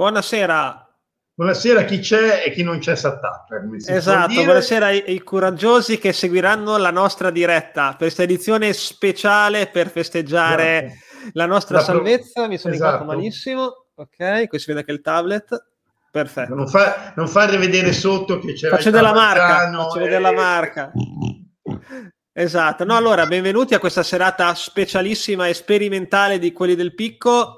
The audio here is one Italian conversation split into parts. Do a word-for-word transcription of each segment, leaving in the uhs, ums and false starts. Buonasera. Buonasera a chi c'è e chi non c'è Sattacca. Esatto, buonasera ai, ai coraggiosi che seguiranno la nostra diretta, questa edizione speciale per festeggiare esatto. la nostra la salvezza. Mi sono esatto. incontrato malissimo. Ok, qui si vede anche il tablet. Perfetto. Non, fa, non farle vedere sotto che c'è. Faccio della marca. Faccio e... vedere la marca. Esatto. No, allora, benvenuti a questa serata specialissima e sperimentale di Quelli del Picco.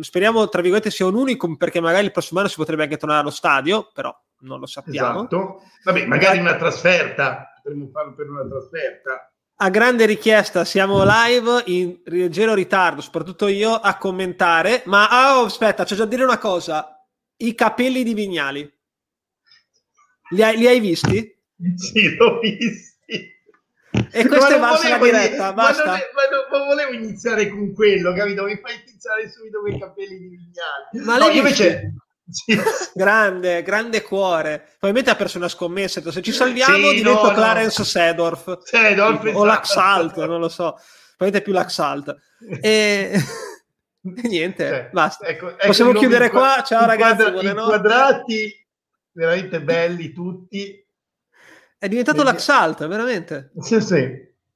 Speriamo, tra virgolette, sia un unicum, perché magari il prossimo anno si potrebbe anche tornare allo stadio, però non lo sappiamo. Esatto. Vabbè, magari una trasferta, potremmo farlo per una trasferta. A grande richiesta siamo live in leggero ritardo, soprattutto io, a commentare, ma oh, aspetta, c'è già da dire una cosa, i capelli di Vignali, li hai, li hai visti? Sì, l'ho visti. E questa ma è la diretta, basta. Ma non, ma non volevo iniziare con quello, capito? Mi fai iniziare subito con i capelli di Vignali. Ma no, lei invece... Sì, sì. Grande, grande cuore. Probabilmente ha perso una scommessa. Se ci salviamo sì, divento no, Clarence no. Seedorf. Seedorf esatto. O Laxalt, non lo so. Probabilmente più Laxalt. E... niente, cioè, basta. Ecco, ecco, possiamo chiudere qua. Ciao ragazzi, buonanotte. Quadrati, veramente belli tutti. È diventato l'Axalt, veramente. Sì, sì.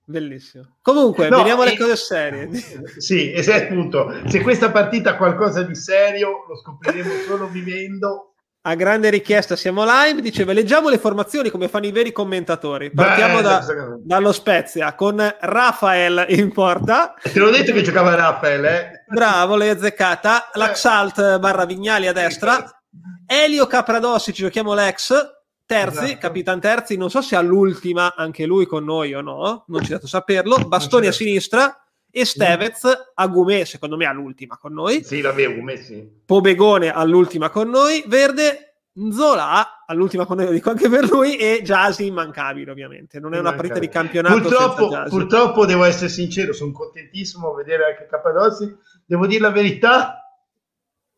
Bellissimo. Comunque, no, veniamo alle e... cose serie. Sì, esatto, appunto. Se questa partita ha qualcosa di serio, lo scopriremo solo vivendo. A grande richiesta siamo live, diceva, leggiamo le formazioni come fanno i veri commentatori. Partiamo Beh, da, dallo Spezia, con Rafael in porta. Te l'ho detto che giocava Rafael, eh? Bravo, l'hai azzeccata. L'Axalt barra Vignali a destra. Elio Capradossi, ci giochiamo l'ex. Terzi, esatto. Capitan Terzi, non so se all'ultima anche lui con noi o no, non ci è dato saperlo. Bastoni a sinistra, Estévez, Agumet, secondo me all'ultima con noi. Sì, vabbè, Agumet sì. Pobegone all'ultima con noi, Verde, Nzola all'ultima con noi, lo dico anche per lui, e Giasi immancabile ovviamente. Non è una partita di campionato purtroppo, senza Giasi. Purtroppo devo essere sincero, sono contentissimo di vedere anche Capradossi. Devo dire la verità,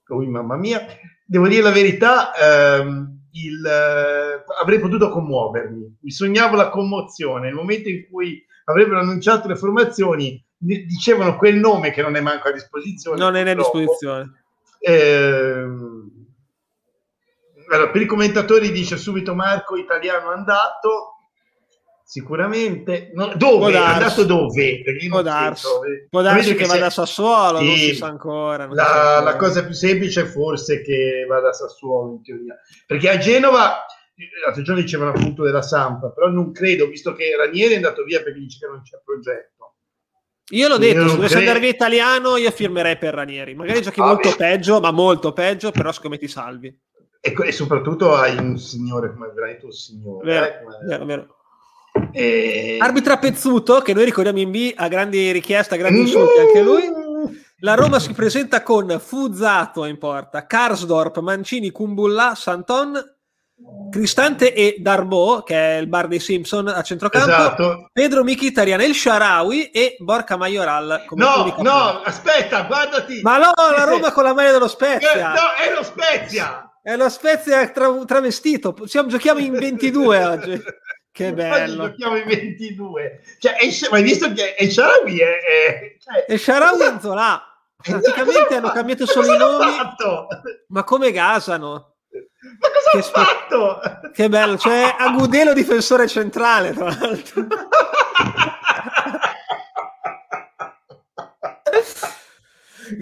oh, mamma mia, devo dire la verità... Ehm... Il, eh, avrei potuto commuovermi, mi sognavo la commozione nel momento in cui avrebbero annunciato le formazioni, dicevano quel nome che non è manco a disposizione, non è a disposizione. Eh, allora, per i commentatori dice subito Marco Italiano è andato sicuramente no, dove? È andato dove? Può darsi, può darsi che, che vada a Sassuolo, sì, non si sa ancora non la, si sa ancora. La cosa più semplice forse è che vada a Sassuolo in teoria, perché a Genova l'altro giorno dicevano appunto della Samp, però non credo, visto che Ranieri è andato via perché dice che non c'è progetto. Io l'ho detto, io se dovesse andare via Italiano io firmerei per Ranieri, magari giochi ah, molto beh. peggio, ma molto peggio, però siccome ti salvi e, e soprattutto hai un signore come veramente un signore vero, eh, come... vero, vero. Eh... Arbitra Pezzuto, che noi ricordiamo in B a grandi richieste, a grandi insulti anche lui. La Roma si presenta con Fuzzato in porta, Karsdorp, Mancini, Kumbulla, Santon, Cristante e Darboe, che è il bar dei Simpson a centrocampo, esatto. Pedro Mkhitaryan, il Shaarawy e Borca Majoral come no, no, aspetta, guardati ma no, la Roma con la maglia dello Spezia eh, no, è lo Spezia è lo Spezia tra travestito siamo, giochiamo in ventidue oggi. Che bello! Oggi giochiamo i ventidue. Cioè, ma hai visto che è Shaarawy? E Shaarawy e Zola. Praticamente hanno cambiato solo i nomi. Fatto? Ma come gasano? Ma cosa che hanno fatto? Che bello. Cioè, Agudelo difensore centrale, tra l'altro.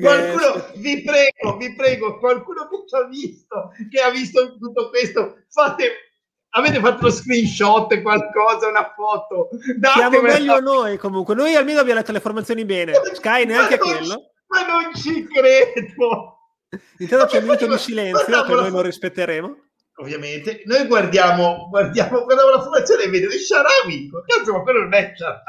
Qualcuno, vi prego, vi prego, qualcuno che ci ha visto, che ha visto tutto questo, fate... Avete fatto lo screenshot, qualcosa, una foto? Siamo meglio noi, comunque. Noi almeno abbiamo letto le formazioni bene. Sky neanche ma non, quello. Ma non ci credo. Intanto c'è un minuto di silenzio che noi non rispetteremo. Ovviamente. Noi guardiamo, guardiamo, guardiamo la formazione e vedo Shaarawy. Cazzo, ma quello non è Shaarawy.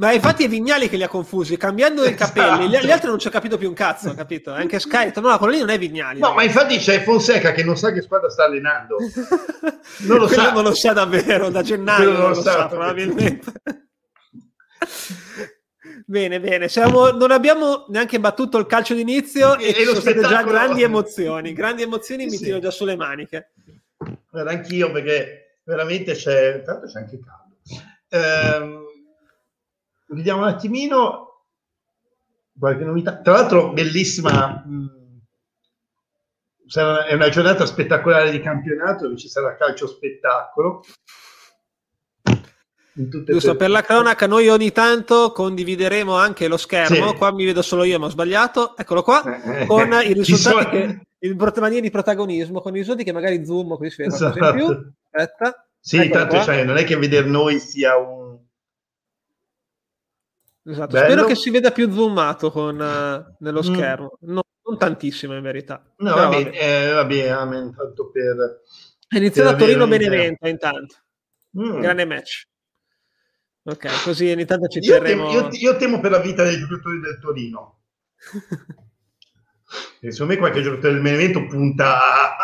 Ma infatti è Vignali che li ha confusi, cambiando i capelli, esatto. Gli altri non ci ho capito più un cazzo, capito? Anche Sky ha detto, no, quello lì non è Vignali. No, ma infatti c'è Fonseca che non sa che squadra sta allenando. Non lo sa. Non lo sa davvero, da gennaio non, non lo sa, sa probabilmente. Bene, bene, siamo, non abbiamo neanche battuto il calcio d'inizio e, e ci sono state già grandi emozioni, grandi emozioni sì, mi sì. tiro già sulle maniche. Guarda, anch'io perché veramente c'è, tanto c'è anche caldo. Ehm... Vediamo un attimino qualche novità. Tra l'altro, bellissima mh, sarà, è una giornata spettacolare di campionato dove ci sarà calcio spettacolo. Giusto, per la cronaca noi ogni tanto condivideremo anche lo schermo, sì. Qua mi vedo solo io ma ho sbagliato, eccolo qua, con i risultati, che, il maniera di protagonismo, con i risultati che magari zoom qui si vede esatto. In più. Aspetta. Sì, eccolo tanto cioè, non è che veder noi sia un... Esatto. Spero che si veda più zoomato con, uh, nello schermo, mm. non, non tantissimo in verità. No, però, vabbè, vabbè. Eh, vabbè amen, tanto per... Inizia da Torino-Benevento intanto, mm. grande match. Ok, così ogni tanto ci terremo... Io temo, io, io temo per la vita dei giocatori del Torino. E secondo me qualche giocatore del Benevento punta a,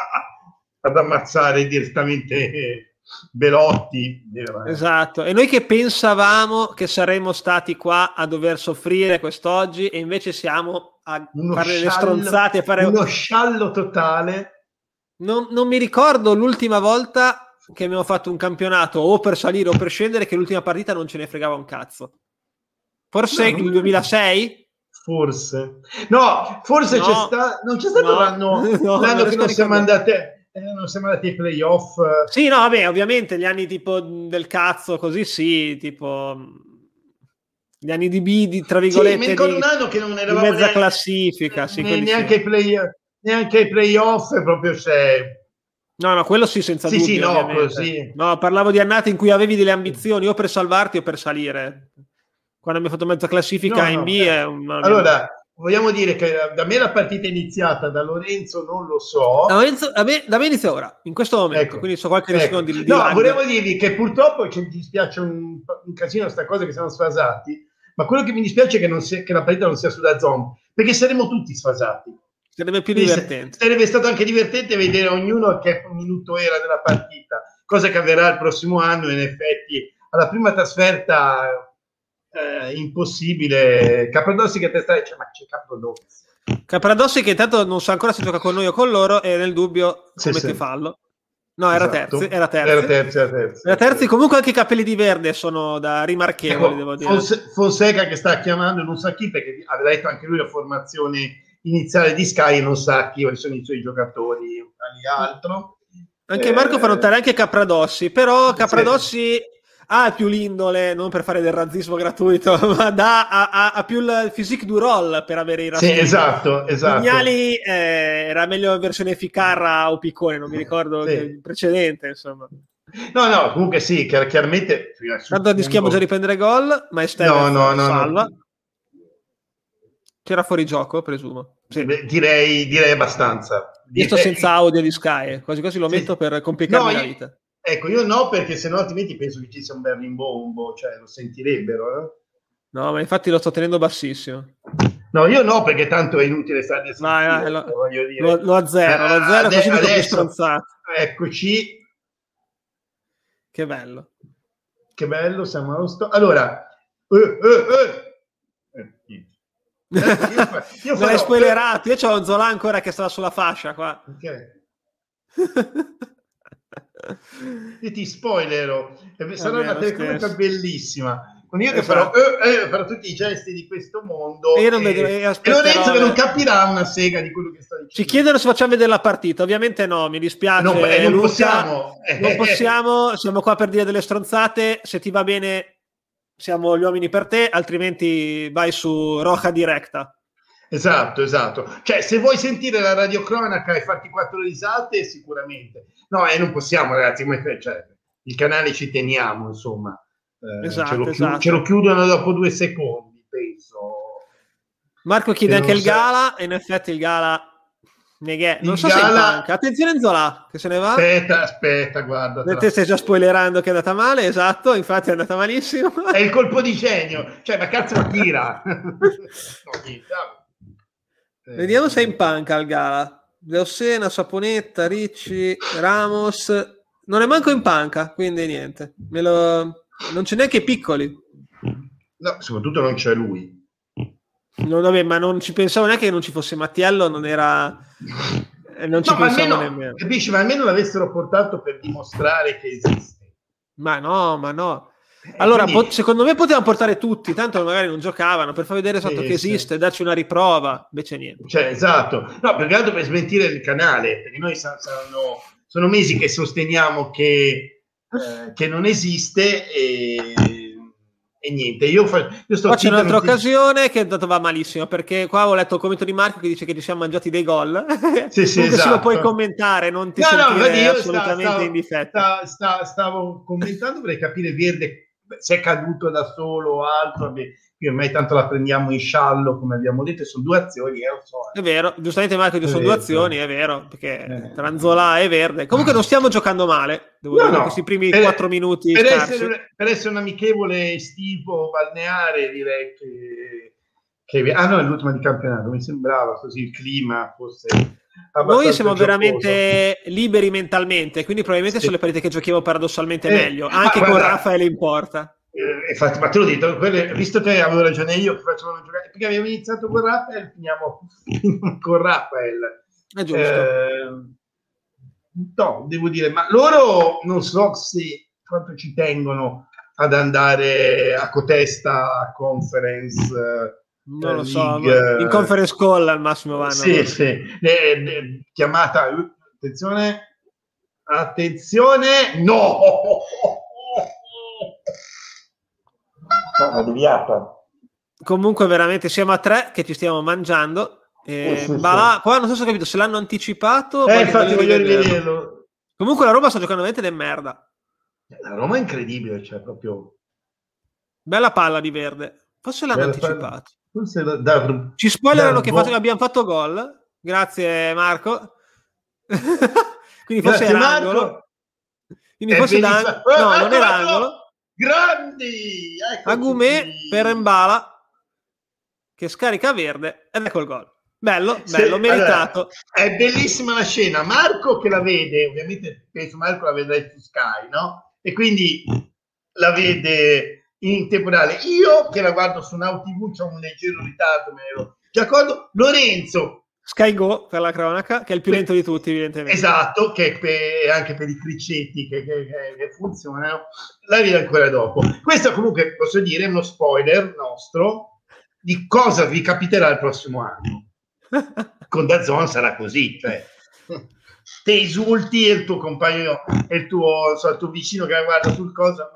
ad ammazzare direttamente Belotti. Esatto, e noi che pensavamo che saremmo stati qua a dover soffrire quest'oggi e invece siamo a uno fare sciallo, le stronzate. Fare... Uno sciallo totale. Non, non mi ricordo l'ultima volta... che abbiamo fatto un campionato o per salire o per scendere che l'ultima partita non ce ne fregava un cazzo, forse no, il duemilasei forse no forse no, c'è sta... non c'è stato no, l'anno, no, l'anno che non siamo andati eh, non siamo andati ai playoff, sì no vabbè ovviamente gli anni tipo del cazzo così sì tipo gli anni di B di, tra virgolette sì, mi ricordo di, un anno che non eravamo mezza neanche, classifica sì, ne, neanche, sì. Play, neanche ai playoff proprio c'è. No, no, quello sì, senza sì, dubbio. Sì, no, così. No, parlavo di annate in cui avevi delle ambizioni o per salvarti o per salire. Quando mi hai fatto mezza classifica no, in no, B no. È un... Allora, vogliamo dire che da me la partita è iniziata, da Lorenzo non lo so. Da, Lorenzo, da, me, da me inizia ora, in questo momento, ecco, quindi so qualche ecco. secondo di, di No, langue. Volevo dirvi che purtroppo ci dispiace un, un casino sta cosa che siamo sfasati, ma quello che mi dispiace è che, non sia, che la partita non sia sulla zona, perché saremo tutti sfasati. Sarebbe più divertente. Sarebbe stato anche divertente vedere ognuno che minuto era della partita, cosa che avverrà il prossimo anno. In effetti, alla prima trasferta eh, impossibile, Capradossi che a testa dice: ma c'è Capradossi. Capradossi che intanto non sa so ancora se gioca con noi o con loro, e nel dubbio sì, come sì. Ti fallo. No, era esatto. terzi, era terzi. Era terzi, era terzi. Era terzi. Comunque anche i capelli di Verde sono da rimarchevoli, ecco, devo dire. Fonse- Fonseca che sta chiamando, non sa chi, perché aveva detto anche lui la formazione iniziale di Sky e non sa chi sono i suoi giocatori o altro. Anche Marco eh, fa notare anche Capradossi, però Capradossi sì. Ha più l'indole, non per fare del razzismo gratuito, ma da, ha, ha, ha più il physique du roll per avere i razzismi. Sì, esatto, esatto. Vignali eh, era meglio in versione Ficarra o Piccone, non mi ricordo sì. Il precedente, insomma. No, no, comunque sì, chiaramente... Tanto rischiamo già di prendere gol, ma Estévez no, no, no, salva. No. C'era fuori gioco, presumo. Sì. Direi, direi abbastanza. Direi... Io sto senza audio di Sky, quasi quasi lo metto sì. Per complicarmi no, la vita. Io, ecco, io no, perché se no altrimenti penso che ci sia un bel rimbombo, cioè lo sentirebbero. Eh? No, ma infatti lo sto tenendo bassissimo. No, io no, perché tanto è inutile stare a sentire, no, no, lo, voglio dire. Lo, lo azzero, lo azzero, così mi sono stronzato. Eccoci. Che bello. Che bello, siamo allo sto... Allora... Uh, uh, uh. Io l'hai spoilerato, io c'ho Zola ancora che stava sulla fascia qua. Ok. Io ti spoilero, sarà una telecronaca bellissima. Io che farò, eh, eh, farò tutti i gesti di questo mondo e, non e, vedo, e, e Lorenzo che non capirà una sega di quello che sto dicendo. Ci chiedono se facciamo vedere la partita, ovviamente no, mi dispiace. No, eh, non Luca, possiamo. Non possiamo, siamo qua per dire delle stronzate, se ti va bene... Siamo gli uomini per te, altrimenti vai su Roja Directa. Esatto, esatto. Cioè, se vuoi sentire la radiocronaca e farti quattro risate, sicuramente. No, e eh, non possiamo, ragazzi. Cioè, il canale ci teniamo, insomma. Eh, esatto, ce, lo esatto. Chiud- ce lo chiudono dopo due secondi, penso. Marco chiede anche il sa- Gala, e in effetti il Gala... Neghe. Non il so Gala... se manca. Attenzione Nzola, che se ne va. Aspetta, aspetta, guarda. Te stai già spoilerando che è andata male, esatto, infatti è andata malissimo. È il colpo di genio, cioè ma cazzo la tira. No, eh. Vediamo se è in panca il Gala. Leo Sena, Saponetta, Ricci, Ramos. Non è manco in panca, quindi niente. Me lo... Non c'è neanche Piccoli. No, soprattutto non c'è lui. No, vabbè, ma non ci pensavo neanche che non ci fosse Mattiello, non era non ci no, pensavo almeno, nemmeno capisci, ma almeno l'avessero portato per dimostrare che esiste. Ma no, ma no Allora, quindi... secondo me potevano portare tutti, tanto magari non giocavano, per far vedere esatto, sì, che esiste, sì. darci una riprova, invece niente. Cioè, esatto, no, più che altro per smentire il canale, perché noi saranno, sono mesi che sosteniamo che, eh, che non esiste e, e niente. Io, fa, io sto Poi c'è un'altra mentre... occasione che è andata va malissimo, perché qua ho letto il commento di Marco che dice che ci siamo mangiati dei gol, sì, sì, esatto. se lo puoi commentare, non ti no, sentire no, assolutamente stavo, in difetto. Stavo, stavo, stavo commentando per capire Verde se è caduto da solo o altro, qui ormai tanto la prendiamo in sciallo, come abbiamo detto, sono due azioni, eh, so, eh. è vero, giustamente Marco sono due azioni, è vero, perché eh. tra Zola e Verde comunque non stiamo giocando male, devo no, dire no. questi primi per, quattro minuti per essere, per essere un amichevole estivo balneare, direi che, che ah no, è l'ultima di campionato, mi sembrava così il clima fosse... Noi siamo giocoso. veramente liberi mentalmente, quindi probabilmente sì. sono le partite che giochiamo paradossalmente eh, meglio, anche guarda, con Rafael in porta. Eh, infatti, ma te l'ho detto, quelle, visto che avevo ragione io, perché abbiamo iniziato con Rafael, finiamo con Rafael. È giusto. Eh, no, devo dire, ma loro non so se quanto ci tengono ad andare a cotesta a conference. Eh, Non lo so, in conference call al massimo vanno. Sì, allora. sì. Eh, chiamata, attenzione, attenzione, no! Sono deviata. Comunque veramente siamo a tre che ci stiamo mangiando. Eh, sì, sì, là, sì. Poi non so se ho capito se l'hanno anticipato. Eh, infatti voglio rivederlo. Comunque la Roma sta giocando veramente di merda. La Roma è incredibile, cioè proprio... Bella palla di Verde. Forse l'hanno anticipato. Forse la, da, Ci spoilerano che fatto, abbiamo fatto gol. Grazie Marco. Quindi forse era angolo. Quindi forse da, oh, no, non era angolo. Grandi! Ecco Agumet per Mbala che scarica Verde ed ecco il gol. Bello, bello, sì, meritato. Allora, è bellissima la scena. Marco che la vede, ovviamente penso Marco la vedrai su Sky, no? E quindi la vede... in tempo reale, io che la guardo su Now tivù, c'è un leggero ritardo, me ne ero d'accordo. Lorenzo Sky Go per la cronaca, che è il più lento di tutti, evidentemente. Esatto, che per, anche per i cricetti che, che, che funzionano, la vedo ancora dopo. Questo, comunque, posso dire, è uno spoiler nostro di cosa vi capiterà il prossimo anno. Con D A Z N sarà così, cioè. Te esulti e il tuo compagno e il tuo, so, il tuo vicino che la guarda sul coso.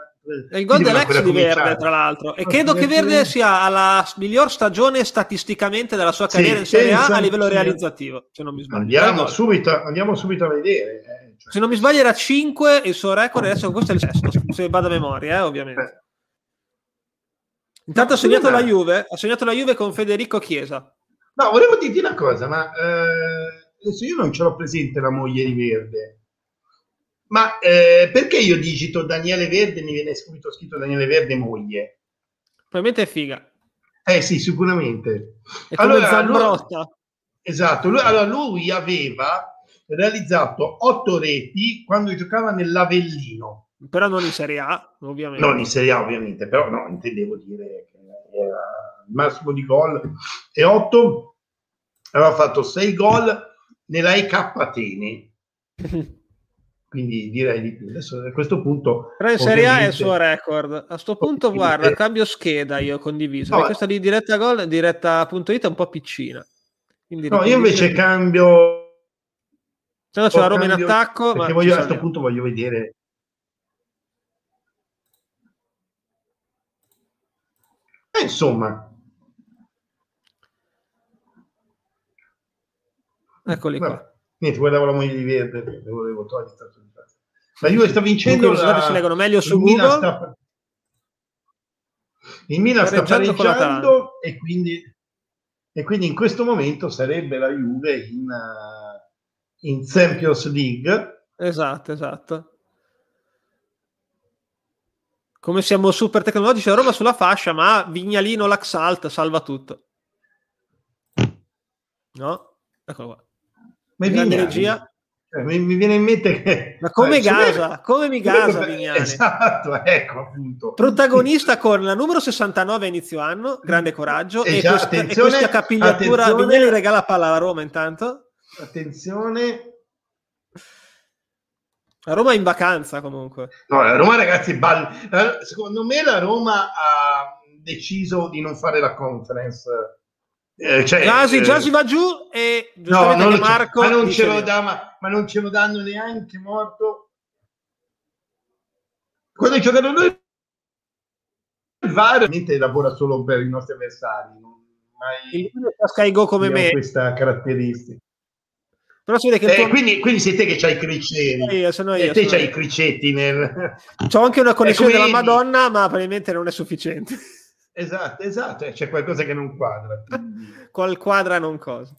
Il gol dell'ex di Verde, tra l'altro, e credo che Verde sia alla miglior stagione statisticamente della sua carriera sì, in Serie A a livello realizzativo. Se non mi sbaglio, andiamo, subito, andiamo subito a vedere. Eh, cioè. Se non mi sbaglio, era cinque il suo record, adesso questo è il sesto. Se vado a memoria, eh, ovviamente. Intanto ha segnato la Juve, ha segnato la Juve con Federico Chiesa. No, volevo dirti una cosa, ma eh, adesso io non ce l'ho presente la moglie di Verde. Ma eh, perché io digito Daniele Verde mi viene subito scritto Daniele Verde moglie? Probabilmente è figa. Eh sì, sicuramente. E allora, lui, esatto, lui, allora lui aveva realizzato otto reti quando giocava nell'Avellino. Però non in Serie A, ovviamente. Non in Serie A, ovviamente, però no, intendevo dire che era il massimo di gol. E otto, aveva fatto sei gol nella E K Atene. Quindi direi di più. Adesso a questo punto però in Serie A è il suo record. A sto punto guarda, cambio scheda io condiviso, no, questa di diretta gol diretta.it è un po' piccina. Quindi no, io invece cambio c'è la Roma cambio, in attacco perché ma voglio, a questo punto voglio vedere eh, insomma eccoli qua. Vabbè. Niente, guardavo la moglie di Verde, volevo togliere la Juve sta vincendo. La... si leggono meglio su Google. Sta... il Milan sta pareggiando e quindi, e quindi in questo momento sarebbe la Juve in, in Champions League. Esatto, esatto. Come siamo super tecnologici, la Roma sulla fascia, ma Vignalino Laxalt salva tutto. No? Eccolo qua. Ma regia. Eh, mi, mi viene in mente che... Ma come eh, gasa, me... come mi gasa Vignali. Esatto, ecco appunto. Protagonista con la numero sessantanove a inizio anno, grande coraggio, e, e, già, questa, e questa capigliatura, Vignali regala palla alla Roma intanto. Attenzione. La Roma è in vacanza comunque. No, la Roma, ragazzi, ball... secondo me la Roma ha deciso di non fare la conference. Eh, cioè, Giasi, eh... Giasi va giù e no, non Marco ma non ce lo dà, ma, ma non ce lo danno neanche morto. Quando giocano noi il V A R lavora solo per i nostri avversari, non mai Skygo come me questa caratteristica. Però si vede che eh, tuo... quindi, quindi sei te che c'hai i criceti, sono io, e te c'hai i cricetti nel... C'ho anche una connessione quindi... della Madonna, ma probabilmente non è sufficiente. Esatto, esatto, c'è qualcosa che non quadra. Qual quadra non cosa.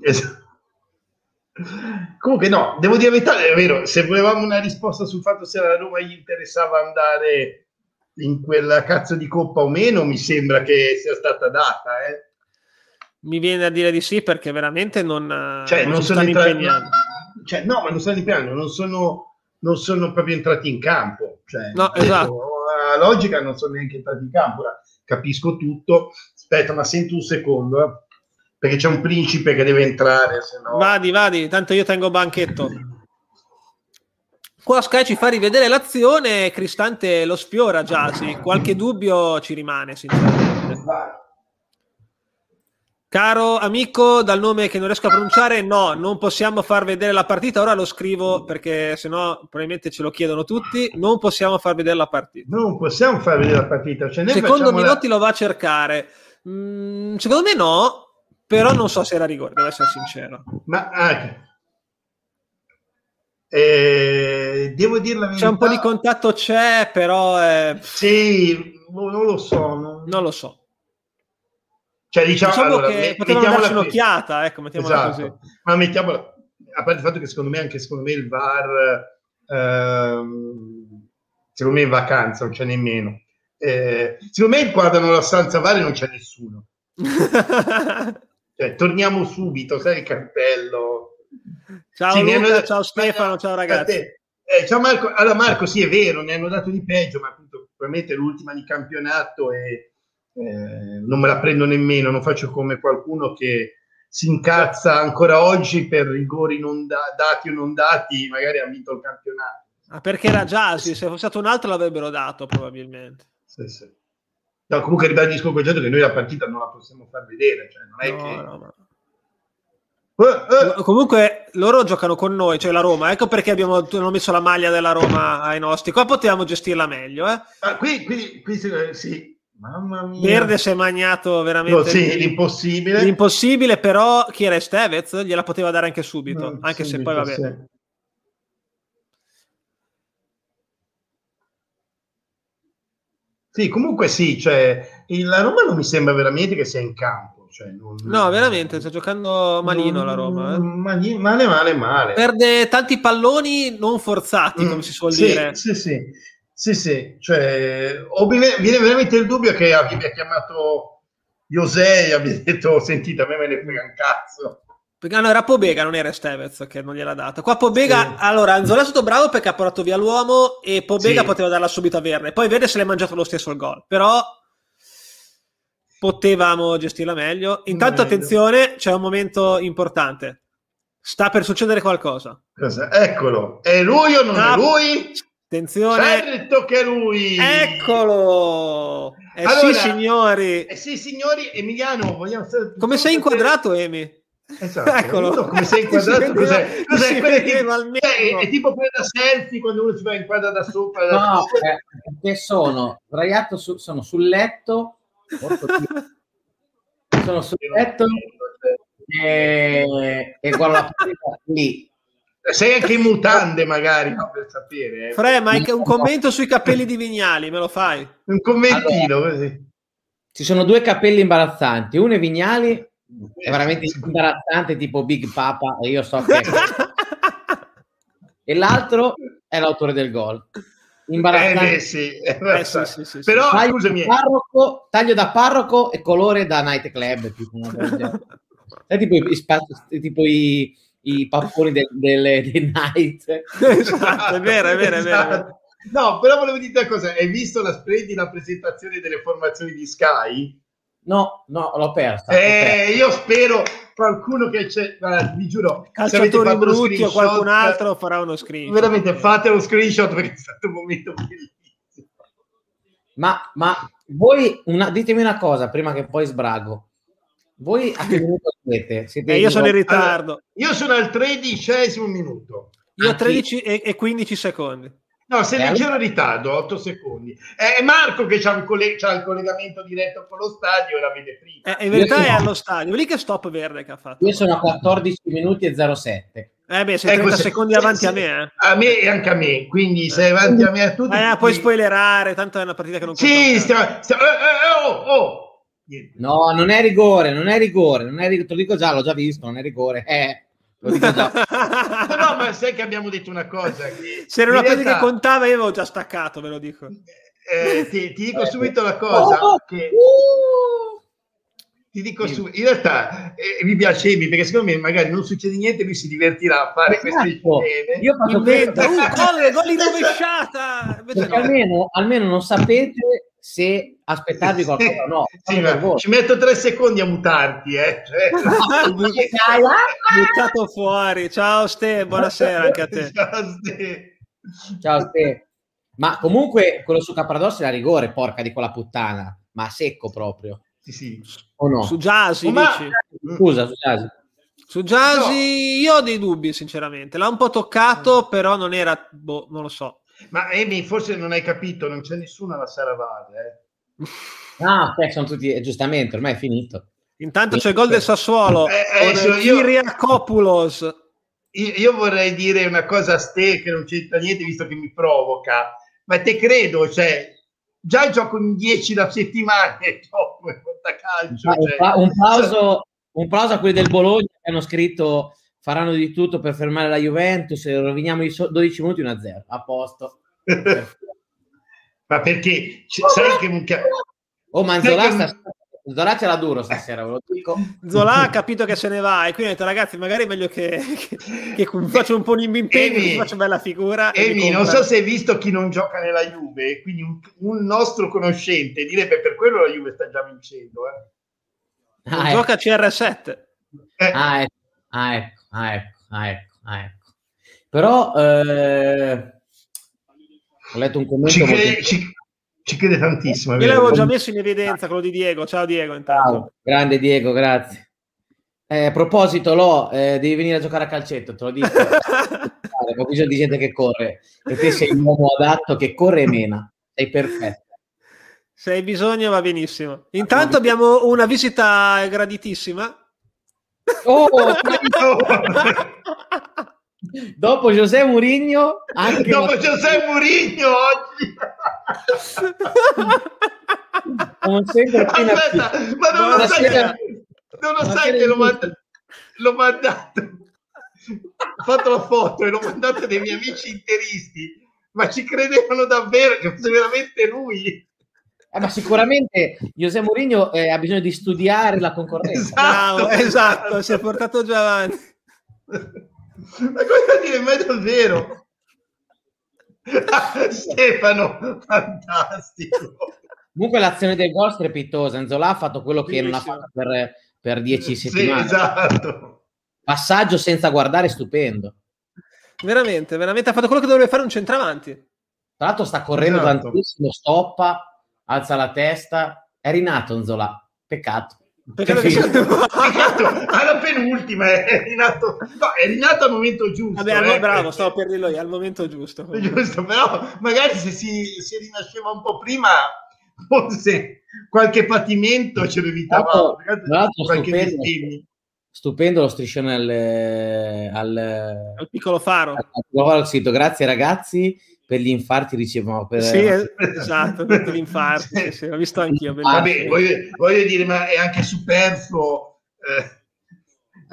Esatto. Comunque no, devo dire la verità, è vero, se volevamo una risposta sul fatto se alla Roma gli interessava andare in quella cazzo di coppa o meno, mi sembra che sia stata data, eh. Mi viene a dire di sì, perché veramente non, cioè, non, non sono entrati impegnati. Cioè, no, ma non sono impegnati, non sono, non sono proprio entrati in campo. Cioè, no, esatto. La logica non sono neanche entrati in campo. Capisco tutto. Aspetta, ma senti un secondo, eh, perché c'è un principe che deve entrare. Sennò... Vadi, vadi, tanto io tengo banchetto. Qua Sky ci fa rivedere l'azione, Cristante lo sfiora già, sì. Qualche dubbio ci rimane, sinceramente. Vai. Caro amico dal nome che non riesco a pronunciare, no, non possiamo far vedere la partita, ora lo scrivo perché sennò probabilmente ce lo chiedono tutti, non possiamo far vedere la partita. Non possiamo far vedere la partita. Cioè, secondo Belotti la... lo va a cercare. Mm, secondo me no, però non so se era rigore, devo essere sincero. Ma anche... Eh, devo dire la verità. C'è un po' di contatto, c'è, però... È... Sì, non lo so. Non, non lo so. Cioè, diciamo, diciamo allora, che potevamo darci un'occhiata, ecco, mettiamola esatto. Così. Ma mettiamola, a parte il fatto che secondo me anche secondo me il V A R ehm, secondo me in vacanza non c'è nemmeno, eh, secondo me guardano la stanza V A R e non c'è nessuno. Cioè, torniamo subito, sai il cartello. Ciao sì, Luca, dato... ciao Stefano, ma, ciao ragazzi, eh, ciao Marco. Allora Marco, sì è vero, ne hanno dato di peggio, ma appunto probabilmente l'ultima di campionato e Eh, non me la prendo nemmeno, non faccio come qualcuno che si incazza ancora oggi per rigori non da- dati o non dati, magari ha vinto il campionato. Ah, perché era Giasi, se fosse stato un altro l'avrebbero dato probabilmente. Sì, sì. No, comunque ribadisco quel giorno che noi la partita non la possiamo far vedere, cioè non è no, che... No, no. Uh, uh. Comunque loro giocano con noi, cioè la Roma, ecco perché abbiamo messo la maglia della Roma ai nostri, qua potevamo gestirla meglio, eh. Ah, qui, qui, qui sì. Mamma mia. Verde si è magnato veramente no, sì, l'impossibile. l'impossibile, però chi era Estévez gliela poteva dare anche subito, no, anche subito, se poi va bene. Sì. Sì, comunque sì, cioè, la Roma non mi sembra veramente che sia in campo. Cioè, non... No, veramente, sta giocando malino non, la Roma. Eh. Male, male, male. Perde tanti palloni non forzati, come mm, si suol sì, dire. Sì, sì. Sì, sì, cioè, o viene veramente il dubbio che abbia chiamato José e abbia detto, sentite, a me me ne frega un cazzo. Perché no, era Pobega, non era Estévez che non gliel'ha data. Qua Pobega, sì. Allora, Nzola è stato bravo perché ha portato via l'uomo e Pobega sì. Poteva darla subito a Verde. Poi Verde se l'è mangiato lo stesso il gol, però potevamo gestirla meglio. Intanto, meglio. Attenzione, c'è un momento importante. Sta per succedere qualcosa. Cosa? Eccolo, è lui o non ah, è lui? Attenzione, certo che lui, eccolo, eh allora, sì signori, eh sì signori, Emiliano, vogliamo come sei inquadrato, Emi? Esatto, eccolo, come sei inquadrato, cos'è? Cos'è? Cos'è? Che, cioè, è tipo quella selfie quando uno si va in quadra da sopra. Da no, eh, perché sono sdraiato, su, sono sul letto, sono sul letto e, e guardo la partita lì. Sei anche in mutande magari, no, per sapere. Eh. Fre, ma un commento sui capelli di Vignali, me lo fai? Un commentino, allora, così. Ci sono due capelli imbarazzanti. Uno è Vignali, è veramente imbarazzante, tipo Big Papa, e io so che... e l'altro è l'autore del gol. Imbarazzante. Eh, beh, sì. Eh, sì, sì, sì, però, taglio, scusami. Da parroco, taglio da parroco e colore da night club. Tipo, è tipo i... È tipo i i papponi dei de, de night. Esatto, è vero, è vero, è vero, è vero. No, però volevo dire una cosa, hai visto la splendida la presentazione delle formazioni di Sky? No, no, l'ho persa. Eh, l'ho persa. Io spero qualcuno che c'è, guarda, vi giuro, calciatori brutti o qualcun altro farà uno screenshot, veramente fate uno screenshot perché è stato un momento bellissimo. Ma, ma voi una, ditemi una cosa prima che poi sbrago. Voi a che minuto siete? siete eh, io sono in ritardo. Allora, io sono al tredicesimo minuto. Io a tredici e quindici secondi. No, sei eh, leggero in ritardo, otto secondi. È Marco che ha il collegamento diretto con lo stadio e la vede prima. Eh, in verità sono... è allo stadio. Lì che stop Verde che ha fatto. Io sono a quattordici minuti e zero sette. Eh beh, sei trenta ecco, secondi se, avanti se, a me. Eh. A me e anche a me, quindi eh. sei avanti a me a tutti. Eh, puoi spoilerare, tanto è una partita che non Sì, stiamo, stiamo, eh, eh, oh, oh. No, non è rigore, non è rigore, non è rigore, te lo dico già, l'ho già visto, non è rigore. Eh. Lo dico già. No, no, ma sai che abbiamo detto una cosa. Se era una cosa realtà... che contava, io avevo già staccato, ve lo dico. Eh, ti, ti dico eh. subito la cosa. Oh, che... uh. Ti dico sì. subito. In realtà eh, mi piacevi, perché secondo me magari non succede niente, lui si divertirà a fare esatto. queste scene. Io faccio questo. Uh, gol, gol in rovesciata! Perché almeno, almeno non sapete se aspettarvi qualcosa o no. Sì, ci metto tre secondi a mutarti, eh. Cioè, buttato fuori. Ciao Ste, buonasera anche a te. Ciao Ste. Ciao Ste. Ma comunque quello su Capradossi era rigore, porca di quella puttana, ma secco proprio. Sì, sì. O no? Su Giasi, ma... scusa, su Giasi. Su Giasi no. Io ho dei dubbi, sinceramente. L'ha un po' toccato, però non era, boh, non lo so. Ma Emi, forse non hai capito, non c'è nessuno alla Shaarawy, eh? Ah, beh, sono tutti, eh, giustamente, ormai è finito. Intanto c'è il gol del Sassuolo, eh, eh, io, Kyriakopoulos. Io, io vorrei dire una cosa a Ste che non c'entra niente, visto che mi provoca, ma te credo, cioè, già gioco in dieci da settimana e gioco in calcio. Cioè. Un, applauso, un applauso a quelli del Bologna che hanno scritto... faranno di tutto per fermare la Juventus e roviniamo i dodici minuti uno a zero. A posto. Ma perché? Oh, sai che... Mucca... Oh, ma Nzola, che... sta... Nzola ce l'ha duro stasera, ve lo dico. Nzola ha capito che se ne va e quindi ha detto, ragazzi, magari è meglio che, che... che faccio un po' un impegno, che faccio bella figura. Emi, non so se hai visto Chi non gioca nella Juve, quindi un, un nostro conoscente direbbe per quello la Juve sta già vincendo. Eh. Ah, non ecco. Gioca C R sette. Eh. Ah, ecco. Ah, ecco. Ah, ecco, ah, ecco, ah, ecco. Però eh, ho letto un commento. Ci crede, molto... ci, ci crede tantissimo. Io l'avevo già messo in evidenza quello di Diego. Ciao Diego, intanto. Ciao, grande Diego, grazie. Eh, a proposito, Lo, eh, devi venire a giocare a calcetto, te lo dico. Ho bisogno di gente che corre. E te sei l'uomo adatto che corre e mena. Sei perfetto. Se hai bisogno va benissimo. Intanto abbiamo una visita graditissima. Oh, dopo José Mourinho anche dopo Martino. José Mourinho oggi come sempre. Aspetta, ma non buona lo sai che, non lo sai che l'ho, manda, l'ho mandato ho fatto la foto e l'ho mandato dei miei amici interisti, ma ci credevano davvero che fosse veramente lui. Eh, ma sicuramente José Mourinho eh, ha bisogno di studiare la concorrenza. Esatto, no, esatto, si è portato già avanti. Ma cosa dire, ma è davvero? Ah, Stefano, fantastico. Comunque l'azione del gol strepitosa. Nzola ha fatto quello che non ha fatto per, per dieci settimane. Sì, esatto. Passaggio senza guardare, stupendo. Veramente, veramente ha fatto quello che dovrebbe fare un centravanti. Tra l'altro sta correndo esatto. tantissimo, stoppa. Alza la testa, è rinato Nzola, peccato. Peccato, che stato... peccato. Alla penultima è rinato, no, è rinato al momento giusto. Vabbè, allora, eh, bravo, perché... stavo per dirlo io, al momento giusto. Giusto, però magari se si, si rinasceva un po' prima, forse qualche patimento ce lo evitavamo. Stupendo, stupendo lo striscione al, al, al piccolo faro. Al, al sito. Grazie ragazzi. Per gli infarti ricevono per... Sì, esatto, per gli infarti, sì, sì, l'ho visto anch'io. Ah, beh, voglio, voglio dire, ma è anche superfluo, eh,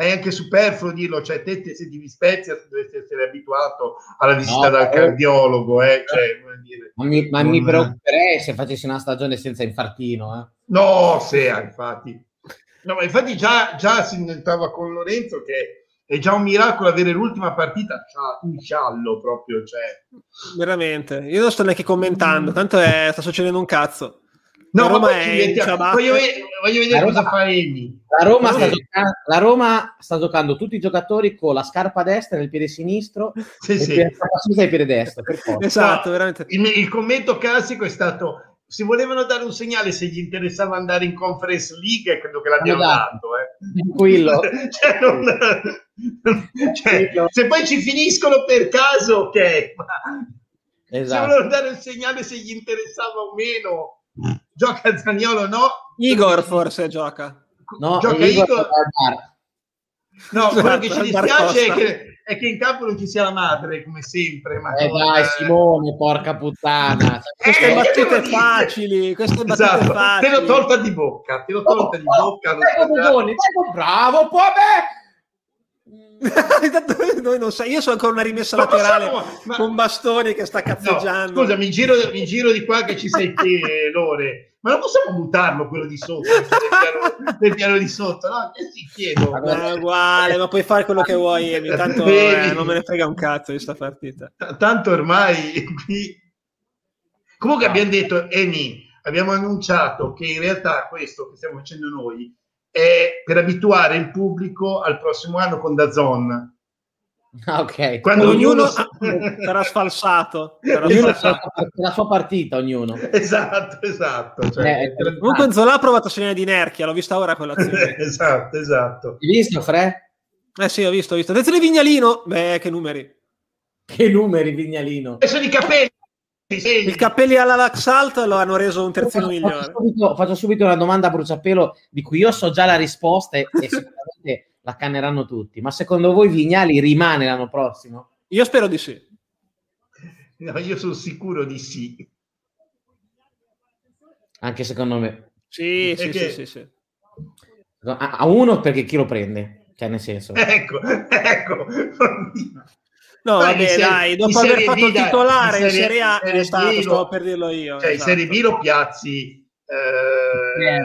è anche superfluo dirlo, cioè te, te se ti Spezia dovresti essere abituato alla visita no, dal eh, cardiologo, eh, cioè, voglio dire, ma mi, ma non... mi preoccuperei se facessi una stagione senza infartino. Eh. No, sì, infatti. No, ma infatti già, già si inventava con Lorenzo che è già un miracolo avere l'ultima partita in sciallo proprio, cioè veramente, io non sto neanche commentando, tanto è, sta succedendo un cazzo. No, Roma ma poi è... voglio, voglio vedere Roma, cosa fa Egli. La Roma, sta giocando, la Roma sta giocando tutti i giocatori con la scarpa destra nel piede sinistro, sì, e sì. La scarpa sinistra e il piede destro. Per forza. Esatto, veramente. Il, il commento classico è stato: se volevano dare un segnale se gli interessava andare in Conference League, credo che l'abbiano dato. Eh. Tranquillo. Cioè, non... cioè, se poi ci finiscono per caso, ok. Ma... esatto. Se volevano dare un segnale se gli interessava o meno. Gioca Zaniolo, no? Igor forse gioca. No, gioca Igor. Igor... no, quello che ci dispiace è che, è che in campo non ci sia la madre, come sempre. Ma eh dai, eh... Simone, porca puttana. Queste eh, battute facili, queste battute esatto. facili. Te l'ho tolta di bocca, te l'ho tolta oh, di oh, bocca. Buoni, bravo, Pobe! Noi non sa, io so ancora una rimessa ma laterale possiamo, ma... con Bastoni che sta cazzeggiando. No, scusa, mi giro, mi giro di qua che ci sei te, Lore. Ma non possiamo mutarlo quello di sotto? Del piano, piano di sotto, no? Che si chiedo. Ma è uguale, ma puoi fare quello che vuoi. Tanto eh, non me ne frega un cazzo di sta partita. T- tanto ormai qui. Comunque abbiamo detto, Emi, abbiamo annunciato che in realtà questo che stiamo facendo noi è per abituare il pubblico al prossimo anno con DAZN. Ok. Quando ognuno, ognuno sarà sfalsato. Sarà ognuno sfalsato. La sua partita, ognuno. Esatto, esatto. Cioè, eh, per... Comunque Zola ha provato a segnare di inerchia, l'ho vista ora quella azione. Esatto, esatto. Hai visto, Fre? Eh sì, ho visto, ho visto. Attenzione Vignalino! Beh, che numeri. Che numeri, Vignalino. E sono i capelli. I capelli alla Laxalt lo hanno reso un terzino migliore. Faccio subito, faccio subito una domanda a bruciapelo di cui io so già la risposta e sicuramente la canneranno tutti. Ma secondo voi Vignali rimane l'anno prossimo? Io spero di sì. No, io sono sicuro di sì. Anche secondo me. Sì, sì, sì, sì, sì. A, a uno perché chi lo prende? Cioè nel senso. Ecco, ecco. No, ma vabbè, serie, dai, dopo aver fatto B, il titolare in Serie A, è stato, stavo per dirlo io. Cioè, esatto. In Serie B lo piazzi. Eh,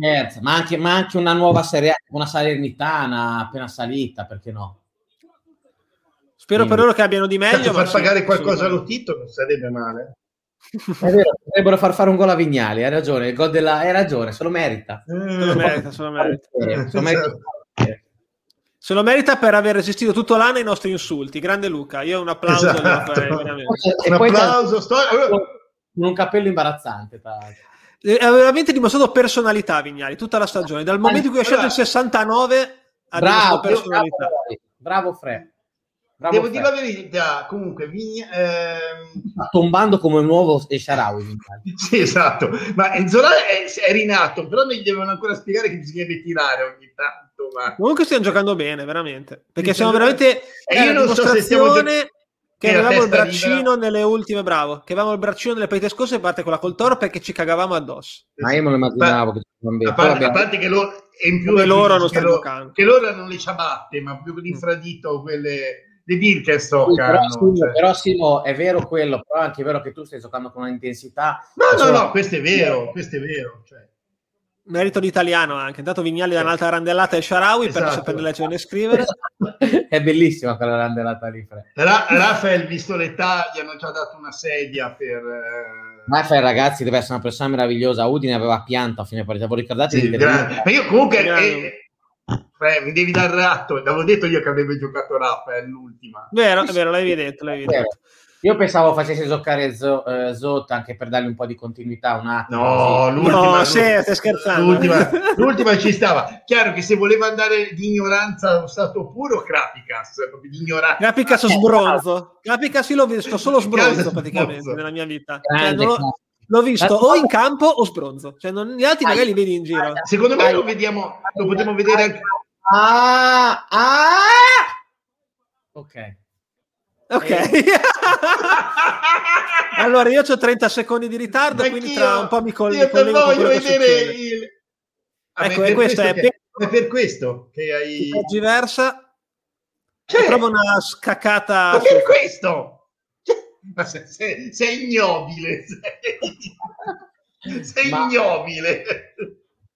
certo, ma, anche, ma anche una nuova Serie A, una Salernitana appena salita, perché no? Spero quindi per loro che abbiano di meglio. Certo, ma far pagare sì, qualcosa allo Tito non sarebbe male. È vero, potrebbero far fare un gol a Vignali, hai ragione, il gol della... hai ragione, se lo merita. Eh, se lo merita, se lo merita. Se lo merita. Se lo merita per aver resistito tutto l'anno ai nostri insulti. Grande Luca, io un applauso. Esatto. Farei, un applauso. Sto... con un cappello imbarazzante. Ha veramente dimostrato personalità Vignali, tutta la stagione. Dal momento in cui ha scelto il sessantanove ha bravo, personalità. Bravo, bravo Fre. Bravo, devo Fre. Dire la verità, comunque. Vign... Ehm... Sta tombando come un nuovo Shaarawy. Sì, esatto. Ma Nzola è, è rinato, però mi devono ancora spiegare che bisogna ritirare ogni tanto. Ma... comunque stiamo giocando bene veramente perché siamo veramente eh, io non dimostrazione so se stiamo gio- che avevamo il braccino libera. Nelle ultime bravo che avevamo il braccino nelle partite scorse e parte con la Coltoro perché ci cagavamo addosso ma io me lo immaginavo ma, che non a, parte, a parte che loro in più loro non stanno giocando che loro hanno le ciabatte ma più l'infradito quelle le Birkenstock sì, però, sì, cioè. Però sì no, è vero quello però anche è vero che tu stai giocando con un'intensità no no no questo è vero sì. Questo è vero cioè merito di Italiano anche, intanto Vignali da un'altra randellata e Shaarawy esatto. Per saper leggere e scrivere. È bellissima quella randellata lì. Ra- Rafael, visto l'età, gli hanno già dato una sedia per... Rafael, ragazzi, deve essere una persona meravigliosa. Udine aveva pianto a fine partita, voi ricordate? Sì, ma io comunque... Eh, eh, mi devi dare ratto, l'avevo detto io che avrebbe giocato Rafael l'ultima. Vero, è vero, l'avevi detto, l'avevi detto. Io pensavo facesse giocare Zo, eh, Zotta anche per dargli un po' di continuità un attimo. No, così. L'ultima... No, sì, stai scherzando. L'ultima, l'ultima ci stava. Chiaro che se voleva andare di ignoranza allo stato puro, Krapikas. Krapikas sbronzo. Krapikas io l'ho visto solo sbronzo praticamente sbronzo. Nella mia vita. Grande, cioè, l'ho, l'ho visto o in campo o sbronzo. Cioè, non, gli altri magari li vedi in giro. Secondo me lo vediamo, lo potremmo vedere anche... Ah! Ah! Ok. Ok, allora io ho trenta secondi di ritardo, anch'io, quindi tra un po' mi collego. Io non voglio vedere il... ah, ecco, per questo, questo è, che... per... è per questo che hai diversa. C'è proprio una scaccata. Ma per questo, ma sei, sei, sei ignobile, sei, sei ma... ignobile.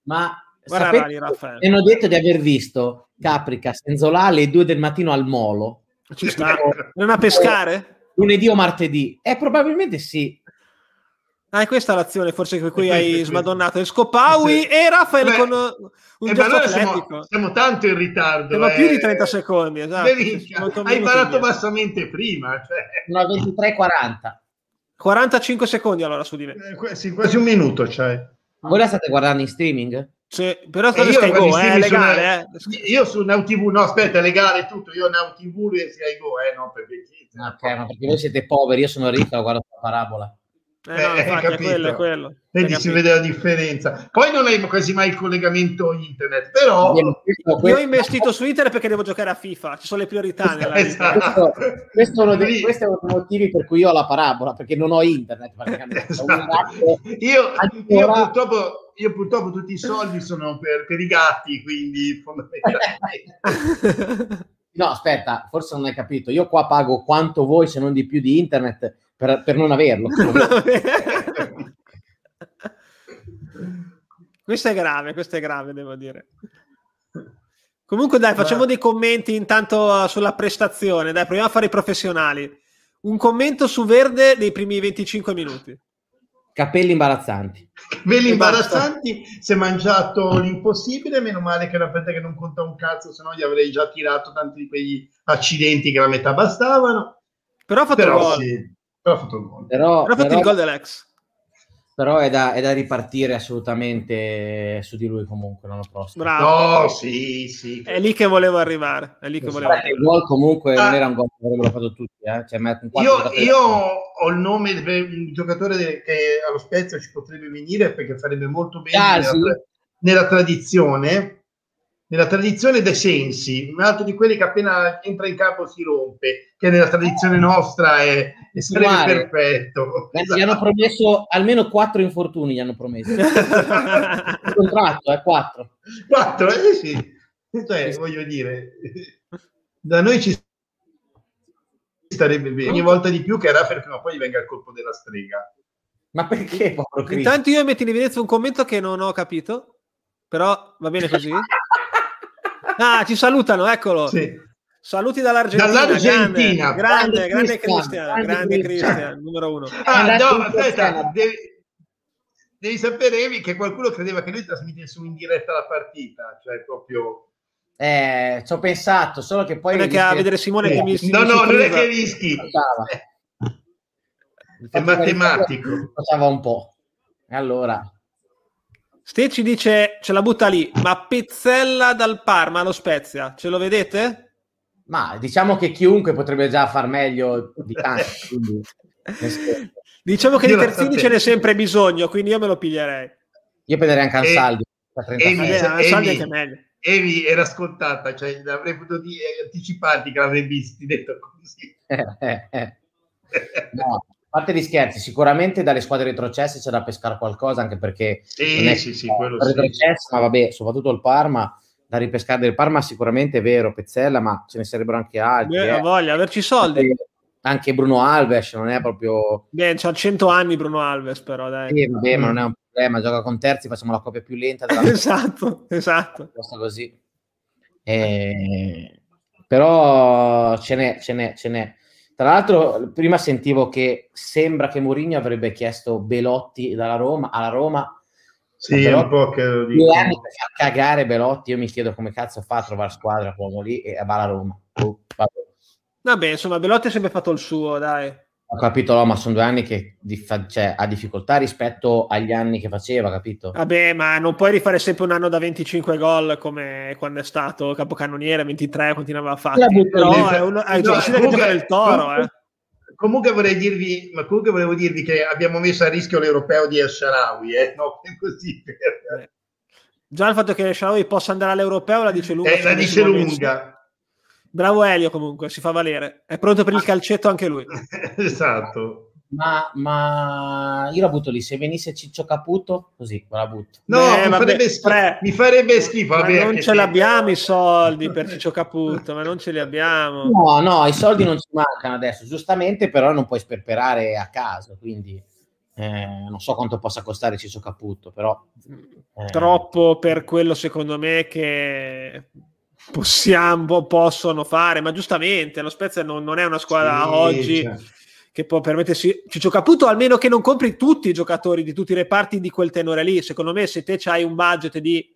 Ma guarda, sapete, Rani, mi hanno detto di aver visto Caprica Senzola alle due del mattino al molo. Ci sta. Non a pescare? Lunedì o martedì? Eh, probabilmente sì. Ah, questa è l'azione forse con cui hai smadonnato il Scopawi, sì. E Rafael beh, con un gesto allora atletico. Siamo, siamo tanto in ritardo. Siamo eh. più di trenta secondi, esatto. Hai imparato bassamente prima. Cioè. No, ventitré quaranta. quarantacinque secondi allora su di me. Eh, sì, quasi un minuto c'hai. Cioè. Voi la state guardando in streaming? Sì, però state Sky Go, eh, legale. Una, eh. Io su Now ti vu, no aspetta, è legale tutto, io Now ti vu e Sky Go, eh, no, per vecchizia. No, ok, ma perché voi siete poveri, io sono ricco, guardo la parabola. Eh, eh, no, infatti, capito. È quello, è quello. Vedi, si vede la differenza. Poi non hai quasi mai il collegamento internet, però io ho investito su internet perché devo giocare a FIFA, ci sono le priorità nella vita. Esatto. Questo, questo, è uno dei, questo è uno dei motivi per cui io ho la parabola, perché non ho internet praticamente. Esatto. Io, io purtroppo Io purtroppo tutti i soldi sono per, per i gatti, quindi fondamentalmente. No, aspetta, forse non hai capito. Io qua pago quanto voi, se non di più, di internet per, per non averlo. Questo è grave, questo è grave, devo dire. Comunque dai, facciamo dei commenti intanto sulla prestazione. Dai, proviamo a fare i professionali. Un commento su Verde dei primi venticinque minuti. Capelli imbarazzanti. Capelli imbarazzanti, si è mangiato l'impossibile, meno male che la parte che non conta un cazzo, se no gli avrei già tirato tanti di quegli accidenti che la metà bastavano. Però ha fatto però, il gol. Sì, però ha fatto il gol. Però, però ha fatto però, il gol dell'ex. Però è da, è da ripartire assolutamente su di lui comunque l'anno prossimo. Bravo. No, sì, sì. È lì che volevo arrivare. È lì che volevo arrivare. Il gol comunque ah. non era un gol, l'avrebbero fatto tutti. Eh. Cioè, io, io ho il nome di un giocatore che allo Spezia ci potrebbe venire perché farebbe molto bene ah, nella, sì. nella tradizione, nella tradizione dei sensi. Un altro di quelli che appena entra in campo si rompe, che nella tradizione nostra è... E sarebbe perfetto. Beh, esatto. Gli hanno promesso almeno quattro infortuni, gli hanno promesso. Il contratto è quattro. Quattro, eh sì. Cioè, sì. Voglio dire, da noi ci starebbe bene. Ogni volta di più che Rafael prima o poi gli venga il colpo della strega. Ma perché? Povero Cristo? Intanto io metto in evidenza un commento che non ho capito, però va bene così. Ah, ci salutano, eccolo. Sì. Saluti dall'Argentina, dall'Argentina. Grande, grande, grande Cristian, grande Cristian, numero uno. Ah, no, aspetta, devi, devi sapere che qualcuno credeva che lui trasmettesse in diretta la partita, cioè proprio... Eh, ci ho pensato, solo che poi... Non è che a vedere Simone eh. che mi... No, mi no, non è che rischi. È matematico. Faceva un po'. Allora... Ste ci dice, ce la butta lì, ma Pezzella dal Parma allo Spezia, ce lo vedete? Ma diciamo che chiunque potrebbe già far meglio di tanti, quindi... Diciamo che io di terzini ce n'è sempre bisogno, quindi io me lo piglierei. Io prenderei anche Ansaldi. Evi era scontata, cioè avrei potuto anticiparti che l'avrei visti, detto così. No, a parte gli scherzi, sicuramente dalle squadre retrocesse c'è da pescare qualcosa, anche perché sì, non è sì, sì, quello retrocesse, sì. Ma vabbè, soprattutto il Parma. Da ripescare del Parma sicuramente è vero, Pezzella, ma ce ne sarebbero anche altri. Beh, eh. Voglia, averci soldi. Anche Bruno Alves non è proprio... Beh, c'ha cento anni Bruno Alves, però, dai. Sì, vabbè, mm. ma non è un problema, gioca con Terzi, facciamo la coppia più lenta. Della... esatto, esatto. Così. Eh, però ce n'è, ce n'è, ce n'è. Tra l'altro, prima sentivo che sembra che Mourinho avrebbe chiesto Belotti dalla Roma, alla Roma... Sì, Belotti, un po' che lo dico. Per far cagare Belotti, io mi chiedo come cazzo fa a trovare squadra l'uomo lì e va alla Roma. Uh, Vabbè, insomma, Belotti ha sempre fatto il suo, dai. Ho capito, no, ma sono due anni che dif- cioè, ha difficoltà rispetto agli anni che faceva, capito? Vabbè, ma non puoi rifare sempre un anno da venticinque gol come quando è stato capocannoniere, ventitré, continuava a fare. Però è uno, è no, cioè, comunque, giocare il Toro, comunque, eh. Comunque vorrei dirvi, ma comunque volevo dirvi che abbiamo messo a rischio l'europeo di Shaarawy, eh? No, così. Eh. Già il fatto che Shaarawy possa andare all'europeo la dice lunga. Eh, la dice lunga. Bravo Elio comunque, si fa valere. È pronto per il calcetto anche lui. Esatto. Ma, ma io la butto lì, se venisse Ciccio Caputo, così, la butto. No, Beh, mi, vabbè, farebbe schifo, pre... mi farebbe schifo. Vabbè, ma non ce l'abbiamo i soldi per Ciccio Caputo, ma non ce li abbiamo. No, no, i soldi non ci mancano adesso, giustamente, però non puoi sperperare a caso, quindi eh, non so quanto possa costare Ciccio Caputo, però... Eh. Troppo per quello, secondo me, che... possiamo, possono fare, ma giustamente, lo Spezia non, non è una squadra sì, oggi... Cioè. che può permettersi Ciccio Caputo, almeno che non compri tutti i giocatori di tutti i reparti di quel tenore lì. Secondo me, se te c'hai un budget di,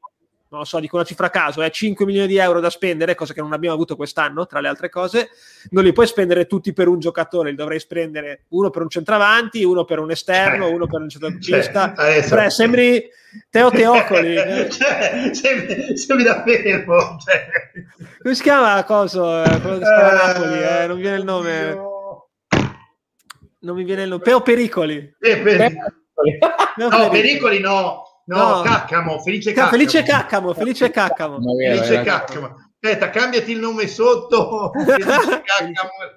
non so, dico una cifra a caso, eh, cinque milioni di euro da spendere, cosa che non abbiamo avuto quest'anno, tra le altre cose, non li puoi spendere tutti per un giocatore, li dovrei spendere uno per un centravanti, uno per un esterno, cioè, uno per un centrocampista. Cioè, Beh, sembri Teo Teocoli. Eh. Cioè, sembri, sembri davvero. Cioè. Come si chiama Coso? Eh, quello che stava a Napoli, eh, non viene il nome. Io... Non mi viene il nome. Teo Pericoli. Eh, per... no, no, Pericoli no. No, no, Caccamo, Felice Caccamo. Felice Caccamo, Felice Caccamo. Felice Caccamo. Aspetta, cambiati il nome sotto. Felice Caccamo.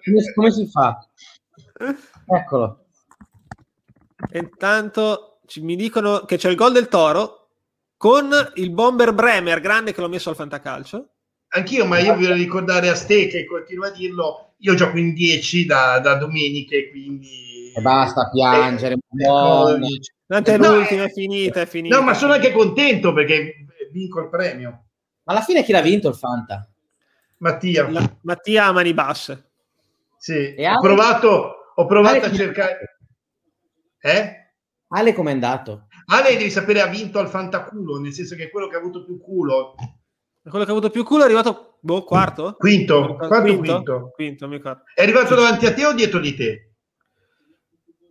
Come, come si fa? Eccolo. Intanto ci, mi dicono che c'è il gol del Toro con il bomber Bremer, grande, che l'ho messo al fantacalcio. Anch'io, ma io voglio ricordare a Ste, che continua a dirlo, io gioco in dieci da, da domeniche, quindi... E basta piangere. Eh, no, Tanto è no, l'ultima, è finita, è finita. No, ma sono anche contento perché vinco il premio. Ma alla fine chi l'ha vinto il Fanta? Mattia. La, Mattia a mani basse. Sì, e ho, Ale... provato, ho provato Ale a cercare... Eh? Ale com'è andato? Ale, devi sapere, ha vinto al fantaculo, nel senso che è quello che ha avuto più culo. Quello che ha avuto più culo è arrivato... Boh, quarto? Quinto. Quarto, quinto? Quinto. Quinto, mi ricordo. È arrivato davanti a te o dietro di te?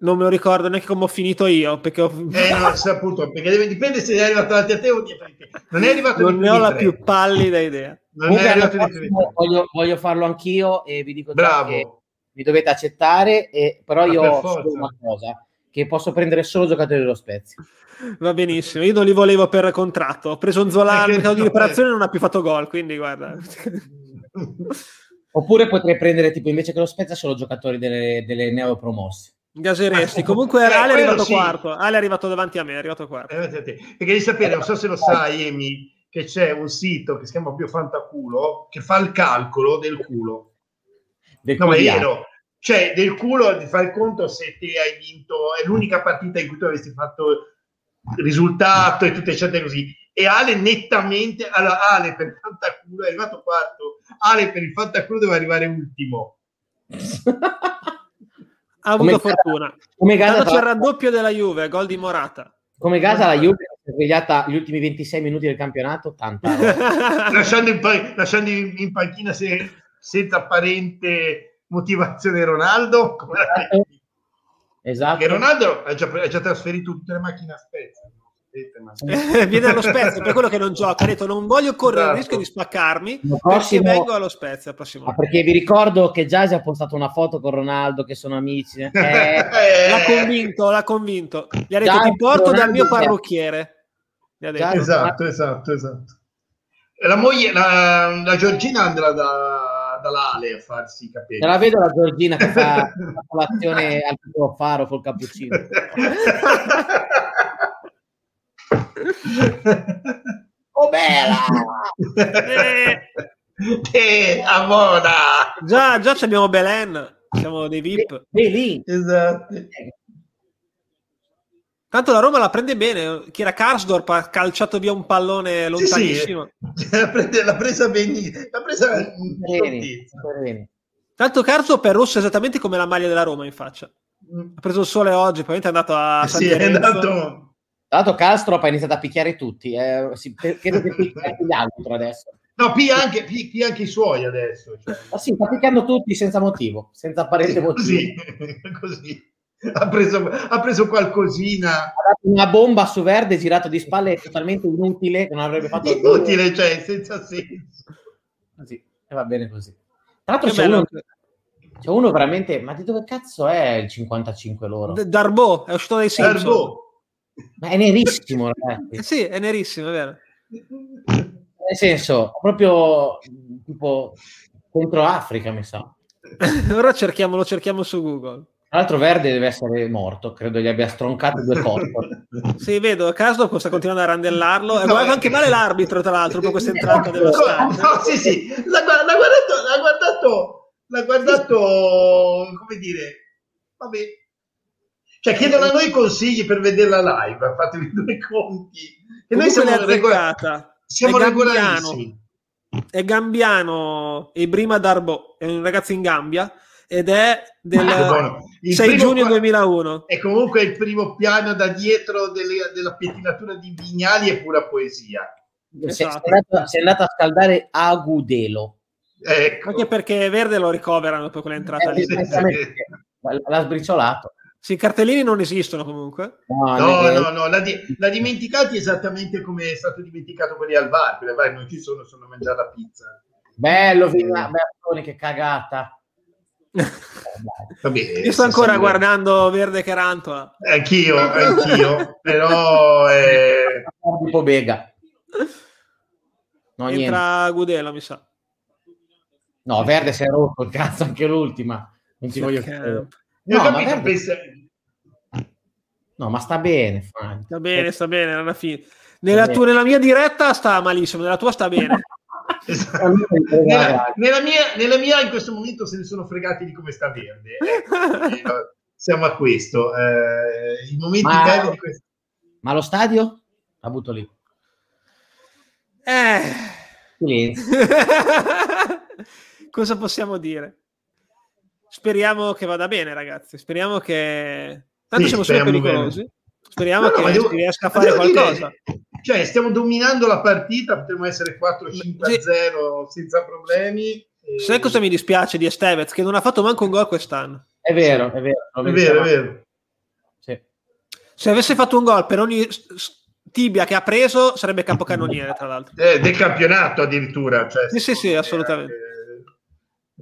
Non me lo ricordo neanche come ho finito io, perché ho... Eh, non ho saputo, perché deve dipendere se è arrivato davanti a te o dietro di te. Non è arrivato Non ne ho la più pallida idea. Non è arrivato prossimo, voglio, voglio farlo anch'io e vi dico Bravo. Che mi dovete accettare, e, però Ma io per ho una cosa, che posso prendere solo giocatori dello Spezia. Va benissimo, io non li volevo per contratto. Ho preso Nzola al mercato di riparazione e non ha più fatto gol, quindi guarda... Oppure potrei prendere, tipo, invece che lo Spezia, solo giocatori delle, delle neopromosse. Gaseresti. Comunque eh, Ale è arrivato sì. quarto, Ale è arrivato davanti a me, è arrivato quarto. Perché devi sapere, non so se lo sai, Emi, che c'è un sito che si chiama Biofantaculo che fa il calcolo del culo. Del no, ma è vero. Cioè, del culo ti fa il conto se te hai vinto, è l'unica partita in cui tu avresti fatto il risultato e tutte certe così. E Ale nettamente, allora Ale per il Fantaculo è arrivato quarto, Ale per il Fantaculo doveva arrivare ultimo. Ha avuto come fortuna. Come Gasa c'è il raddoppio della Juve, gol di Morata. Come Gasa la Juve si è svegliata gli ultimi ventisei minuti del campionato, tanta lasciando, in pa- lasciando in panchina se- senza apparente motivazione Ronaldo. Esatto. Esatto. Che Ronaldo ha già, ha già trasferito tutte le macchine a Spezia. Viene allo Spezia per quello che non gioca, ha detto non voglio correre esatto. il rischio di spaccarmi, prossimo... perché vengo allo Spezia prossimo ah, perché vi ricordo che Giasi ha postato una foto con Ronaldo che sono amici eh, l'ha convinto, l'ha convinto gli ha detto Giasi, ti porto Ronaldo dal mio parrucchiere gli ha detto, Giasi, esatto, esatto, esatto. La moglie, la, la Giorgina andrà da, dall'Ale a farsi i capelli, la vedo la Giorgina che fa la colazione al suo faro col cappuccino. Oh bella eh, eh, amora. Già, già abbiamo Belen, siamo dei V I P. Be- esatto. Tanto la Roma la prende bene. Chi era Karsdorp ha calciato via un pallone lontanissimo. Sì, sì. La prende, l'ha presa benissimo. L'ha presa benissimo. Tanto Karsdorp è rosso esattamente come la maglia della Roma in faccia. Ha preso il sole oggi, poi è andato a San sì, è andato. Tra l'altro Castro ha iniziato a picchiare tutti, eh. si, credo che picchi anche gli altri adesso. No, picchia anche, picchia anche i suoi adesso. Cioè. Ma sì, sta picchiando tutti senza motivo, senza apparente sì, motivo. Così, così. Ha preso, ha preso qualcosina. Ha dato una bomba su Verde, girato di spalle, è totalmente inutile, non avrebbe fatto Inutile, nulla. Cioè, senza senso. Così, e va bene così. Tra l'altro c'è uno, c'è uno veramente, ma di dove cazzo è il cinquantacinque loro? D- Darboe, è uscito dai Simpson. Darboe. Ma è nerissimo, ragazzi. Eh sì, è nerissimo, è vero. Nel senso, proprio tipo contro Africa, mi sa. Ora cerchiamo, lo cerchiamo su Google. Tra l'altro Verde deve essere morto, credo gli abbia stroncato due colpi. Sì, vedo, Karsdorp sta continuando a randellarlo. No, e guarda anche male l'arbitro, tra l'altro, per questa entrata della stanza. No, sì, sì, l'ha guardato, l'ha guardato, l'ha guardato, come dire, vabbè. Cioè, chiedono a noi consigli per vederla live, fatevi due conti. E noi siamo regolari. Siamo regolarissimi. È gambiano e prima Darboe, è un ragazzo in Gambia, ed è del sei giugno duemilauno. E comunque il primo piano da dietro delle, della pettinatura di Vignali è pura poesia. Esatto. Si, è andato, si è andato a scaldare Agudelo. Ecco. Anche perché Verde lo ricoverano per quell'entrata eh, lì. L'ha sbriciolato. Sì, i cartellini non esistono comunque. No, no, è... no, no l'ha, di- l'ha dimenticato esattamente come è stato dimenticato quelli al bar. Quelli al bar non ci sono, sono a mangiare la pizza. Bello, Vignali, eh. Che cagata. Vabbè, io sto ancora sembra... guardando Verde che rantola. Anch'io, anch'io, però è un po' Pobega. No, entra Agudelo, mi sa. No, Verde si è rotto il cazzo anche l'ultima. Non ti voglio capire. No, ma Verde... pensa... no, ma sta bene, fan. Sta bene, sta bene alla fine. Nella, tua, nella mia diretta sta malissimo, nella tua sta bene. Esatto. Nella, nella, mia, nella mia in questo momento se ne sono fregati di come sta Verde, eh, siamo a questo eh, i momenti ma, belli di questo. Ma lo stadio? La butto lì eh. Sì. Cosa possiamo dire? Speriamo che vada bene, ragazzi, speriamo che tanto sì, siamo solo pericolosi bene. Speriamo no, no, che devo, si riesca a fare qualcosa dire. Cioè, stiamo dominando la partita, potremmo essere quattro cinque a zero sì. Senza problemi. Sai e... cosa mi dispiace di Estévez? Che non ha fatto manco un gol quest'anno. È vero, sì. è vero. È vero, è vero. Sì. Se avesse fatto un gol per ogni tibia che ha preso, sarebbe capocannoniere, tra l'altro. Eh, del campionato addirittura. Cioè, sì, sì, sì, assolutamente.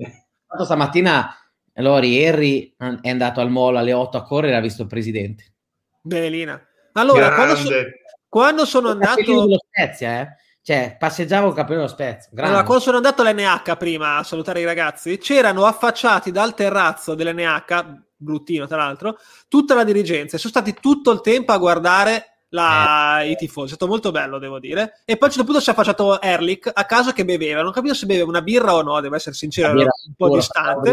Anche... Tanto stamattina Lori Henry è andato al mall alle otto a correre e ha visto il presidente. Benelina. Allora, quando sono... Quando sono andato dello Spezia, eh? Cioè passeggiavo il cappello dello Spezia. Allora, quando sono andato all'enne acca prima a salutare i ragazzi, c'erano affacciati dal terrazzo dell'enne acca, bruttino tra l'altro, tutta la dirigenza. E sono stati tutto il tempo a guardare la... eh. i tifosi. È stato molto bello, devo dire. E poi a un certo punto si è affacciato Erlich a caso che beveva. Non capito se beveva una birra o no, devo essere sincero, un po' distante.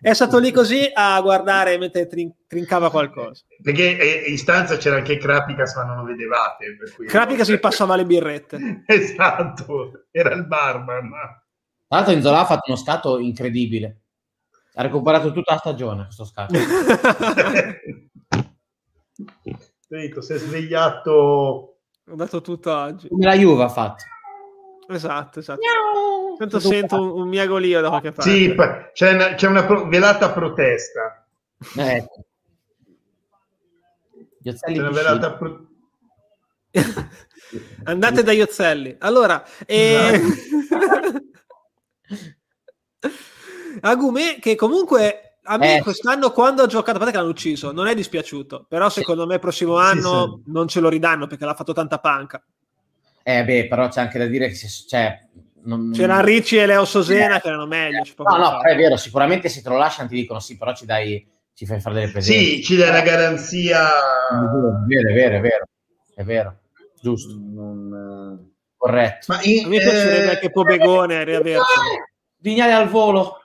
È stato lì così a guardare mentre trin- trincava qualcosa. Perché in stanza c'era anche Krapikas, ma non lo vedevate. Krapikas si passava le birrette. Esatto, era il barman. Tra l'altro Nzola ha fatto uno scatto incredibile. Ha recuperato tutta la stagione questo scatto. Si è svegliato, ho dato tutto oggi come la Juve ha fatto. Esatto, esatto. Miau. Tanto tutto sento fatto. Un miagolio da qualche parte. Sì, c'è una, c'è una pro- velata protesta eh. C'è una velata pro- andate da Iozzelli allora e... Agumet che comunque a me eh, quest'anno quando ha giocato, a parte che l'hanno ucciso, non è dispiaciuto, però secondo me il prossimo anno sì, sì. non ce lo ridanno perché l'ha fatto tanta panca. Eh beh, però c'è anche da dire che se, cioè, non, c'era non... Ricci e Leo Sena eh, che erano meglio. Eh, no, no, è vero, sicuramente se te lo lasciano ti dicono sì, però ci dai, ci fai fare delle presenze. Sì, ci dai la garanzia. È vero, è vero, è vero, è vero. Giusto. Non... Corretto. Ma in, a me eh... piacerebbe che Pobegone riaversi. Vignali al volo.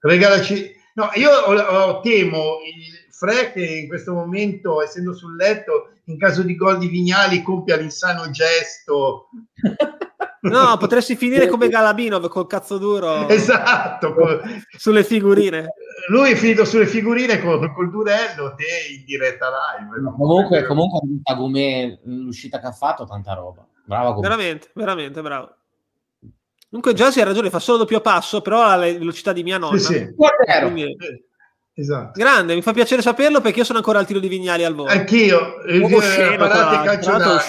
Regalaci. No, io ho, ho, temo il Fre che in questo momento, essendo sul letto, in caso di gol di Vignali compia l'insano gesto. No, potresti finire come Galabinov col cazzo duro. Esatto, sulle figurine. Lui è finito sulle figurine col, col durello te in diretta live. No? Comunque, comunque Agumet, l'uscita che ha fatto, tanta roba. Bravo, veramente, veramente bravo. Dunque Giasi ha ragione, fa solo doppio passo, però alla velocità di mia nonna. Sì, sì. Quindi... esatto. Grande, mi fa piacere saperlo perché io sono ancora al tiro di Vignali al volo. Anch'io. Osceno, tanto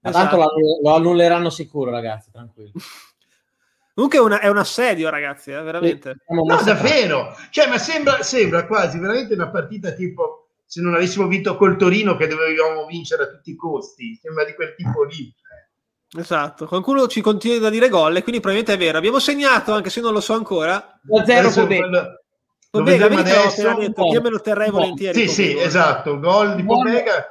esatto. lo, lo annulleranno sicuro, ragazzi, tranquilli. Comunque è, una, è un assedio, ragazzi, eh, veramente. Sì, no, davvero. Cioè, ma sembra, sembra quasi veramente una partita tipo se non avessimo vinto col Torino che dovevamo vincere a tutti i costi. Sembra di quel tipo lì. Esatto, qualcuno ci continua a dire gol e quindi probabilmente è vero, abbiamo segnato anche se non lo so ancora zero Pobega. Pobega, io me lo terrei no. volentieri sì sì gol. Esatto, gol di Pobega.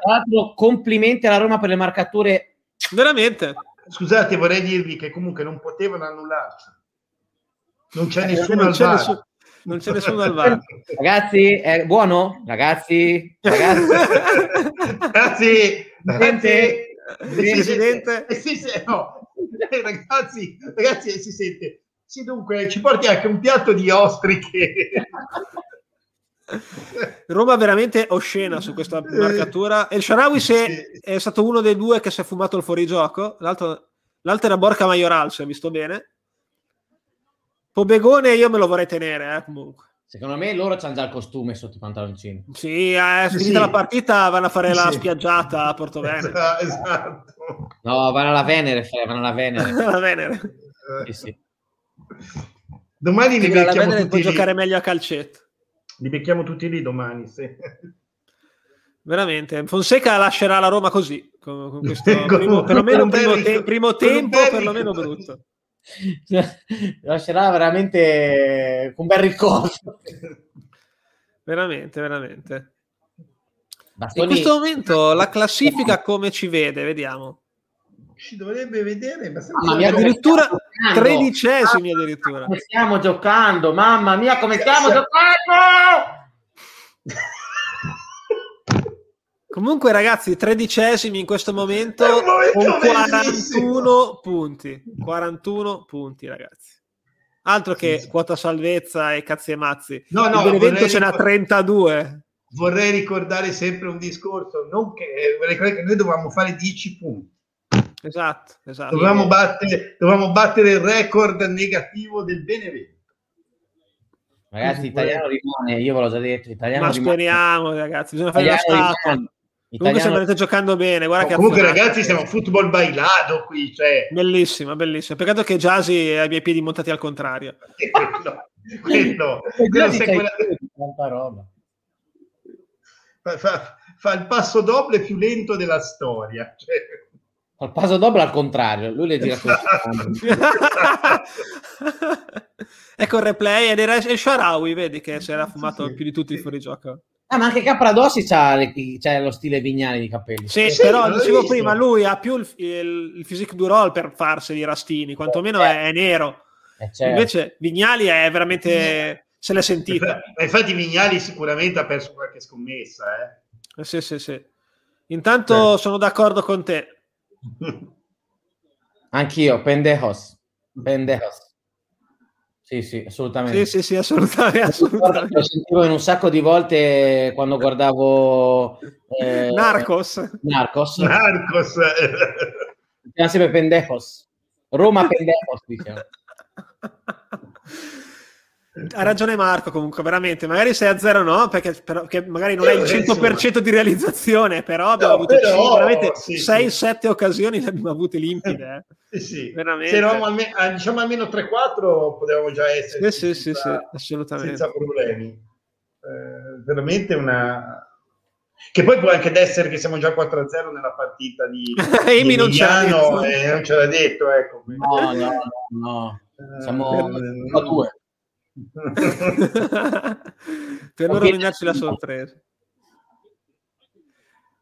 Complimenti alla Roma per le marcature veramente. Scusate, vorrei dirvi che comunque non potevano annullarci, non c'è eh, nessuno non al VAR nessu- non c'è nessuno al VAR ragazzi, è buono? ragazzi ragazzi ragazzi, ragazzi. Presidente, eh, si sente, eh, si sente, no. eh, ragazzi, ragazzi, si sente Sì, dunque, ci porti anche un piatto di ostriche. Roma veramente oscena su questa marcatura. E il Shaarawy se è stato uno dei due che si è fumato il fuorigioco, l'altro era Borca Majoral, se ho visto bene. Pobegone io me lo vorrei tenere, eh, comunque. Secondo me loro c'hanno già il costume sotto i pantaloncini. Sì, eh, finita sì. la partita vanno a fare la sì. spiaggiata a Porto Venere. Esatto, esatto. No, vanno alla Venere, Fè, vanno alla Venere. La Venere. Eh, sì. Domani sì, li becchiamo tutti lì. Giocare meglio a calcetto. Li becchiamo tutti lì domani, sì. Veramente. Fonseca lascerà la Roma così, con, con questo con, primo, perlomeno un primo, te primo tempo perlomeno brutto. Lascerà veramente un bel ricordo, veramente veramente Bastoni. In questo momento la classifica come ci vede? Vediamo, ci dovrebbe vedere ma addirittura tredicesimi, addirittura come stiamo giocando, mamma mia come stiamo Cazzo. giocando comunque ragazzi, tredicesimi in questo momento, momento con quarantuno punti, quarantuno punti ragazzi, altro che sì, sì. quota salvezza e cazzi e mazzi. No, no, il Benevento ce n'ha trentadue. Vorrei ricordare sempre un discorso, non che, eh, che noi dovevamo fare dieci punti, esatto, esatto. Dovevamo, battere, dovevamo battere il record negativo del Benevento. Ragazzi, Italiano rimane, io ve l'ho già detto, Italiano ma speriamo rimane. Ragazzi, bisogna fare Italiano la statua. Italiano... Comunque stiamo giocando bene, guarda no, che comunque azionati. Ragazzi siamo football bailado qui, cioè. Bellissima, bellissima. Peccato che Giasi abbia i piedi montati al contrario. Quello, quello, quello sei quella... tanta roba. Fa, fa, fa il passo doble più lento della storia. Cioè. Fa il passo doble al contrario, lui le gira così. Ecco il replay, ed era il Shaarawy, vedi che si era fumato sì, sì, più di tutti sì. fuori gioco. Ah, ma anche Capradossi c'ha lo stile Vignali di capelli. Sì, sì però dicevo visto. prima, lui ha più il, il, il physique du rôle per farsi i rastini, quantomeno eh, è, è nero. Eh, certo. Invece Vignali è veramente... Vignali. Se l'è sentita. Ma infatti Vignali sicuramente ha perso qualche scommessa. Eh, eh sì, sì, sì. Intanto eh. sono d'accordo con te. Anch'io, pendejos. Pendejos. Sì, sì, assolutamente. Sì, sì, sì, assolutamente, assolutamente. Lo sentivo in un sacco di volte quando guardavo... Eh, Narcos. Narcos. Narcos. Diciamo sempre pendejos. Roma pendejos, diciamo. Ha ragione Marco, comunque, veramente. Magari sei a zero no, perché, perché magari non hai il cento per cento di realizzazione, però abbiamo no, avuto veramente sì, sei sette sì. occasioni le abbiamo avute limpide. Eh. Sì, sì. Veramente. Se eravamo alme diciamo almeno tre quattro potevamo già essere sì, senza, sì, sì, assolutamente. senza problemi. Eh, veramente una... Che poi può anche essere che siamo già quattro a zero nella partita di Emi non ce l'ha detto, ecco. No, no, no. Siamo a due. Per non rovinarci la sorpresa.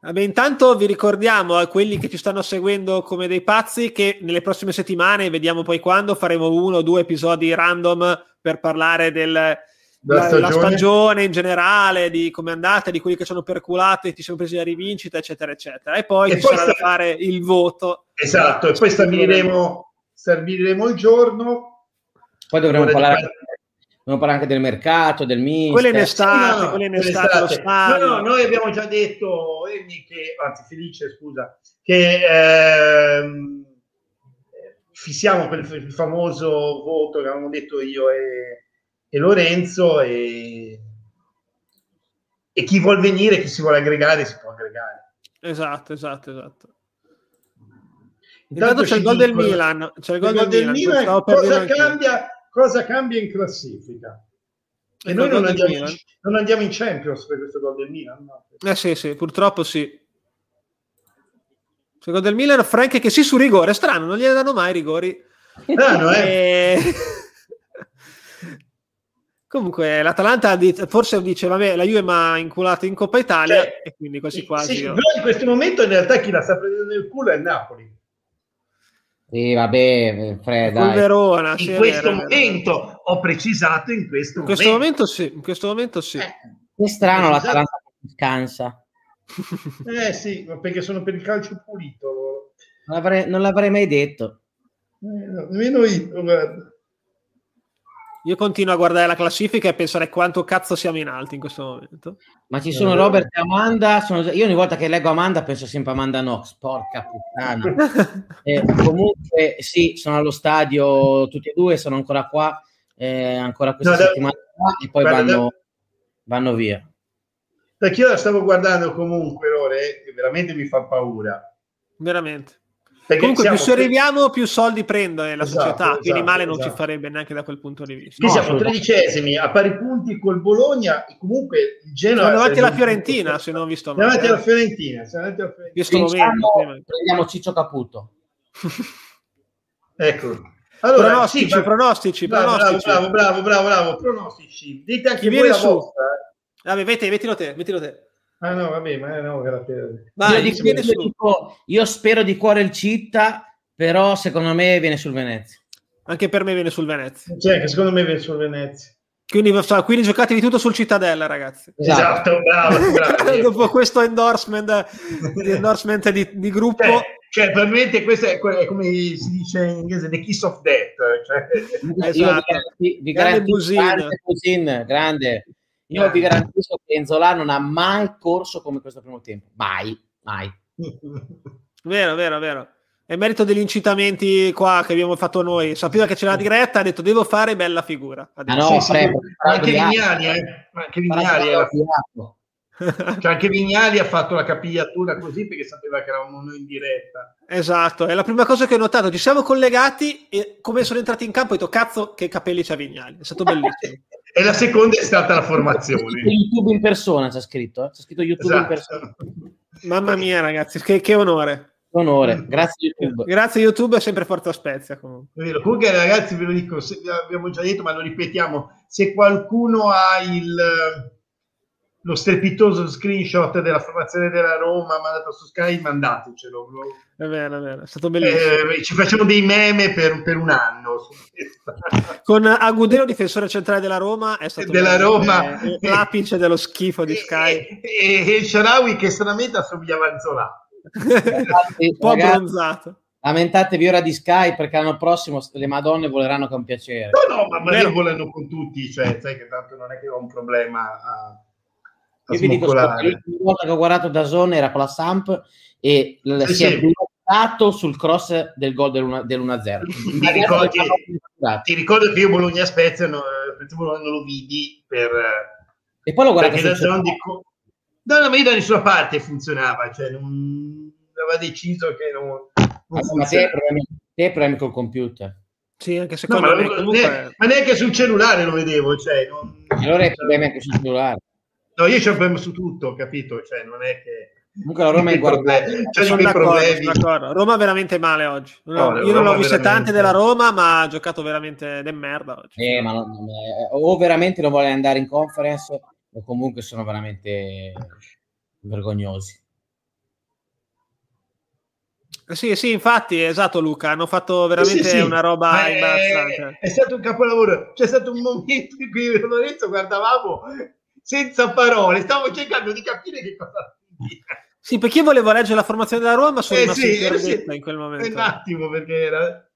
Vabbè, intanto vi ricordiamo a quelli che ci stanno seguendo come dei pazzi che nelle prossime settimane, vediamo poi quando, faremo uno o due episodi random per parlare del, della stagione. La stagione in generale, di come è andata, di quelli che sono perculati, ti sono presi la rivincita, eccetera eccetera, e poi e ci poi sarà da fare il voto, esatto, e poi stabiliremo, stabiliremo il giorno, poi dovremo parlare di... Non parla anche del mercato, del mister. Quello in estate, no, quello in estate, lo stadio. No, no, noi abbiamo già detto, Emi, che, anzi Felice, scusa, che ehm, fissiamo quel il famoso voto che avevamo detto io e, e Lorenzo, e, e chi vuol venire, chi si vuole aggregare, si può aggregare. Esatto, esatto, esatto. Intanto c'è il gol del Milan. C'è il gol del, del Milan, Milan cosa cambia? Cosa cambia in classifica? E, e noi non andiamo in, non andiamo in Champions per questo gol del Milan. No? Eh sì, sì, purtroppo sì. Secondo il Milan, Frank che sì su rigore, strano, non gli danno mai rigori. Strano, eh? E... Comunque l'Atalanta forse dice, vabbè, la Juve mi ha inculato in Coppa Italia, cioè, e quindi quasi quasi... Sì, io... Però in questo momento in realtà chi la sta prendendo nel culo è il Napoli. Sì, vabbè, Fred, dai. Verona, in sì, questo era, momento era, era. ho precisato in questo, in questo momento. momento sì, in questo momento sì. Eh, è strano l'Atalanta che scansa. Eh sì, ma perché sono per il calcio pulito loro. Non l'avrei mai detto. Eh, no, nemmeno io, guarda. Io continuo a guardare la classifica e pensare quanto cazzo siamo in alto in questo momento. Ma ci sono Robert e Amanda. Sono... Io ogni volta che leggo Amanda penso sempre Amanda Knox. Porca puttana. eh, comunque sì, sono allo stadio tutti e due, sono ancora qua, eh, ancora questa no, da... settimana qua, e poi guarda, vanno, da... vanno via. Perché io la stavo guardando comunque, Lore, e veramente mi fa paura. Veramente. Perché comunque più ci arriviamo più soldi prende la esatto, società, esatto, quindi male esatto. non ci farebbe neanche da quel punto di vista. Noi siamo tredicesimi a pari punti col Bologna e comunque il Genoa... Siamo davanti alla Fiorentina, se non ho visto male. Davanti alla Fiorentina, davanti alla Fiorentina. Sto momento, prendiamo Ciccio Caputo. Ecco. Allora, pronostici, sì, ma... pronostici, bravo, pronostici. Bravo, bravo, bravo, bravo, pronostici. Dite anche chi voi la su. Vostra. Vabbè, vedi, mettilo te, mettilo te. Ah no, vabbè, ma no, grazie. Vai, io, viene io, dico, io spero di cuore il Città, però secondo me viene sul Venezia. Anche per me viene sul Venezia. Cioè, che secondo me viene sul Venezia. Quindi, quindi giocatevi tutto sul Cittadella, ragazzi. Esatto, bravo, bravo. Dopo questo endorsement, endorsement di, di gruppo... Cioè, cioè veramente questo è, è come si dice in inglese, the kiss of death. Cioè. Esatto. Vi, vi grande Busin. Grande Busin, grande. Io eh. vi garantisco che Nzola non ha mai corso come questo primo tempo. Mai, mai. Vero, vero, vero. È merito degli incitamenti qua che abbiamo fatto noi. Sapeva che c'era la diretta, ha detto devo fare bella figura. Ah no, sì, prego, anche Vignali, eh. anche Vignali ha fatto. Cioè anche Vignali ha fatto la capigliatura così perché sapeva che eravamo noi in diretta. Esatto, è la prima cosa che ho notato. Ci siamo collegati e come sono entrati in campo ho detto cazzo che capelli c'ha Vignali. È stato bellissimo. E la seconda è stata la formazione. YouTube in persona c'è scritto, eh? C'è scritto YouTube esatto. in persona. Mamma mia ragazzi, che, che onore. Onore, grazie YouTube. Grazie YouTube, è sempre Forza Spezia comunque. Vero. Comunque ragazzi ve lo dico, se, abbiamo già detto ma lo ripetiamo, se qualcuno ha il... lo strepitoso screenshot della formazione della Roma mandato su Sky, mandatecelo. È vero, è vero, è stato bellissimo. Eh, ci facciamo dei meme per, per un anno. Con Agudelo, difensore centrale della Roma, è stato della Roma. Eh, l'apice dello schifo di Sky. E il Shaarawy che stranamente assomigliava a Zola. Un po' abbronzato. Lamentatevi ora di Sky perché l'anno prossimo le Madonne voleranno con piacere. No, no, ma le volano con tutti, cioè, sai che tanto non è che ho un problema a... Io vi dico, l'ultima volta che ho guardato da zone era con la Samp e sì, si sì. è bloccato sul cross del gol dell'uno a zero. Dell ti, ricordi, ti ricordo che io Bologna Spezia non, non lo vidi per, e poi l'ho guardato da zone di, no, no, ma io da nessuna parte funzionava, cioè non aveva deciso che non, non allora, ma te hai problemi, problemi col computer. Sì, anche secondo no, ma, me, comunque... ne, ma neanche sul cellulare lo vedevo, cioè, non... allora hai problemi anche sul cellulare. No, io c'ho un problema su tutto, capito? Cioè, non è che... Comunque la Roma è guardata. Cioè, Roma veramente male oggi. No, no, io non ho visto veramente... tante della Roma, ma ha giocato veramente del merda oggi. Eh, ma non, non è... O veramente non vuole andare in conference, o comunque sono veramente vergognosi. Sì, sì, infatti, esatto Luca, hanno fatto veramente sì, sì, una roba è, imbarazzante. È stato un capolavoro. C'è stato un momento in cui io e Lorenzo guardavamo... senza parole, stavo cercando di capire che cosa sì, perché io volevo leggere la formazione della Roma, ma sono eh una sì, eh sì. in quel momento un attimo, perché era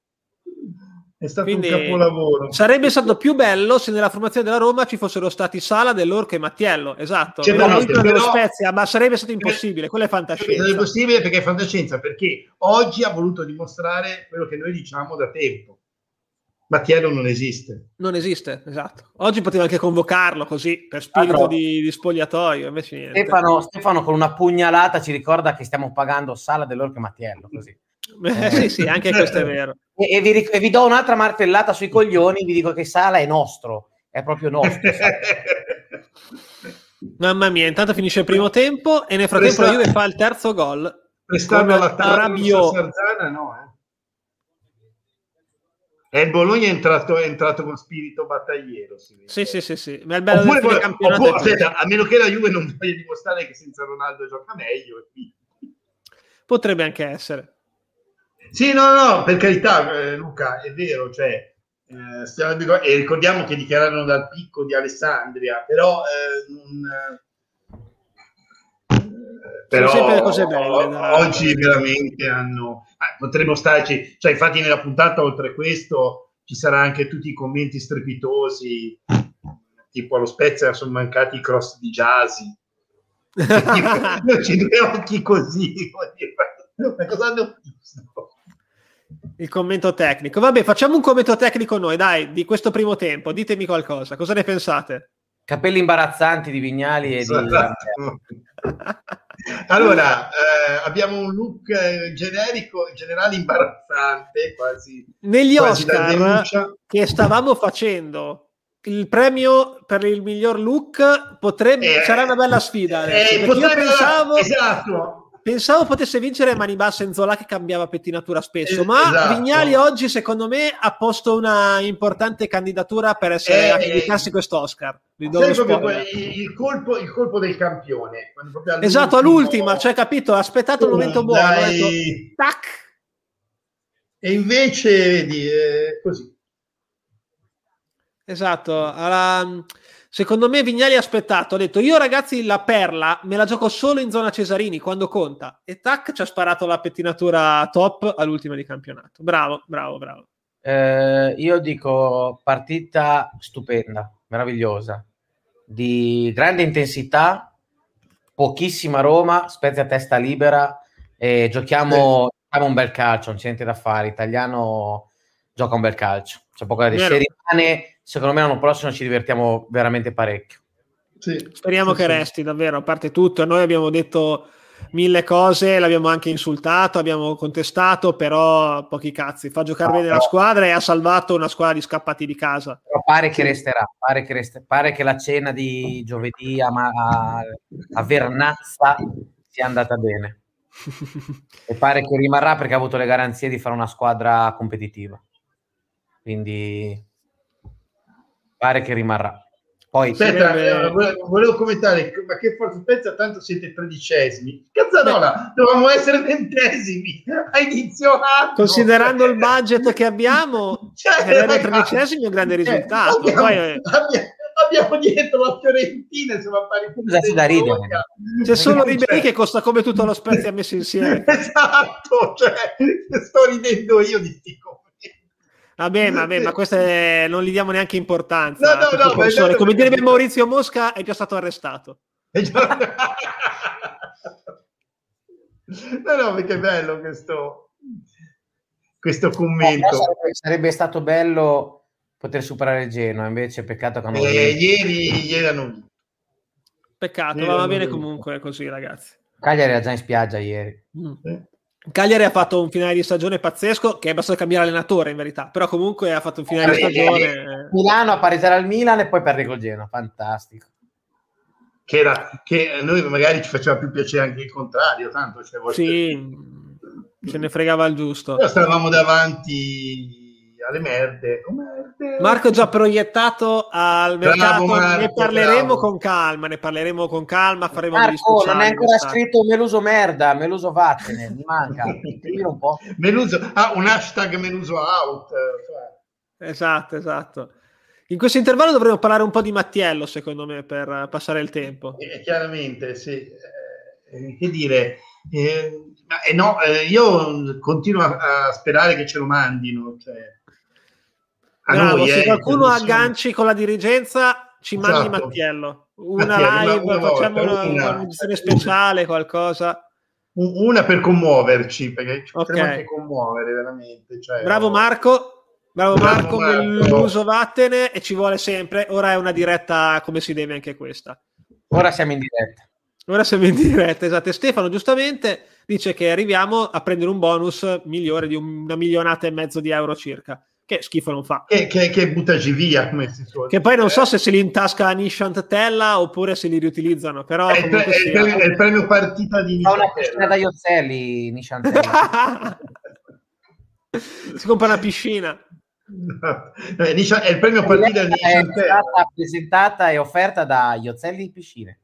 è stato quindi un capolavoro. Sarebbe stato più bello se nella formazione della Roma ci fossero stati Sala, Dell'Orca e Mattiello, esatto, cioè, però, però, Spezia, ma sarebbe stato impossibile, quello è fantascienza. Non è possibile perché è fantascienza, perché oggi ha voluto dimostrare quello che noi diciamo da tempo. Mattiello non esiste. Non esiste, esatto. Oggi poteva anche convocarlo così, per spirito ah, di, di spogliatoio, invece niente. Stefano, Stefano con una pugnalata ci ricorda che stiamo pagando Sala, Dell'Orca e Mattiello, così. Eh, eh. Sì, sì, anche questo è vero. E, e, vi, e vi do un'altra martellata sui coglioni, vi dico che Sala è nostro, è proprio nostro. Mamma mia, intanto finisce il primo tempo e nel frattempo Presta... la Juve fa il terzo gol. Prestando la Sarzana, no, eh. E il Bologna è entrato, è entrato con spirito battagliero. Sì, sì, sì, sì. Ma è il bello oppure, del campionato. Oppure, aspetta, a meno che la Juve non voglia dimostrare che senza Ronaldo gioca meglio. Potrebbe anche essere. Sì, no, no, per carità, eh, Luca, è vero. Cioè, eh, stiamo, e ricordiamo che dichiararono dal picco di Alessandria, però... Eh, non, eh, però sempre cose belle, no? Oggi veramente hanno... potremmo starci, cioè infatti nella puntata oltre questo ci sarà anche tutti i commenti strepitosi, tipo allo Spezia sono mancati i cross di Giasi. Io ci due occhi così, ma cosa hanno visto? Il commento tecnico, vabbè, facciamo un commento tecnico noi, dai, di questo primo tempo, ditemi qualcosa, cosa ne pensate? Capelli imbarazzanti di Vignali e esatto. di... Allora, eh, abbiamo un look eh, generico, in generale imbarazzante, quasi negli quasi Oscar che stavamo facendo. Il premio per il miglior look potrebbe, eh, sarà una bella sfida. Eh, eh, potrebbe, io pensavo, esatto. pensavo potesse vincere mani basse Nzola, che cambiava pettinatura spesso, eh, ma esatto. Vignali oggi secondo me ha posto una importante candidatura per essere eh, a giudicarsi eh, quest'Oscar. Il colpo, il colpo del campione. Esatto, all'ultima, cioè capito, ha aspettato un uh, momento buono. Ha detto, tac. E invece, vedi, eh, così. Esatto, alla... secondo me Vignali ha aspettato, ha detto io ragazzi la perla me la gioco solo in zona Cesarini quando conta, e tac ci ha sparato la pettinatura top all'ultima di campionato. Bravo, bravo, bravo. Eh, io dico partita stupenda, meravigliosa, di grande intensità, pochissima Roma, Spezia testa libera e giochiamo, sì. giochiamo un bel calcio, non c'è niente da fare, Italiano gioca un bel calcio, c'è poco da dire, se rimane secondo me l'anno prossimo ci divertiamo veramente parecchio. Sì, speriamo sì, che sì. resti davvero, a parte tutto noi abbiamo detto mille cose, l'abbiamo anche insultato, abbiamo contestato, però pochi cazzi, fa giocare no, bene no. la squadra e ha salvato una squadra di scappati di casa, però pare che resterà, pare che, rest- pare che la cena di giovedì a, a, a Vernazza sia andata bene e pare che rimarrà perché ha avuto le garanzie di fare una squadra competitiva, quindi pare che rimarrà. Poi aspetta, eh, volevo commentare, ma che forza Spezia, tanto siete tredicesimi, cazzarola, dovevamo essere ventesimi a inizio anno, considerando il budget che abbiamo, cioè, era tredicesimi, un grande risultato, eh, abbiamo, poi, eh. abbiamo, abbiamo dietro la Fiorentina, insomma, pari da ridere. C'è solo Ribéry che costa come tutto lo Spezia messo insieme. Esatto, cioè sto ridendo io di Tico. Vabbè, vabbè, ma queste non gli diamo neanche importanza. No, no, no, come esatto, direbbe Maurizio Mosca, è già stato arrestato. Già... no, no, perché è bello questo, questo commento. No, sarebbe, sarebbe stato bello poter superare il Genoa, invece peccato che non eh, è... Ieri, ieri hanno... Peccato, ieri ma va bene comunque così, ragazzi. Cagliari era già in spiaggia ieri. Mm. Eh? Cagliari ha fatto un finale di stagione pazzesco, che è bastato cambiare allenatore in verità, però comunque ha fatto un finale eh, di stagione eh, Milano a pareggiare al Milan e poi perde col Genoa, fantastico, che, era, che a noi magari ci faceva più piacere anche il contrario, tanto cioè, voi sì, per... ce ne fregava il giusto, però stavamo davanti alle merde, oh, merde. Marco già proiettato al mercato, bravo, Marco, ne parleremo bravo. con calma, ne parleremo con calma, faremo Marco, gli speciali, non è ancora scritto Meluso merda, Meluso vattene, mi manca un po'. Meluso, ah, un hashtag Meluso out, cioè. Esatto, esatto. In questo intervallo dovremmo parlare un po' di Mattiello, secondo me, per passare il tempo. Eh, chiaramente, sì. Eh, che dire... Eh, ma, eh, no, eh, io continuo a, a sperare che ce lo mandino, cioè... Bravo, noi, se eh, qualcuno agganci con la dirigenza ci esatto. mandi Mattiello, una Mattiello, live, una, una facciamo volta, una, una, una edizione speciale, qualcosa, una per commuoverci, perché ci okay. potremmo anche commuovere veramente, cioè, bravo Marco, bravo, bravo Marco, Marco. L'uso vattene, e ci vuole sempre, ora è una diretta come si deve anche questa, ora siamo in diretta, ora siamo in diretta, esatto. E Stefano giustamente dice che arriviamo a prendere un bonus migliore di una milionata e mezzo di euro circa, che schifo non fa, che, che, che buttaci via, come si suol dire. Che poi non so se se li intasca Nishant Tella oppure se li riutilizzano, però è, pre- è, pre- è il premio partita di Nishant Tella, una piscina da Iozzelli, Nishant Tella si compra una piscina, no, è il premio partita di Nishant Tella, è stata presentata e offerta da Iozzelli in piscine,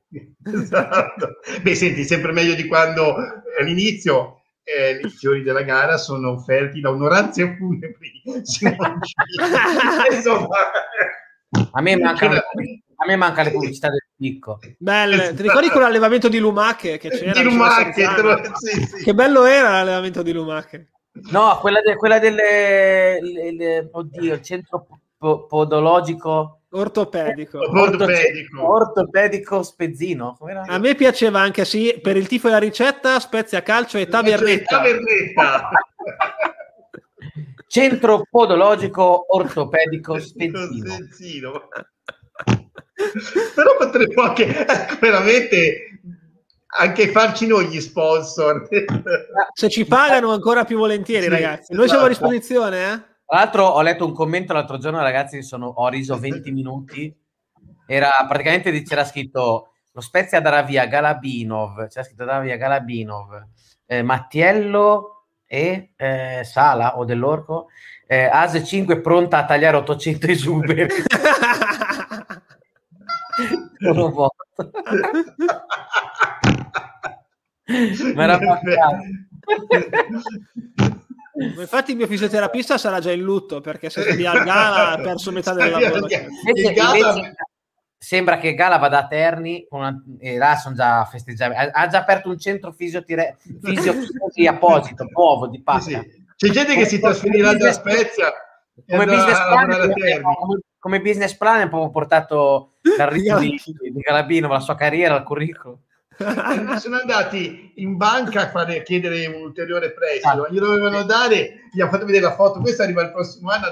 esatto. Beh, senti, sempre meglio di quando all'inizio Eh, i fiori della gara sono offerti da onoranze funebri. A me manca una... a me manca le pubblicità del picco. Belle. Esatto. Ti ricordi quell'allevamento di lumache che c'era? Di lumache, che, sì, sì. Che bello era l'allevamento di lumache. No, quella, de, quella delle le, le, oddio, il centro po- podologico ortopedico. Ortopedico. Ortopedico Spezzino. Com'era? A me piaceva anche, sì, per il tifo e la ricetta, Spezia Calcio e Tavernetta. Tavernetta. Centro podologico ortopedico Spezzino. Spezzino. Però potremmo anche veramente anche farci noi gli sponsor. Se ci pagano ancora più volentieri, sì, ragazzi. Noi siamo a disposizione, eh? Tra l'altro ho letto un commento l'altro giorno, ragazzi, sono, ho riso venti minuti, era praticamente, c'era scritto lo Spezia darà via Galabinov, c'era scritto darà via Galabinov, eh, Mattiello e eh, Sala o dell'Orco, eh, A S cinque pronta a tagliare ottocento esuberi. Sono morto. Ma era infatti il mio fisioterapista sarà già in lutto perché se si al Gala ha perso metà del lavoro. Invece, Gala... invece, sembra che Gala vada a Terni una, e là sono già festeggiamenti, ha già aperto un centro fisiotire... fisioterapia apposito nuovo di pacca, sì. C'è gente che come si trasferirà da Spezia come business plan, come, come business plan è proprio portato dal Ricci di, di Galabino la sua carriera, il curriculum. Sono andati in banca a fare, chiedere un ulteriore prestito, gli dovevano dare, gli hanno fatto vedere la foto, questa arriva il prossimo anno,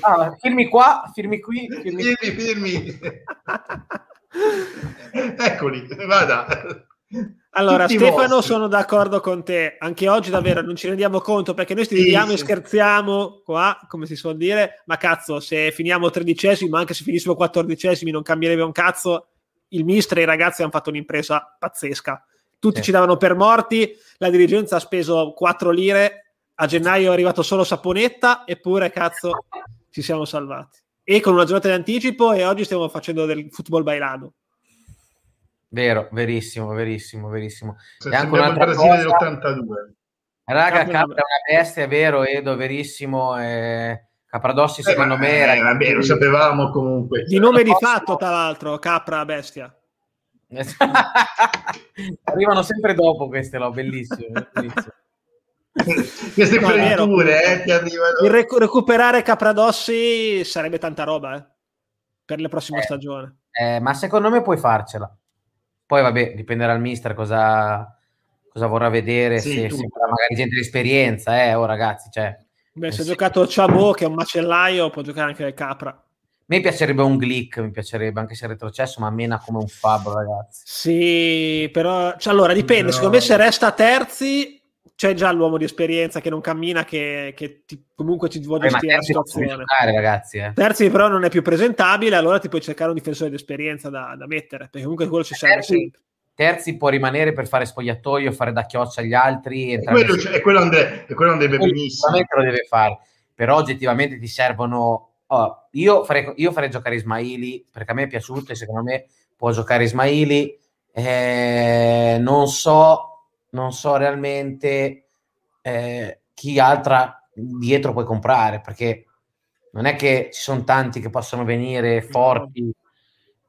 ah, firmi qua, firmi qui, firmi, firmi, firmi. Eccoli, vada. Allora, tutti Stefano vostri. Sono d'accordo con te, anche oggi davvero non ci rendiamo conto perché noi stiamo sì, sì. e scherziamo qua, come si suol dire, ma cazzo, se finiamo tredicesimi, anche se finissimo quattordicesimi non cambierebbe un cazzo. Il mister e i ragazzi hanno fatto un'impresa pazzesca, tutti sì. ci davano per morti, la dirigenza ha speso quattro lire, a gennaio è arrivato solo Saponetta, eppure cazzo ci siamo salvati, e con una giornata di anticipo, e oggi stiamo facendo del football bailando. Vero, verissimo, verissimo, verissimo. Se e anche un'altra cosa dell'ottantadue. Raga, Capra è una bestia, è vero, Edo, verissimo, eh... Capradossi, secondo eh, me era eh, vabbè, lo sapevamo comunque. Di nome di fatto, tra l'altro, Capra bestia. Arrivano sempre dopo queste, no? Bellissime. Bellissime. Queste no, fregature, eh, ti arrivano. Il rec- recuperare Capradossi sarebbe tanta roba, eh, per la prossima eh, stagione. Eh, ma secondo me puoi farcela. Poi vabbè, dipenderà dal mister cosa, cosa vorrà vedere, sì, se, se magari gente di esperienza, eh, oh ragazzi, cioè... Beh, se ha giocato Chabot, che è un macellaio, può giocare anche Capra. A me piacerebbe un Glick, mi piacerebbe, anche se è retrocesso, ma mena come un Fabro, ragazzi. Sì, però... Cioè, allora, dipende. No. Secondo me se resta Terzi, c'è già l'uomo di esperienza che non cammina, che, che ti, comunque ci vuole eh, gestire la situazione. Giocare, ragazzi, eh. Terzi però non è più presentabile, allora ti puoi cercare un difensore di esperienza da, da mettere, perché comunque quello ci serve sempre. Terzi può rimanere per fare spogliatoio, fare da chioccia agli altri. E quello, cioè, è quello andrebbe ande- benissimo. Lo deve fare. Però oggettivamente ti servono... Oh, io, farei, io farei giocare Ismaili, perché a me è piaciuto e secondo me può giocare Ismaili. Eh, non so, non so realmente eh, chi altra dietro puoi comprare, perché non è che ci sono tanti che possono venire forti.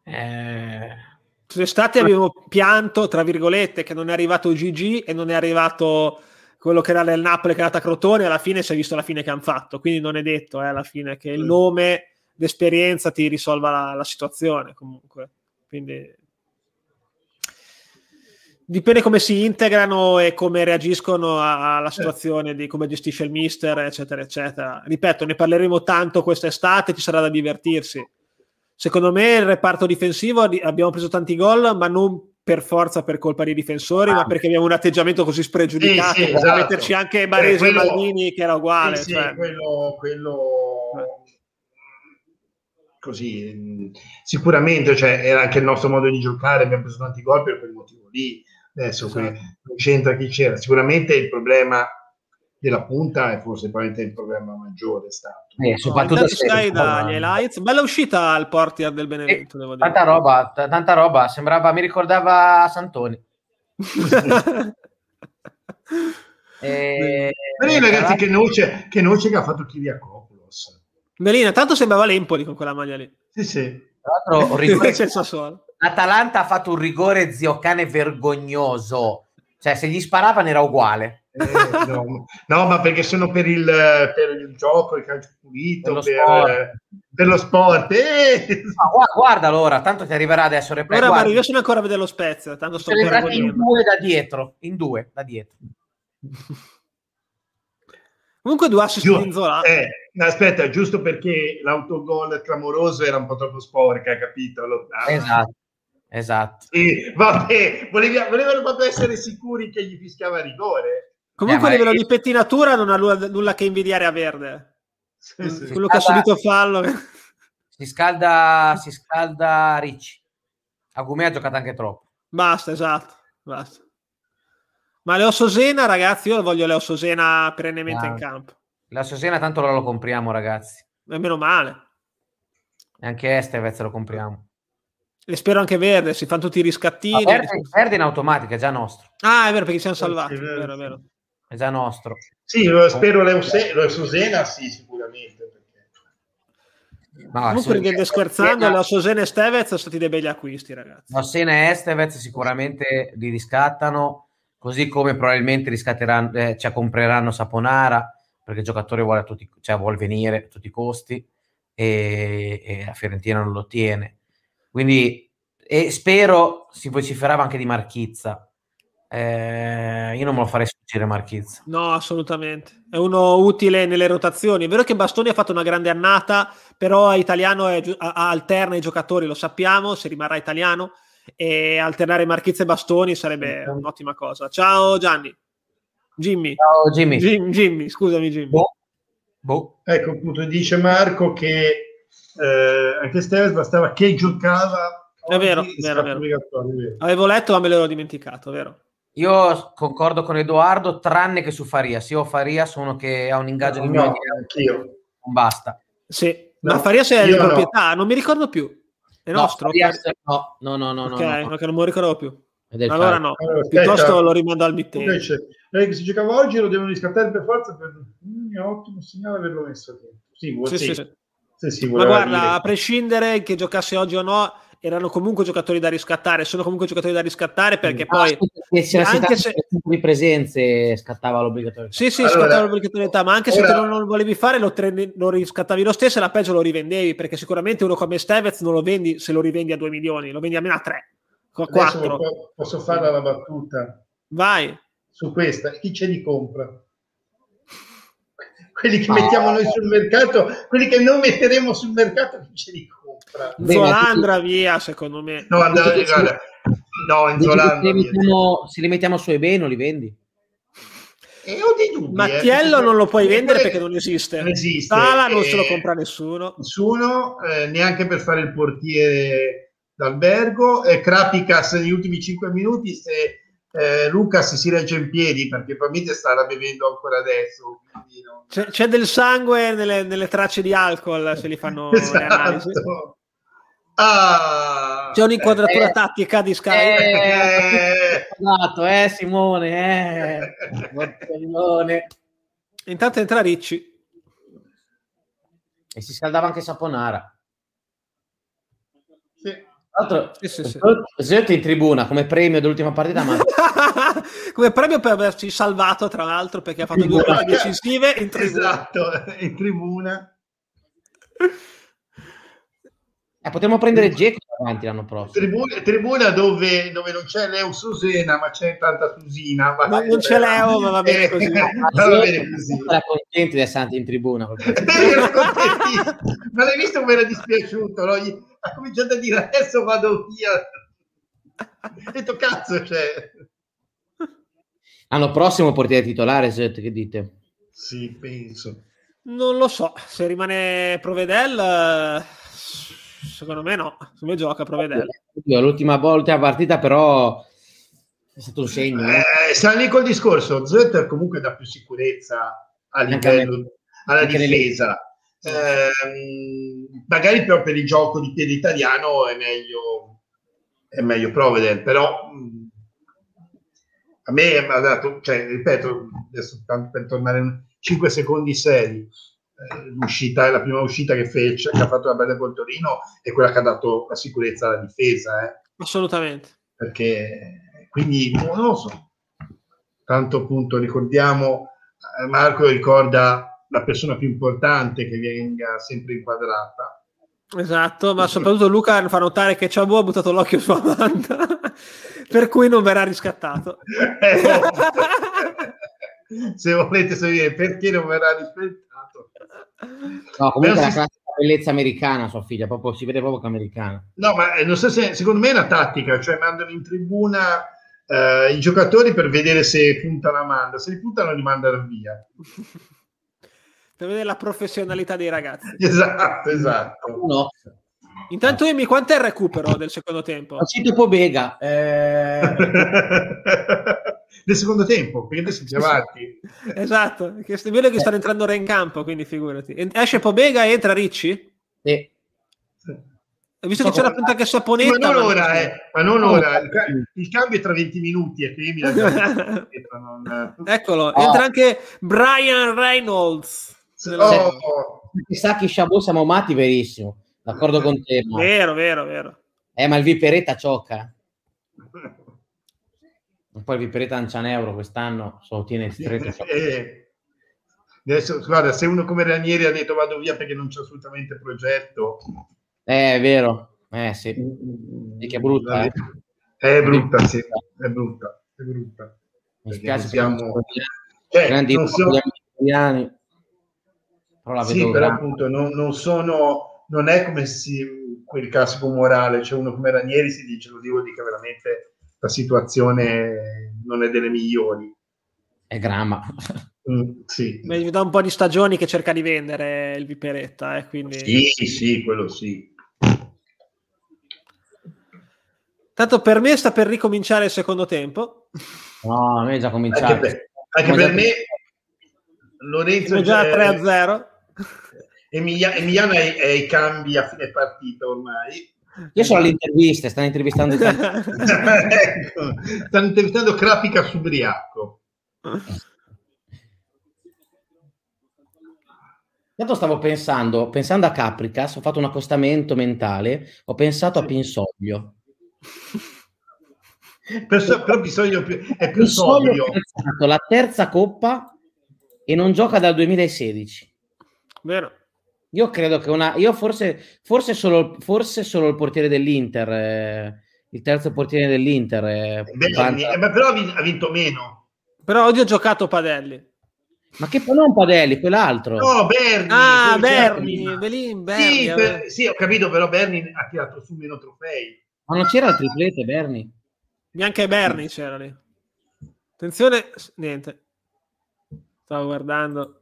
Eh... Quest'estate abbiamo pianto, tra virgolette, che non è arrivato Gigi e non è arrivato quello che era del Napoli, che era da Crotone, alla fine si è visto la fine che hanno fatto, quindi non è detto eh, alla fine che il nome, l'esperienza ti risolva la, la situazione comunque, quindi dipende come si integrano e come reagiscono alla situazione, di come gestisce il mister, eccetera eccetera. Ripeto, ne parleremo tanto quest'estate, ci sarà da divertirsi. Secondo me il reparto difensivo, abbiamo preso tanti gol, ma non per forza per colpa dei difensori, ah. ma perché abbiamo un atteggiamento così spregiudicato, sì, sì, esatto. da metterci anche Baresi e Maldini, che era uguale. Sì, cioè. sì quello, quello... Così, sicuramente, cioè, era anche il nostro modo di giocare, abbiamo preso tanti gol per quel motivo lì. Adesso sì. non c'entra chi c'era. Sicuramente il problema della punta è forse il problema maggiore stato. Eh, soprattutto no, stai dagli highlights. Bella uscita al portiere del Benevento, eh, devo dire. Tanta roba, t- tanta roba, sembrava, mi ricordava Santoni. eh, Beh, ragazzi, che noce, che noce che ha fatto Kyriakopoulos. Melina, tanto sembrava l'Empoli con quella maglia lì. Sì, sì. Tra l'altro, rigore... L'Atalanta ha fatto un rigore zio cane vergognoso. Cioè, se gli sparavano era uguale. Eh, no. No, ma perché sono per il, per il gioco, il calcio pulito, per, per, per lo sport. Eh. No, guarda, allora, tanto ti arriverà adesso. Replay, allora, Mario, io sono ancora a vedere lo Spezia. Tanto sto celebrati in due da dietro, in due da dietro. Comunque due assist di Nzola. Eh, aspetta, giusto perché l'autogol clamoroso era un po' troppo sporca, capito? Ah. Esatto. Esatto. Sì, vabbè, voleva, volevano proprio essere sicuri che gli fischiava rigore. Comunque eh, a livello è... di pettinatura non ha nulla, nulla che invidiare a Verde. Sì, sì. Quello scalda, che ha subito fallo. Si scalda, si scalda Ricci. Agumet ha giocato anche troppo. Basta, esatto. Basta. Ma Leo Sena, ragazzi, io voglio Leo Sena perennemente ah, in campo. Leo Sena tanto lo compriamo, ragazzi. E meno male. E anche Estévez lo compriamo. E spero anche Verde, si fanno tutti i riscattini. Verde, Verde in automatica, è già nostro. Ah, è vero, perché siamo salvati. È, vero, è, vero, è, vero. È già nostro. Sì, lo spero Leo Sena, sì, sicuramente. Perché... Ma comunque, perché scherzando, Leo Sena e Estévez sono stati dei begli acquisti, ragazzi. Leo Sena e Estévez sicuramente li riscattano, così come probabilmente riscatteranno, eh, cioè compreranno Saponara, perché il giocatore vuole, a tutti, cioè vuole venire a tutti i costi e, e la Fiorentina non lo tiene. Quindi e spero si vociferava anche di Marchizza. Eh, io non me lo farei sfuggire Marchizza. No, assolutamente. È uno utile nelle rotazioni. È vero che Bastoni ha fatto una grande annata, però Italiano è, alterna i giocatori, lo sappiamo, se rimarrà Italiano, e alternare Marchizza e Bastoni sarebbe mm. un'ottima cosa. Ciao Gianni. Jimmy. Ciao Jimmy. Jim, Jimmy, scusami Jimmy. Boh. Boh. Ecco, appunto dice Marco che Eh, anche Estévez bastava che giocava, è vero, vero, vero. Vero, avevo letto ma me l'ero dimenticato, vero? Io concordo con Edoardo tranne che su Farias. Io Farias sono che ha un ingaggio no, di no, anch'io non basta sì. No, ma Farias è di proprietà, no. Non mi ricordo più è no, nostro? Farias, no, no, no, no, okay, no, no. Okay, non me lo ricordavo più allora no, allora, piuttosto aspetta. Lo rimando al mittente invece, lei che si giocava oggi lo devono riscattare per forza per... Mm, è ottimo segnale averlo messo sì, sì, sì, sì, sì. Ma guarda, dire. A prescindere che giocasse oggi o no, erano comunque giocatori da riscattare, sono comunque giocatori da riscattare perché ah, poi... Sì, anche se di presenze scattava l'obbligatorietà. Sì, sì, allora, scattava l'obbligatorietà, ma anche ora... se te non lo volevi fare lo, tre... lo riscattavi lo stesso e la peggio lo rivendevi, perché sicuramente uno come Estévez non lo vendi se lo rivendi a due milioni, lo vendi almeno a tre, quattro. Posso fare una battuta? Vai. Su questa, chi c'è di compra? Quelli che ah, mettiamo noi sul mercato, quelli che non metteremo sul mercato, non ce li compra. Zola andrà via, secondo me. No, andrà, dici, guarda, no, Zola andrà via. Mettiamo, se li mettiamo sui beni, non li vendi? E ho dei dubbi. Mattiello eh, non lo puoi vendere perché non esiste. Non esiste. Sala non se lo compra nessuno. Nessuno, eh, neanche per fare il portiere d'albergo. Eh, Krapikas negli ultimi cinque minuti, se eh, Luca si, si regge in piedi, perché probabilmente starà bevendo ancora adesso. C'è, c'è del sangue nelle, nelle tracce di alcol se li fanno esatto. Le analisi. Ah, c'è un'inquadratura eh, tattica di Sky eh, eh, eh, Simone, eh. Simone intanto entra Ricci e si scaldava anche Saponara sì. Altro, sì, sì, sì. Siete in tribuna come premio dell'ultima partita ma... come premio per averci salvato tra l'altro perché ha fatto due gol decisive in tribuna esatto, in tribuna eh, potremmo prendere Geco davanti l'anno prossimo tribuna, tribuna dove, dove non c'è Leo Susena ma c'è tanta Susina ma non c'è Leo ma va bene così era contento di essere in tribuna ma l'hai visto come era dispiaciuto no? Gli... ha cominciato a dire adesso vado via ha detto cazzo cioè. L'anno prossimo portiere titolare se, che dite? Sì penso non lo so se rimane Provedel secondo me no come gioca Provedel l'ultima volta a partita però è stato un segno eh, eh. Siamo lì col discorso Zet comunque dà più sicurezza all'interno alla difesa Eh, magari però per il gioco di piede italiano è meglio è meglio Provedel però mh, a me ha dato cioè ripeto adesso tanto per tornare cinque secondi seri eh, l'uscita è la prima uscita che fece che ha fatto la bella col Torino è quella che ha dato la sicurezza alla difesa eh. Assolutamente perché quindi non lo so tanto appunto ricordiamo, Marco ricorda la persona più importante che venga sempre inquadrata. Esatto, ma soprattutto Luca fa notare che Ciabù ha buttato l'occhio su Amanda, per cui non verrà riscattato. Eh, oh. Se volete sapere perché non verrà rispettato. No, comunque la si... classica bellezza americana sua figlia, proprio, si vede proprio che americana. No, ma non so se, secondo me è una tattica, cioè mandano in tribuna eh, i giocatori per vedere se puntano Amanda, se li puntano li mandano via. Per vedere la professionalità dei ragazzi. Esatto, esatto. No. Intanto Emi, quant'è il recupero del secondo tempo? Ho cito Pobega. Eh... del secondo tempo, perché adesso siamo avanti. Esatto, che è bello che stanno entrando ora in campo, quindi figurati. Esce Pobega e entra Ricci? Sì. Ho visto che c'era appunto anche Saponetta. Ma non ora, ma... Eh. Ma non ora. Il, cambio, il cambio è tra venti minuti. E quindi la... non... Eccolo, oh. Entra anche Brian Reynolds. Oh. Chissà che Shaarawy siamo amati verissimo, d'accordo con te, ma... vero, vero, vero. Eh, ma il Viperetta ciocca, poi il Viperetta non c'ha un euro quest'anno, so, tiene stretto. eh. Adesso guarda, se uno come Ranieri ha detto vado via perché non c'è assolutamente progetto, eh, è vero, eh sì, è che è brutta, eh. è brutta, sì, è brutta, è brutta. Mi spiace, siamo eh, grandi italiani. So... Però la vedo sì, però appunto non, non sono, non è come si, quel classico morale, c'è cioè uno come Ranieri si dice, lo dico, dica veramente la situazione non è delle migliori. È Grama. Mm, sì. Mi dà un po' di stagioni che cerca di vendere il Viperetta, eh, quindi... Sì, sì, sì, quello sì. Tanto per me sta per ricominciare il secondo tempo. No, a me è già cominciato. Anche per, anche per me... Lorenzo è già tre a zero. Emilia, Emiliano è, è i cambi a fine partita ormai. Io sono alle interviste, stanno intervistando ecco, stanno intervistando Krapica subriaco. Tanto stavo pensando, pensando a Capricas, ho fatto un accostamento mentale, ho pensato a Pinsoglio. Perso, però Pinsoglio è più sobrio. La terza coppa e non gioca dal duemilasedici. Vero. Io credo che una... Io forse, forse, solo, forse solo il portiere dell'Inter, eh, il terzo portiere dell'Inter. Eh, Berni, eh, ma però ha vinto meno. Però oggi ha giocato Padelli. Ma che poi non Padelli, quell'altro. No, Berni. Ah, Berni. Belin, Berni sì, per, sì, ho capito, però Berni ha tirato su meno trofei. Ma non c'era il triplete, Berni? Neanche Berni c'era lì. Attenzione, niente. Stavo guardando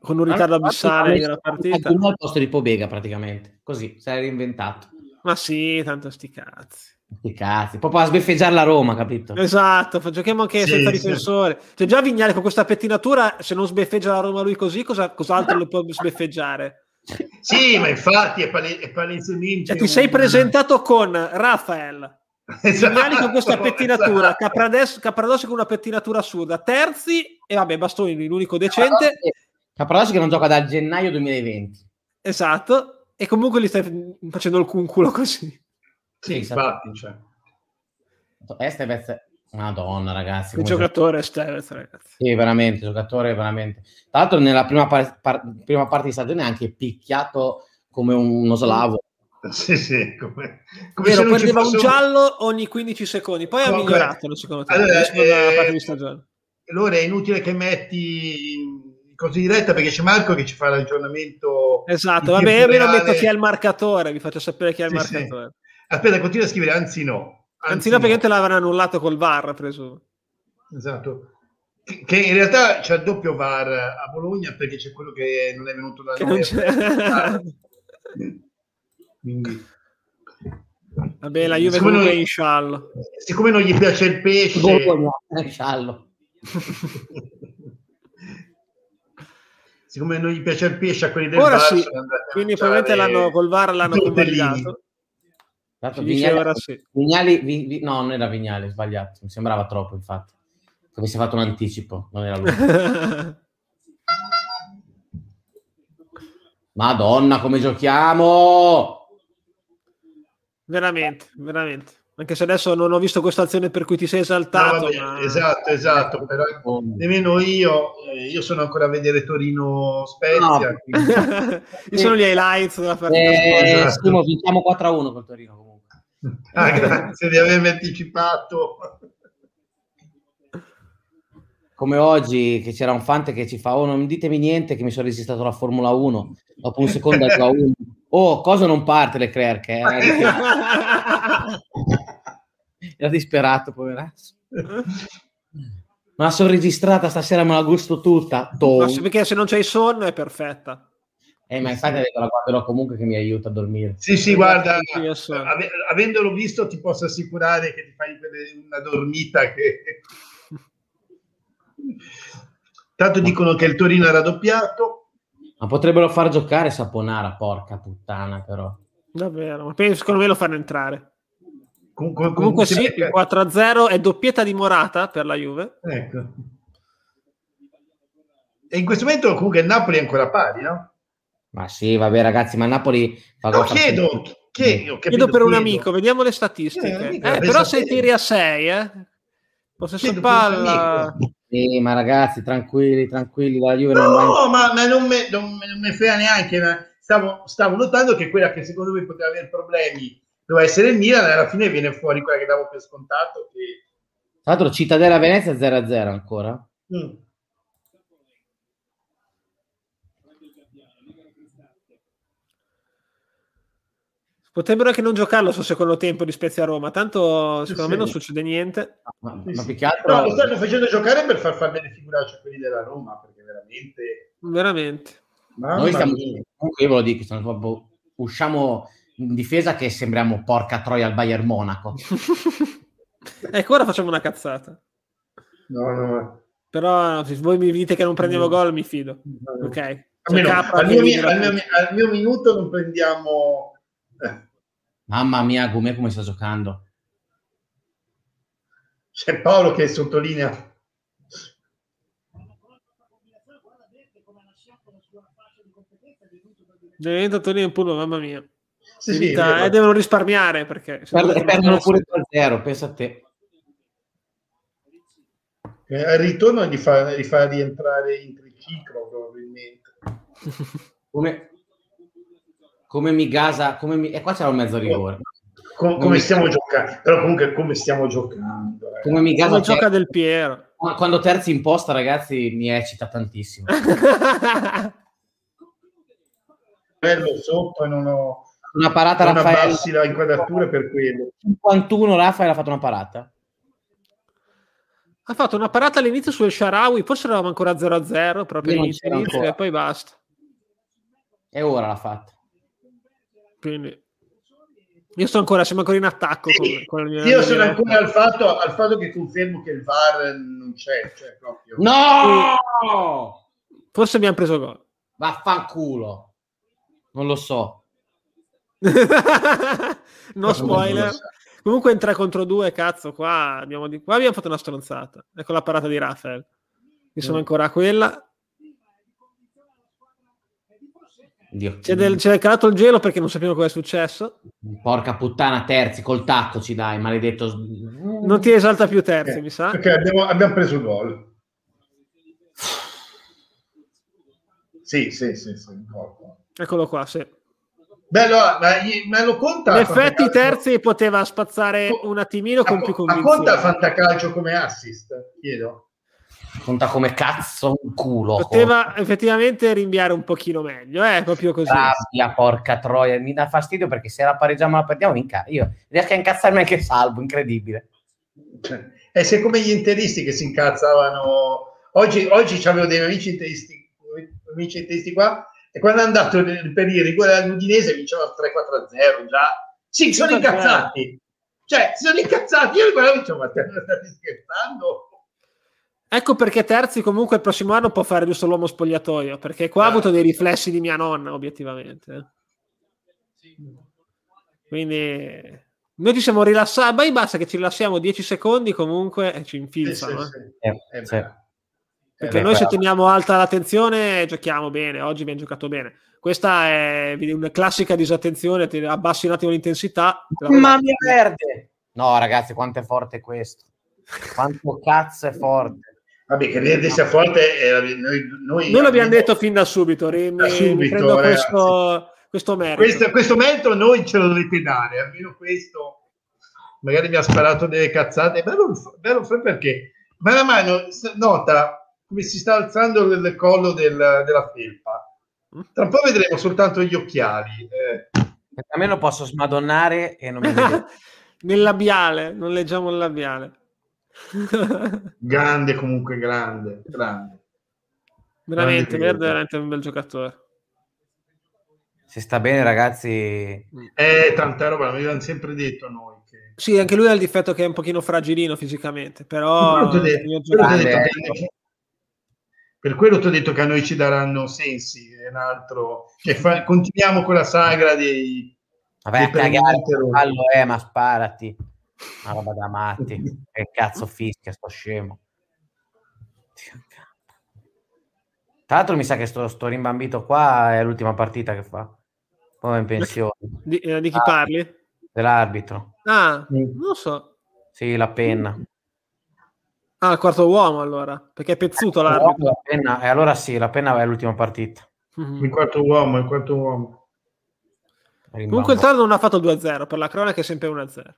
con un ritardo abissale della partita. Al posto di Pobega praticamente, così, si è reinventato. Ma sì, tanto sti cazzi. Sti cazzi, proprio a sbeffeggiare la Roma, capito? Esatto, giochiamo anche sì, senza sì. difensore. Cioè già Vignali con questa pettinatura, se non sbeffeggia la Roma lui così, cosa, cos'altro lo può sbeffeggiare? Sì, ma infatti è, pale- è palesemente... Cioè, ti un... sei presentato con Rafael. Esatto, Vignali con questa pettinatura, esatto. Capradossi con una pettinatura assurda, Terzi e vabbè Bastoni l'unico decente. Capradossi che non gioca da gennaio duemilaventi, esatto, e comunque gli stai facendo il cunculo così. Sì, sì, esatto. Infatti, cioè. Estévez, madonna ragazzi, il giocatore Estévez, ragazzi. Sì, veramente, giocatore veramente. Tra l'altro nella prima, par- par- prima parte di stagione è anche picchiato come uno slavo. Sì, sì, come, come vero, perdeva fosse... un giallo ogni quindici secondi, poi ha migliorato nel secondo tempo. Allora, eh, parte di stagione. Allora è inutile che metti cose in diretta perché c'è Marco che ci fa l'aggiornamento. Esatto, vabbè, io non metto chi è il marcatore, vi faccio sapere chi è il sì, marcatore. Sì. Aspetta, continua a scrivere, anzi no. Anzi, anzi no, perché te l'avranno annullato col V A R, preso. Esatto. Che in realtà c'è il doppio V A R a Bologna perché c'è quello che non è venuto da che noi. Quindi. Vabbè, la Juve siccome non, è in sciallo, siccome non gli piace il pesce è in sciallo. Siccome non gli piace il pesce a quelli del ora bar, sì. Quindi probabilmente l'hanno col V A R l'hanno convalidato. Vignali, sì. Vignali vi, vi, no non era Vignali, sbagliato, mi sembrava troppo infatti che mi si è fatto un anticipo, non era lui. Madonna come giochiamo! Veramente, veramente. Anche se adesso non ho visto questa azione per cui ti sei esaltato. No, vabbè, ma... Esatto, esatto, però nemmeno io, io sono ancora a vedere Torino Spezia. No. Quindi... io sono gli highlights della partita. Eh, esatto. Vinciamo quattro a uno con Torino comunque. Ah, grazie di avermi anticipato. Come oggi che c'era un fante che ci fa: oh, non ditemi niente che mi sono resistato alla Formula uno, dopo un secondo a uno. Oh, cosa non parte le Leclerc? Eh? Era disperato, poverazzo. Ma la sono registrata stasera, me la gusto tutta. No, perché se non c'hai sonno è perfetta. Eh, ma infatti la guarderò comunque, che mi aiuta a dormire. Sì, sì, guarda, av avendolo visto ti posso assicurare che ti fai una dormita che... Tanto dicono che il Torino ha raddoppiato. Ma potrebbero far giocare Saponara, porca puttana, però. Davvero, ma penso, secondo me lo fanno entrare. Com com Comunque sì, il è... quattro a zero è doppietta di Morata per la Juve. Ecco. E in questo momento comunque il Napoli è ancora pari, no? Ma sì, vabbè ragazzi, ma il Napoli... Fa no, chiedo, chiedo, chiedo, chiedo per un chiedo. amico, vediamo le statistiche. Eh, eh, però sei tiri a sei, eh. Possesso palla... Sì, ma ragazzi, tranquilli, tranquilli. La Juve no, non mai... ma, ma non me, non, non me frega neanche. Ma stavo, stavo notando che quella che secondo me poteva avere problemi doveva essere il Milan, e alla fine viene fuori quella che davo per scontato. Che... Tra l'altro Cittadella Venezia zero a zero ancora. Mm. Potrebbero anche non giocarlo sul secondo tempo di Spezia Roma, tanto secondo sì, me non succede niente. Ma, ma, ma più che altro... No, lo stanno facendo giocare per far far bene figuraccia a quelli della Roma, perché veramente... Veramente. Mamma Noi stiamo... Mia. Comunque io ve lo dico, stiamo proprio... usciamo in difesa che sembriamo porca troia al Bayern Monaco. Ecco, ora facciamo una cazzata. No, no. Però se voi mi dite che non prendevo no. gol, mi fido. No, no. Ok. Almeno, al, mio, mi, al, mio, al mio minuto non prendiamo... Eh. Mamma mia, Agumet come sta giocando. C'è Paolo che sottolinea. Diventa Torino in pulo, mamma mia. Sì, sì, e eh, devono risparmiare perché Guarda, perdono pure due a zero, pensa a te. Eh, al ritorno li fa, li fa rientrare in triciclo probabilmente. Come... Come mi gasa, come mi... e qua c'era un mezzo rigore. Come, come stiamo mi... giocando, però comunque come stiamo giocando. Eh. Come mi gasa, come gioca Del Piero. Quando Terzi imposta, ragazzi, mi eccita tantissimo. Bello sotto e non ho... Una parata non Rafael. Abbassi la inquadratura per quello. cinquantuno Rafael ha fatto una parata. Ha fatto una parata all'inizio sul Shaarawy, forse eravamo ancora zero a zero, proprio all'inizio, inizio, e poi basta. E ora l'ha fatta. Quindi io sto ancora, siamo ancora in attacco sì, con, con la mia, io sono mia ancora al fatto, al fatto che confermo che il V A R non c'è, cioè proprio no, sì. Forse abbiamo preso gol, vaffanculo, non lo so. No spoiler, comunque in tre contro due cazzo qua abbiamo, di... qua abbiamo fatto una stronzata, ecco la parata di Rafael, io sono mm. ancora a quella. C'è del, c'è calato il gelo perché non sappiamo cosa è successo. Porca puttana, Terzi col tacco ci dai, maledetto. Non ti esalta più Terzi, okay. Mi sa. Okay, abbiamo, abbiamo preso il gol. Sì, sì, sì, sì. Eccolo qua, sì. Bello, me lo conta. In effetti Terzi poteva spazzare un attimino con più convinzione. Ma conta fantacalcio come assist, chiedo. Conta come cazzo un culo. Poteva porca. Effettivamente rinviare un pochino meglio, eh, proprio così. Rabbia, porca troia, mi dà fastidio perché se la pareggiamo la perdiamo, minchia, io riesco a incazzarmi anche Salvo, incredibile. E se come gli interisti che si incazzavano... Oggi, oggi avevo dei amici interisti, amici interisti qua, e quando è andato per il rigore all'Udinese vinceva tre quattro zero già. Sì, sono incazzati. Cioè, sono incazzati. Io li guardavo e dicevo, ma te non stai scherzando? Ecco perché Terzi comunque il prossimo anno può fare giusto l'uomo spogliatoio, perché qua ah, ha avuto dei riflessi di mia nonna, obiettivamente. Quindi noi ci siamo rilassati, ma basta che ci rilassiamo dieci secondi comunque e ci infilzano. Sì, sì, sì. Eh. Eh, sì. Eh, perché beh, noi se teniamo alta l'attenzione giochiamo bene, oggi abbiamo giocato bene. Questa è una classica disattenzione, abbassi un attimo l'intensità. Mamma mia, Verde! No, ragazzi, quanto è forte questo. Quanto cazzo è forte. Vabbè, che Rende sia forte, eh, noi, noi, noi l'abbiamo detto fin da subito, Rende, da subito questo, questo merito. Questo, questo merito noi ce lo dovete dare, almeno questo. Magari mi ha sparato delle cazzate, ma non bello perché man mano nota come si sta alzando il collo del, della felpa. Tra un po' vedremo soltanto gli occhiali. Eh. A me lo posso smadonnare e non mi vedo. Nel labiale, non leggiamo il labiale. Grande, comunque grande, grande. Veramente, Verde è veramente un bel giocatore. Si sta bene, ragazzi. Eh, tanta roba, l'avevano sempre detto noi. Che... Sì, anche lui ha il difetto che è un pochino fragilino fisicamente, però... Per quello ti ho detto, ah, detto, per quello t'ho detto che a noi ci daranno sensi, è un altro... Che fa... Continuiamo con la sagra dei... Vabbè, dei cagare, fallo, eh, ma sparati. Una roba da matti, che cazzo fischia sto scemo. Tra l'altro mi sa che sto, sto rimbambito qua è l'ultima partita che fa, poi in pensione. Di, eh, di chi ah, parli? Dell'arbitro. Ah, non lo so. Sì, la penna. Ah, il quarto uomo allora, perché è pezzuto l'arbitro. La penna, e allora sì, la penna è l'ultima partita. Mm-hmm. Il quarto uomo, il quarto uomo. Rimbambo. Comunque il Taro non ha fatto due a zero, per la cronaca è sempre uno a zero.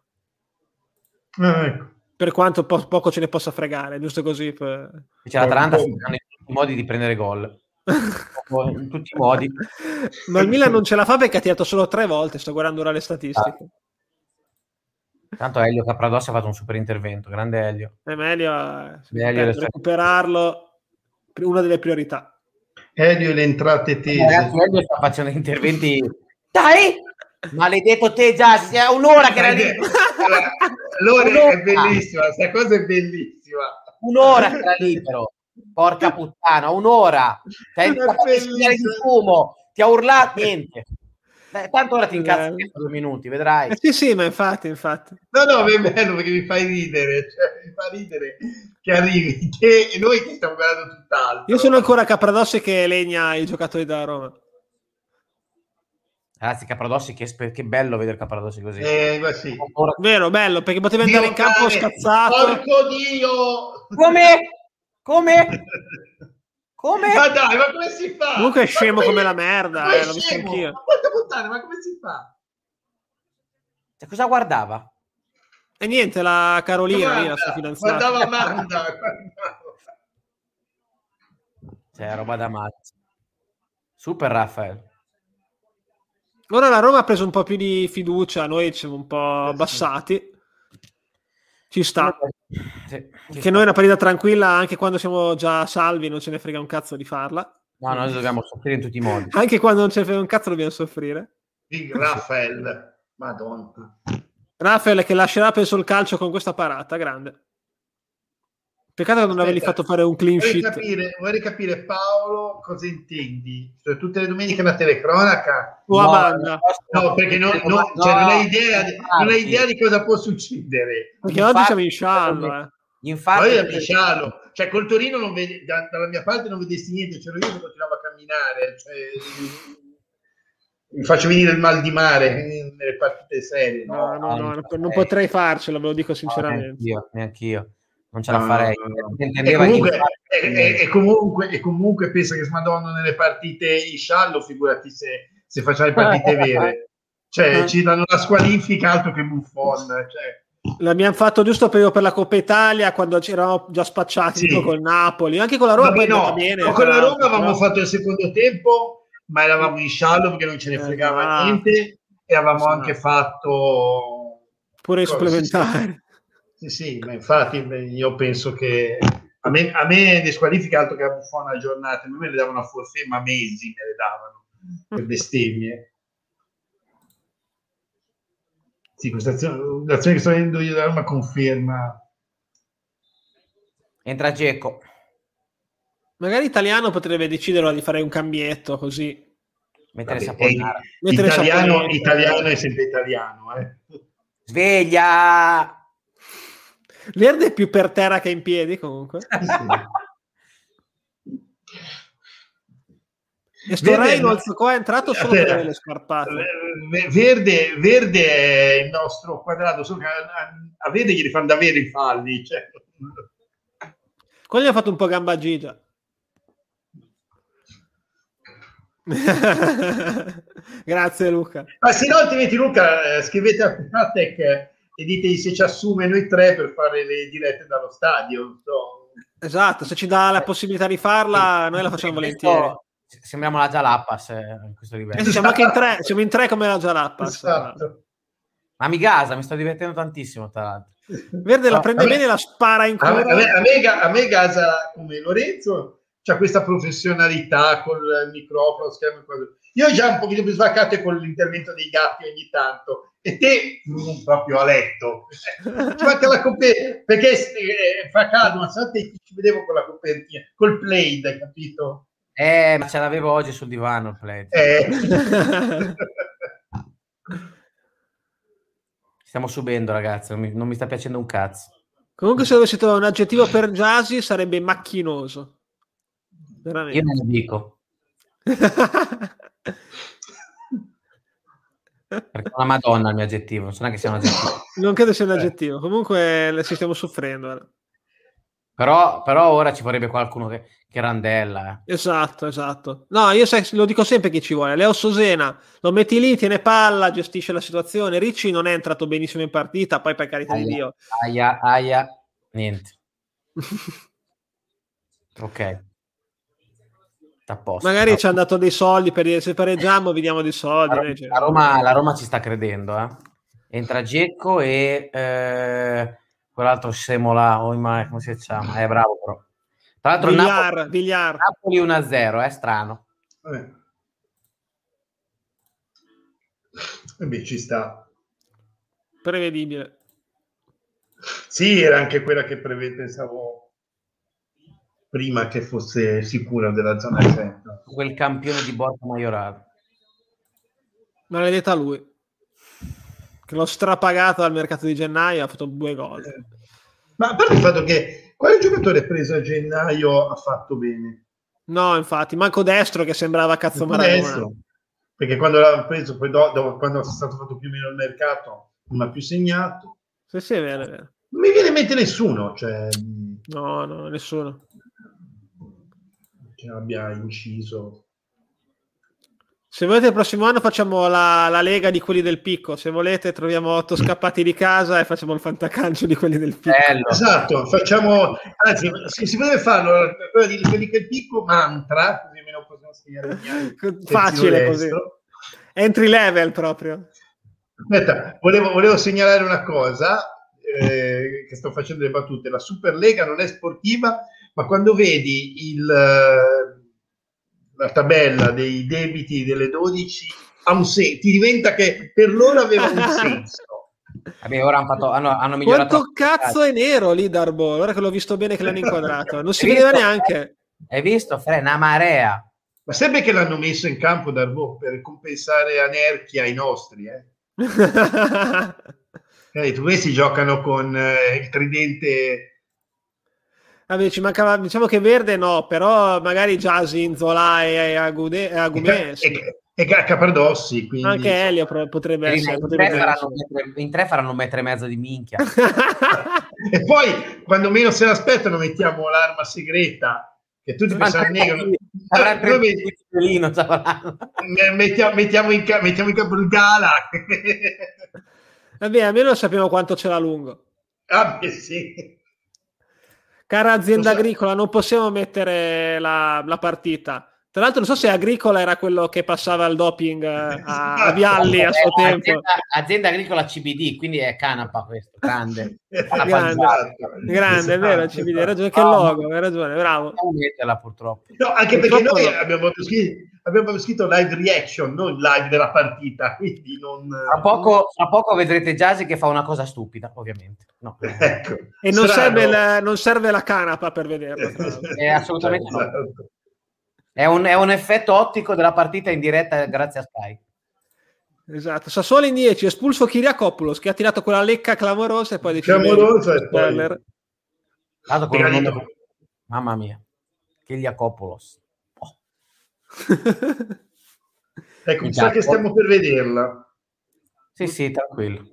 Ah, ecco. Per quanto po- poco ce ne possa fregare, giusto così per... C'è l'Atalanta in tutti i modi di prendere gol in tutti i modi, ma il Milan non ce la fa perché ha tirato solo tre volte, sto guardando ora le statistiche. Ah. Tanto Elio Capradossi ha fatto un super intervento, grande Elio, è meglio recuperarlo, una delle priorità. Elio e le entrate tese. Ragazzi, Elio sta facendo interventi dai, maledetto te Giasi, è un'ora che era lì. Allora, un'ora. È bellissima, questa cosa è bellissima. Un'ora che era lì, però. Porca puttana, un'ora. Ti il fumo, ti ha urlato, niente. Beh, tanto ora ti incazzi per due minuti, vedrai. Eh sì, sì, ma infatti, infatti. No, no, è bello perché mi fai ridere, cioè, mi fa ridere che arrivi, che noi che stiamo guardando tutt'altro. Io sono ancora Capradossi che legna i giocatori da Roma. Ragazzi, Capradossi, che, che bello vedere Capradossi così. Eh, ma sì. Vero, bello, perché poteva andare in campo scazzato. Porco Dio! Come? Come? Come? Ma dai, ma come si fa? Comunque è scemo come, come la merda, ma eh, l'ho visto anch'io. Ma quanto puttane, ma come si fa? Cioè, cosa guardava? E niente, la Carolina, lì, la sua fidanzata. Guardava Amanda, guardava. Cioè, roba da mazzo. Super Rafael. Ora la Roma ha preso un po' più di fiducia, noi siamo un po' abbassati, ci sta, sì, ci che sta. Noi è una partita tranquilla anche quando siamo già salvi, non ce ne frega un cazzo di farla. No, noi dobbiamo soffrire in tutti i modi. Anche quando non ce ne frega un cazzo dobbiamo soffrire. Big Rafael, madonna. Rafael che lascerà penso il calcio con questa parata, grande. Peccato che non avevi fatto fare un clean vorrei sheet. Capire, vorrei capire, Paolo, cosa intendi? Cioè, tutte le domeniche la telecronaca? No, no, no, perché non, no, no, cioè, non hai idea, non hai idea di cosa può succedere. Perché infatti, oggi siamo in scialo. Eh. Infatti, noi siamo in scialo. Cioè, col Torino non vede, da, dalla mia parte non vedessi niente, c'ero io che continuavo a camminare. Cioè, mi faccio venire il mal di mare nelle partite serie. No, no, no, no, no non potrei farcela, ve lo dico sinceramente. No, neanche io. Non ce la farei. No, no, no. E, comunque, e, e, comunque, e comunque pensa che smadonna nelle partite in sciallo, figurati se, se facciamo le partite vere. Cioè, ci danno la squalifica altro che Buffon. Cioè. L'abbiamo fatto giusto per, per la Coppa Italia, quando c'eravamo già spacciati sì. Con Napoli. Anche con la Roma poi no, bene, con la Roma avevamo no. fatto il secondo tempo, ma eravamo in sciallo perché non ce ne fregava eh, niente e avevamo sì, anche fatto... Pure supplementare. Sì, sì, ma infatti io penso che a me, a me disqualifica altro che a Buffon a giornate, a me le davano a forfè, ma mesi me le davano per bestemmie. Sì, questa azione, l'azione che sto vedendo io da Roma conferma. Entra Dzeko. Magari Italiano potrebbe decidere di fare un cambietto così. Mettere Saponetta. Italiano, italiano è sempre Italiano, eh. Sveglia! Verde è più per terra che in piedi comunque. Sì. E sto Verde, Reynolds qua è entrato solo per le scarpate. Verde, Verde è il nostro quadrato, solo che a, a Verde gli fanno davvero i falli, cioè. Quello ha fatto un po' gamba Gigia. Grazie Luca. Ma se no altrimenti Luca eh, scrivete a Fanatec e ditegli se ci assume noi tre per fare le dirette dallo stadio, so. Esatto, se ci dà la possibilità di farla, sì, noi la facciamo volentieri. Sembriamo la Jalapas eh, in questo livello. Esatto. Siamo anche in tre, siamo in tre come la Jalapas. Esatto. Ma mi gasa, mi sto divertendo tantissimo tra l'altro. Verde la prende a bene, me, la spara in cuore. A me, a me, a me gasa come Lorenzo. C'è questa professionalità col microfono, schermo, io già un pochino più svaccato con l'intervento dei gatti ogni tanto, e te non proprio a letto. Ci manca la copertina, perché eh, fa caldo, ma senti, ci vedevo con la copertina, col plaid, capito? Eh, ma ce l'avevo oggi sul divano il plaid. Eh. Stiamo subendo, ragazzi, non mi, non mi sta piacendo un cazzo. Comunque se dovessi trovare un aggettivo per Giasi sarebbe macchinoso. Veramente. Io non lo dico. Perché la Madonna è il mio aggettivo, non so neanche sia un aggettivo. Non credo sia un aggettivo, comunque ci stiamo soffrendo. Però, però ora ci vorrebbe qualcuno che, che randella. Eh. Esatto, esatto. No, io se, lo dico sempre chi ci vuole. Leo Sena, lo metti lì, tiene palla, gestisce la situazione. Ricci non è entrato benissimo in partita, poi per carità aia, di Dio. Aia, aia, niente. Ok. Apposta. Magari ci hanno dato dei soldi per dire se pareggiamo vediamo dei soldi. La Roma, la Roma, la Roma ci sta credendo, eh. Entra Gecco e eh, quell'altro Semola, oh, ma come si chiama? È eh, bravo però. Tra l'altro Napoli, Napoli uno a zero, è eh, strano. Vabbè. E beh, ci sta. Prevedibile. Sì, era anche quella che preve- pensavo prima che fosse sicura della zona centro. Quel campione di Borca Maioral. Maledetta lui. Che l'ho strapagato al mercato di gennaio, ha fatto due gol. Eh. Ma a parte il fatto che quale giocatore preso a gennaio ha fatto bene? No, infatti, manco destro che sembrava cazzo Maradona. Perché quando l'hanno preso, poi do, do, quando è stato fatto più o meno il mercato, non ha più segnato. Sì, sì, è vero, è vero. Non mi viene in mente nessuno. Cioè... No, no, nessuno. Abbia inciso. Se volete il prossimo anno facciamo la, la lega di quelli del picco, se volete troviamo otto scappati di casa e facciamo il fantacalcio di quelli del picco. Bello. Esatto, facciamo, anzi se si potrebbe farlo quello di quelli del picco mantra, così almeno possiamo scrivere facile così. Entry level proprio. Aspetta, volevo, volevo segnalare una cosa eh, che sto facendo le battute, la Superlega non è sportiva. Ma quando vedi il, la tabella dei debiti delle dodici, ha un senso, ti diventa che per loro aveva un senso. Vabbè, ora hanno, fatto, hanno, hanno migliorato. Quanto cazzo è nero lì Darboe? Ora che l'ho visto bene che l'hanno inquadrato, non si vedeva neanche. Hai visto, Fre? Una marea. Ma sempre che l'hanno messo in campo Darboe per compensare Anerchi ai nostri, eh? eh, questi giocano con eh, il tridente. Vabbè, ci mancava, diciamo che Verde no, però magari Giasi, Nzola e Agumet e, e Capradossi, quindi anche Elio potrebbe essere, in, potrebbe tre essere. Faranno, in tre faranno un metro e mezzo di minchia. E poi quando meno se l'aspettano mettiamo l'arma segreta che tutti pensano negano. Mettiamo, mettiamo in campo il Gala. Vabbè, almeno sappiamo quanto ce l'ha lungo. Ah, beh, sì. Cara azienda agricola, non possiamo mettere la, la partita. Tra l'altro non so se Agricola era quello che passava il doping a, a Vialli a suo tempo. Azienda, azienda agricola C B D, quindi è canapa questo, grande. grande, grande, è vero, C B D, hai ragione, che logo, hai ragione, bravo. Non metterla purtroppo. No, anche purtroppo perché noi no. abbiamo, scritto, abbiamo scritto live reaction, non live della partita, quindi non... Tra poco, tra poco vedrete Giasi che fa una cosa stupida, ovviamente. No. Ecco, e non serve, la, non serve la canapa per vederlo. È assolutamente no. È un, è un effetto ottico della partita in diretta grazie a Sky. Esatto, Sassuolo in dieci, espulso Kyriakopoulos che ha tirato quella lecca clamorosa e poi clamorosa e spoiler. Poi... Mamma mia, Kyriakopoulos. Oh. Ecco, mi sa che stiamo per vederla. Sì, sì, tranquillo.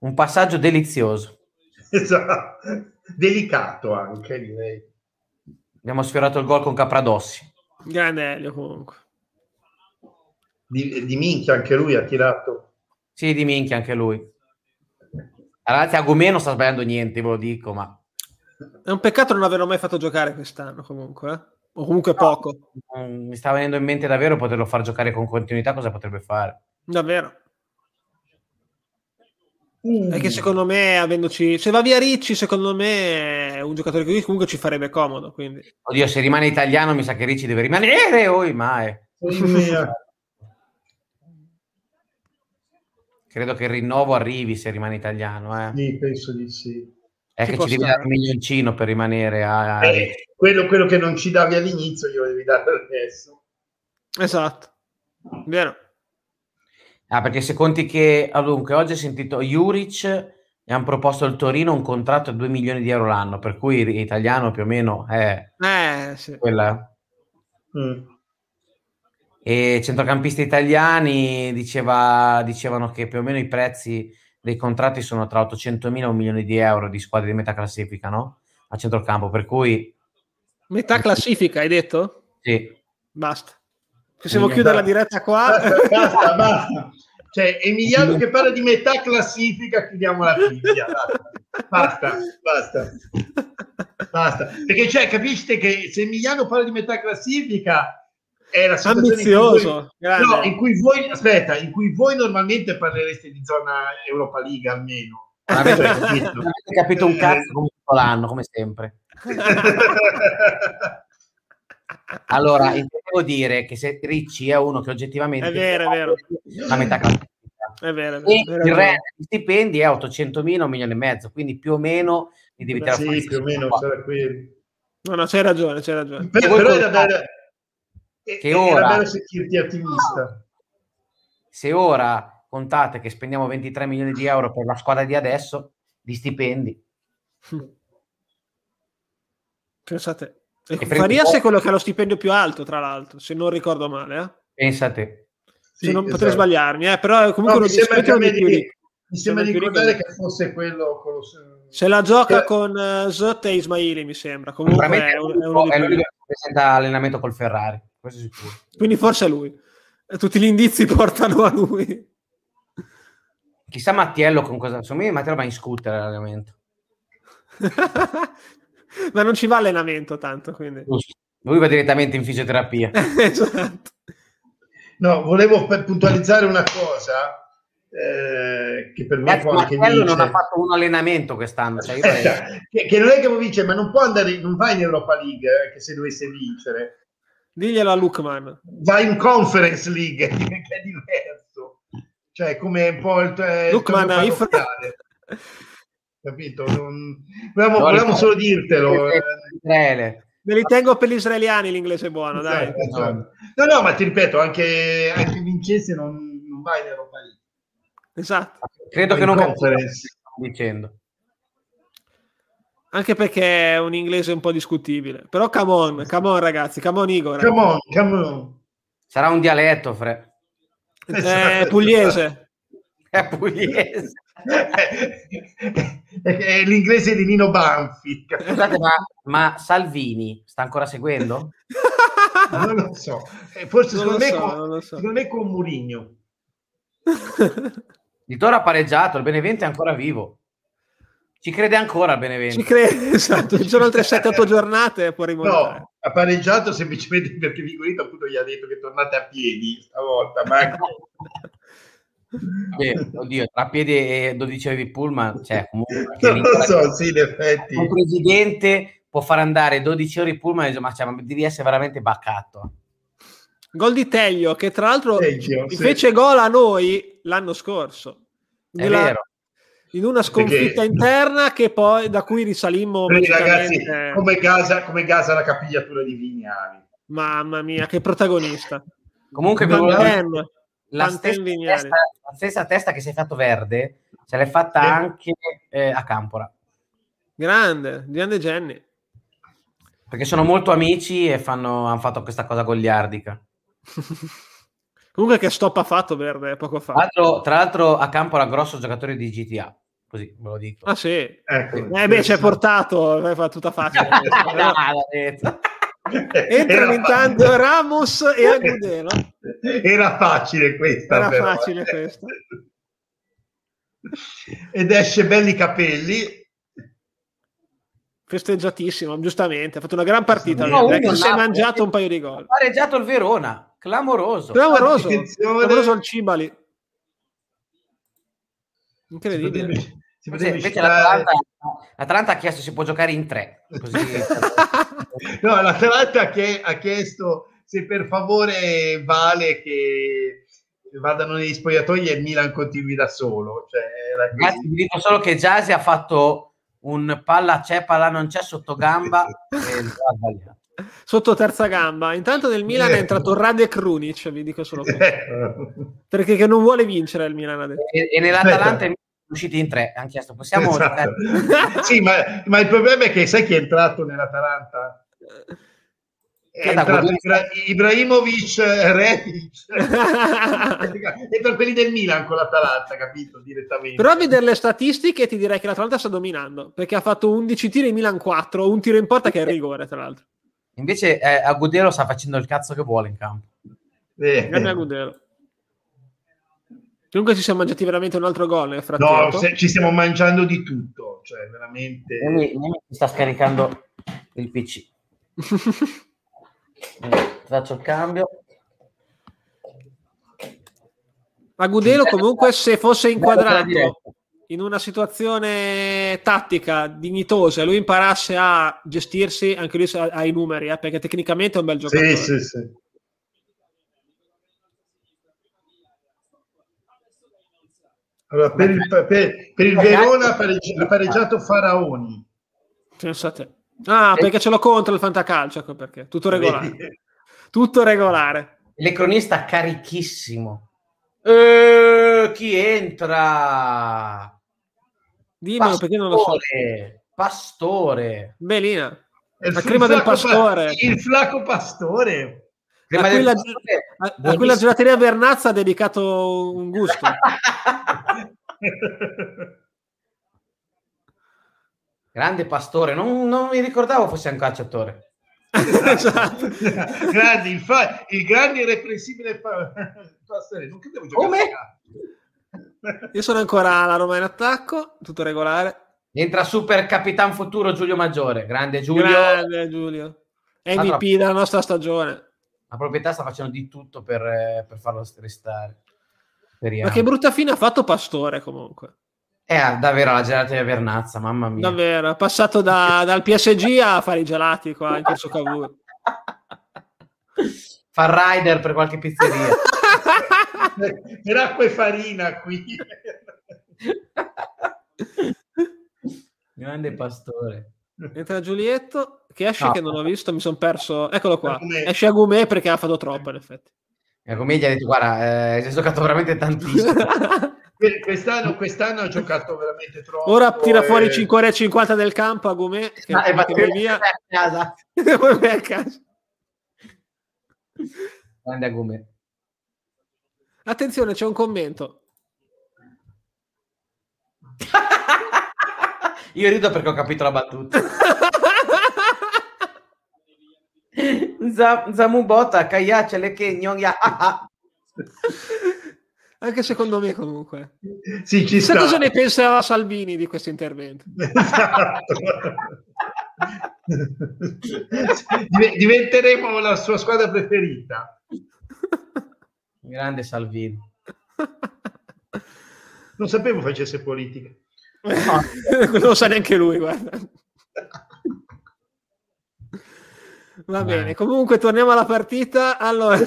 Un passaggio delizioso. Esatto. Delicato anche, direi. Abbiamo sfiorato il gol con Capradossi. Granello comunque. Di, di minchia anche lui ha tirato. Sì, di minchia anche lui. Ragazzi, Agumet non sta sbagliando niente, ve lo dico, ma... È un peccato non averlo mai fatto giocare quest'anno, comunque. Eh? O comunque no, poco. Mi sta venendo in mente davvero poterlo far giocare con continuità, cosa potrebbe fare. Davvero. Mm. Perché secondo me, avendoci... se va via Ricci, secondo me è un giocatore che comunque ci farebbe comodo. Quindi. Oddio, se rimane italiano mi sa che Ricci deve rimanere, oi mai. Credo che il rinnovo arrivi se rimane italiano. Eh. Sì, penso di sì. È ci che ci devi dare un milioncino per rimanere a... Eh, quello, quello che non ci davi all'inizio glielo devi dare adesso. Esatto. Vero. Ah, perché se conti che... Ah, dunque, oggi ho sentito Juric e hanno proposto al Torino un contratto a due milioni di euro l'anno, per cui l'italiano più o meno è... Eh, sì. Quella. Mm. E centrocampisti italiani diceva, dicevano che più o meno i prezzi dei contratti sono tra ottocentomila e un milione di euro di squadre di metà classifica, no? A centrocampo, per cui... Metà classifica, hai detto? Sì. Basta. Possiamo Emiliano. Chiudere la diretta qua? Basta, basta, basta. Cioè, Emiliano che parla di metà classifica, chiudiamo la figlia. Basta, basta. Basta. Perché, cioè, capisci che se Emiliano parla di metà classifica... È la situazione ambizioso, in cui, voi, no, in cui voi aspetta, in cui voi normalmente parlereste di zona Europa League almeno. Non avete capito. Non avete capito un cazzo come l'anno, come sempre. Allora, devo dire che se Ricci è uno che oggettivamente è vero, è vero. La metà classifica. È vero, è vero, e è vero. Il reddito di stipendi è ottocentomila, un milione e mezzo, quindi più o meno mi devi tirare fuori. Sì, più o meno c'era quello. No, no, c'hai ragione, c'hai ragione. Beh, però era bella... Che e ora, se ora contate che spendiamo ventitré milioni di euro per la squadra di adesso di stipendi, pensate, e e Farias è quello che ha lo stipendio più alto, tra l'altro, se non ricordo male, eh? Pensate, se sì, non esatto. Potrei sbagliarmi, eh? Però comunque no, mi sembra, che di, di, mi sembra di ricordare che fosse quello con lo... se la gioca che... con uh, Zotte e Ismaili, mi sembra comunque è, un, è uno di quelli presenta allenamento col Ferrari, questo sicuro. Quindi forse è lui, tutti gli indizi portano a lui. Chissà Mattiello con cosa, secondo me Mattiello va in scooter all'allenamento. Ma non ci va allenamento tanto, quindi lui va direttamente in fisioterapia. Esatto. No, volevo puntualizzare una cosa eh, che per me eh, Mattiello che dice... non ha fatto un allenamento quest'anno, cioè io eh, che, che non è che mi dice ma non può andare, non va in Europa League eh, che se dovesse vincere diglielo a Lookman, va in Conference League che è diverso, cioè come un po' il, il Lookman in finale, capito? Non... volevamo, no, volevamo solo dirtelo, me li tengo per gli israeliani, l'inglese è buono, dai. No, no, no, ma ti ripeto, anche, anche Vincenzi non, non va in Europa League. Esatto, credo che non Conference dicendo. Anche perché è un inglese un po' discutibile. Però come on, come on ragazzi, come on Igor. Come on, come on. Sarà un dialetto, Fre. È pugliese. È pugliese. È l'inglese di Nino Banfi. Scusate, ma, ma Salvini sta ancora seguendo? Non lo so. Forse non secondo, me so, con, non lo so. Secondo me con Mourinho. Il Toro ha pareggiato, il Benevento è ancora vivo. Ci crede ancora Benevento. Ci crede, esatto. Ci sono altre sette otto giornate. Può rimontare. No, ha pareggiato semplicemente perché Vigorito appunto gli ha detto che tornate a piedi stavolta. Ma anche... eh, oddio, tra piedi e dodici pullman, cioè comunque... Non lo so, sì, in effetti. Un presidente può far andare dodici ore pullman e dice, ma, cioè, ma devi essere veramente baccato. Gol di Teglio, che tra l'altro Teglio, fece sì. Gol a noi l'anno scorso. È la... vero. In una sconfitta perché, interna che poi da cui risalimmo ragazzi, come Gaza, come Gaza la capigliatura di Vignali, mamma mia che protagonista. Comunque Panten, la, la, stessa testa, la stessa testa che si è fatto Verde se l'è fatta sì. Anche eh, a Campora, grande grande Jenny, perché sono molto amici e fanno, hanno fatto questa cosa goliardica. Comunque che stop ha fatto Verde poco fa. Tra l'altro a campo era grosso giocatore di G T A, così ve lo dico. Ah sì? Ecco, eh beh, ci hai portato, fa tutta facile. Entrano intanto facile. Ramos e Agudelo. Era facile questa. Era però. facile questa. Ed esce belli capelli. Festeggiatissimo, giustamente, ha fatto una gran partita. No, uno, si è mangiato un paio di gol. Ha pareggiato il Verona, clamoroso. Clamoroso, clamoroso il Cibali. Incredibile. Si si invece invece l'Atalanta, l'Atalanta ha chiesto si può giocare in tre. Così. No, l'Atalanta che ha chiesto se per favore vale che vadano negli spogliatoi e il Milan continui da solo. Cioè, la... Vi dico solo che Giasi ha fatto... un palla c'è, palla non c'è sotto gamba e... sotto terza gamba. Intanto nel Milan è entrato Rade Krunic, vi dico solo questo, perché che non vuole vincere il Milan adesso. E, e nell'Atalanta è usciti in tre, hanno chiesto possiamo esatto. Sì, ma, ma il problema è che sai chi è entrato nell'Atalanta? È entrato Ibra- Ibrahimovic Rebic e per quelli del Milan con l'Atalanta, capito? Direttamente. Però a vedere le statistiche ti direi che l'Atalanta sta dominando, perché ha fatto undici tiri in Milan quattro, un tiro in porta che è il rigore tra l'altro. Invece eh, Agudelo sta facendo il cazzo che vuole in campo. Eh. Grande Agudelo. Comunque ci siamo mangiati veramente un altro gol nel frattempo. No, se, ci stiamo mangiando di tutto, cioè veramente. Lui, lui sta scaricando il P C. Faccio il cambio. Agudelo comunque se fosse inquadrato in una situazione tattica dignitosa, lui imparasse a gestirsi anche lui ha i numeri eh, perché tecnicamente è un bel giocatore. Sì, sì, sì. Allora, per, il, per, per il Verona ha pareggi, pareggiato Faraoni. Pensate. Ah, perché ce l'ho contro il fantacalcio, ecco perché. Tutto regolare. Tutto regolare. Il cronista carichissimo. E... chi entra? Dimmelo perché non lo so. Pastore. Bellina. La crema del Pastore. Pa- il flacco Pastore. A quella, a, a quella gelateria Vernazza ha dedicato un gusto. Grande Pastore, non, non mi ricordavo fosse un calciatore. Esatto. Grande, il, fa- il grande irreprensibile pa- Pastore. Non credevo giocare a... Io sono ancora alla Roma in attacco, tutto regolare. Entra super capitan futuro Giulio Maggiore. Grande Giulio. Grande Giulio. M V P allora, della nostra stagione. La proprietà sta facendo di tutto per, eh, per farlo restare. Speriamo. Ma che brutta fine ha fatto Pastore comunque. Eh, davvero la gelateria Vernazza, mamma mia. Davvero, è passato da, dal P S G a fare i gelati qua in Corso Cavour. Fa rider per qualche pizzeria. Per acqua e farina qui. Grande Pastore. Entra Giulietto, che esce no. che non ho visto, mi sono perso. Eccolo qua, Agumet. Esce Agumet perché ha fatto troppo in effetti. Agumet gli ha detto, guarda, eh, si è giocato veramente tantissimo. Quest'anno, quest'anno ha giocato veramente troppo. Ora tira e... fuori cinque ore e cinquanta del campo a Gomet che ah, va via. A casa. a casa. Grande a Gomet. Attenzione, c'è un commento. Io rido perché ho capito la battuta. Z- Zamubota, Kayaccia, Lekegnoia. Anche secondo me comunque. Sì, ci sta. Cosa ne pensa Salvini di questo intervento? Esatto. Diventeremo la sua squadra preferita. Grande Salvini. Non sapevo facesse politica. No. Non lo sa neanche lui, guarda. Va bene. bene, comunque torniamo alla partita. Allora,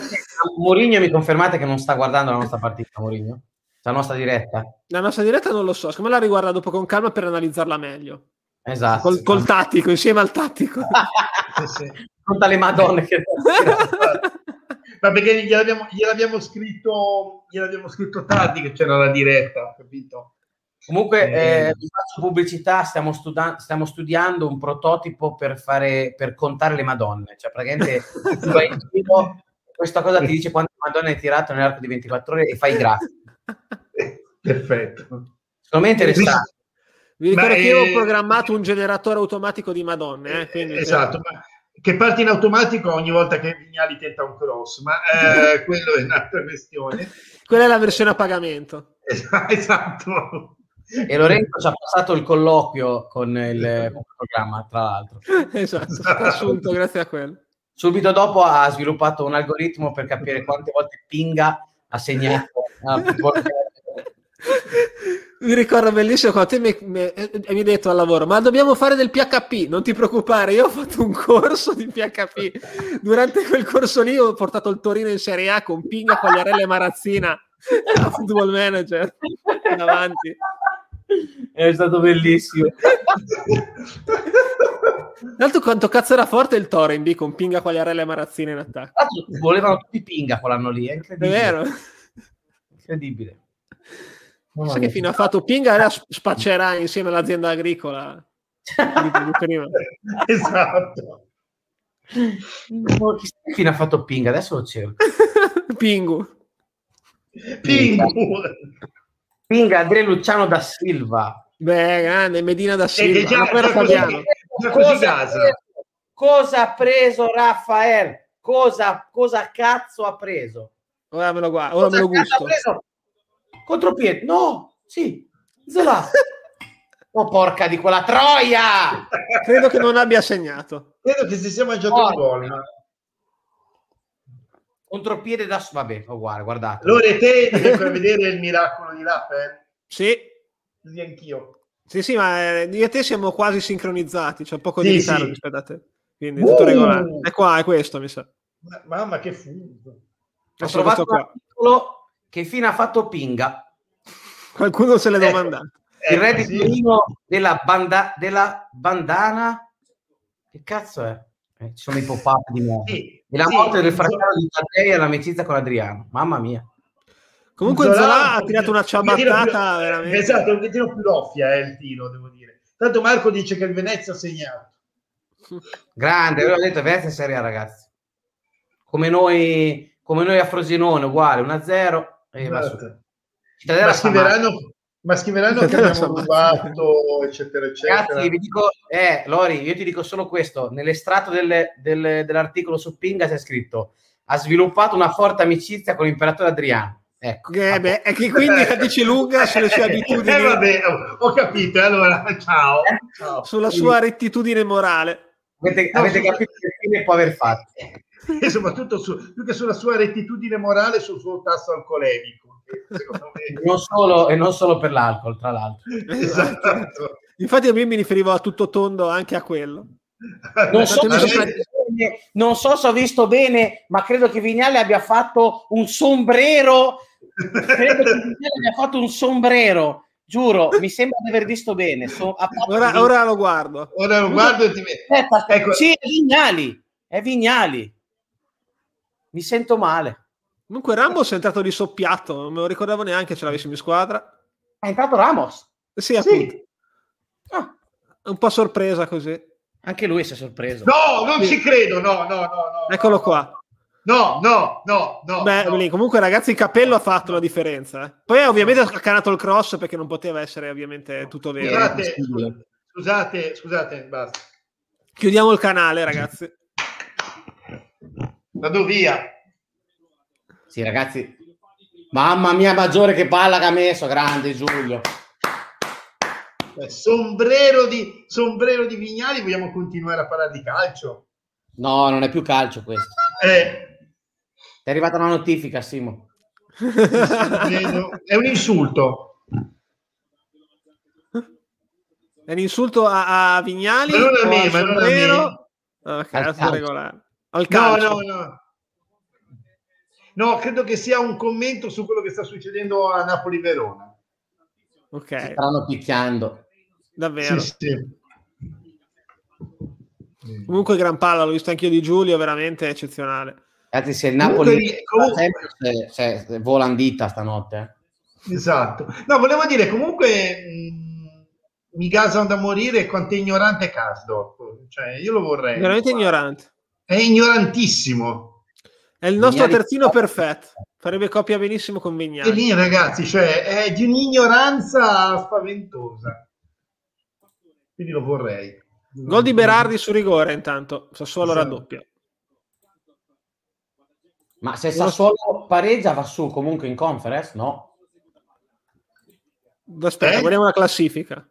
Mourinho, mi confermate che non sta guardando la nostra partita, Mourinho? La nostra diretta? La nostra diretta non lo so, secondo me la riguarda dopo con calma per analizzarla meglio. Esatto. Col, esatto. col tattico, insieme al tattico. Sì, sì. Conta le madonne che... Ma perché gliel'abbiamo, gliel'abbiamo scritto gliel'abbiamo scritto tardi che c'era la diretta, capito? Comunque, eh, eh, vi faccio pubblicità, stiamo, studi- stiamo studiando un prototipo per fare per contare le madonne, cioè praticamente tu vai in giro questa cosa ti dice quanto Madonna hai tirato nell'arco di ventiquattro ore e fai grazie. Perfetto. Secondo me interessante. Vi ricordo che io ho programmato un generatore automatico di Madonna. Eh, quindi esatto, per... ma che parte in automatico ogni volta che Vignali tenta un cross, ma eh, quello è un'altra questione. Quella è la versione a pagamento. Esatto. E Lorenzo ci ha passato il colloquio con il programma, tra l'altro. Esatto, esatto. Assunto grazie a quello. Subito dopo ha sviluppato un algoritmo per capire quante volte Pinga ha segnato. Mi ricordo bellissimo quando te mi, mi, mi hai detto al lavoro: ma dobbiamo fare del P H P, non ti preoccupare, io ho fatto un corso di P H P, durante quel corso lì ho portato il Torino in Serie A con Pinga, Quagliarella e Marazzina da Football Manager davanti. È stato bellissimo. Tanto quanto cazzo era forte il Toro in B con Pinga, Quagliarella e Marazzina in attacco. Ah, volevano tutti Pinga quell'anno lì, è incredibile. È vero? Incredibile. Non so che fine ha fatto Pinga, era spaccerà insieme all'azienda agricola. Esatto. Oh, chissà che fine ha fatto Pinga, adesso lo cerco. Pingu. Pingu. Pinga, Andrea Luciano da Silva. Beh, grande, Medina da Silva. Già, già così, cosa, cosa ha preso Rafael? Cosa, cosa cazzo ha preso? Ora me lo guardo, ora me lo gusto. Contropiede, no, sì, Zola. Oh, porca di quella troia! Credo che non abbia segnato. Credo che si sia mangiato un gol. Contropiede da... Vabbè, oh, guarda, guardate. Lore, te devi ancora vedere il miracolo di Rafael? Sì. Così anch'io. Sì, sì, ma io e te siamo quasi sincronizzati, c'è cioè poco di sì, ritardo sì. rispetto a te. Quindi uh. tutto regolare. È qua, è questo, mi sa. Ma, mamma, che furbo. Ho trovato un articolo... Che fine ha fatto Pinga? Qualcuno se l'è ecco, domandato. Il ecco, redditino sì. della, banda, della bandana? Che cazzo è? Eh, ci sono i pop-up di nuovo. Sì, e la sì, morte sì, del fratello so. di Taddei e l'amicizia con Adriano. Mamma mia. Comunque Zola, Zola ha tirato una ciabattata più, veramente. Esatto, è un tiro più loffia è eh, il tiro, devo dire. Tanto Marco dice che il Venezia ha segnato. Grande, avevo detto Venezia in Serie A, ragazzi. Come noi, come noi a Frosinone, uguale, uno a zero. Eh, esatto. ma, scriveranno, ma scriveranno che abbiamo rubato eccetera eccetera. Ragazzi, vi dico, eh, Lori, io ti dico solo questo: nell'estratto del, del, dell'articolo su Pinga c'è scritto ha sviluppato una forte amicizia con l'imperatore Adriano, ecco, eh, beh, è che quindi la dice lunga sulle sue abitudini. Eh, vabbè, ho capito, allora ciao, ciao. Sulla quindi, sua rettitudine morale avete, no, avete su... capito che fine può aver fatto. E soprattutto su, più che sulla sua rettitudine morale, sul suo tasso alcolemico, me... non solo, e non solo per l'alcol, tra l'altro. Esatto. Infatti io mi riferivo a tutto tondo anche a quello. Non so, se so bene, non so se ho visto bene, ma credo che Vignali abbia fatto un sombrero. Credo che Vignali abbia fatto un sombrero. Giuro, mi sembra di aver visto bene. So, ora, di... ora lo guardo. Ora lo guardo e ti vedo. Aspetta, ecco. Sì, è Vignali. È Vignali. Mi sento male. Comunque Ramos è entrato di soppiatto, non me lo ricordavo neanche ce l'avessimo in squadra. È entrato Ramos? Sì, appunto. Sì. Ah, un po' sorpresa così. Anche lui si è sorpreso. No, non sì. ci credo, no, no, no. no Eccolo no, qua. No, no, no, no. Beh, no. Lì, comunque ragazzi, il cappello ha fatto la differenza. Eh. Poi ovviamente ha canato il cross perché non poteva essere ovviamente tutto vero. Scusate, scusate, scusate, basta. Chiudiamo il canale, ragazzi. Vado via. Sì, ragazzi. Mamma mia, Maggiore, che palla che ha messo. Grande, Giulio. Sombrero di, sombrero di Vignali, vogliamo continuare a parlare di calcio? No, non è più calcio questo. Eh. Ti è arrivata una notifica, Simo. È un insulto. È un insulto a, a Vignali? Ma non a me, ma non a me. Oh, cazzo, regolare. No, no, no. No, credo che sia un commento su quello che sta succedendo a Napoli-Verona. Ok. Si stanno picchiando. Davvero. Sì, sì. Comunque gran palla, l'ho visto anch'io di Giulio, veramente eccezionale. Ragazzi, se il Napoli comunque, comunque... Se, se, vola in dita stanotte. Esatto. No, volevo dire, comunque mh, mi gasano da morire quanto è ignorante Kasdorp. Cioè, io lo vorrei. Veramente guarda. ignorante. È ignorantissimo. È il nostro Vignali terzino perfetto, farebbe copia benissimo con Vignali. E lì, ragazzi, cioè, è di un'ignoranza spaventosa. Quindi lo vorrei. Gol di Berardi su rigore, intanto. Sassuolo raddoppia. Ma se Sassuolo pareggia va su comunque in Conference, no? Aspetta, eh? Guardiamo la classifica.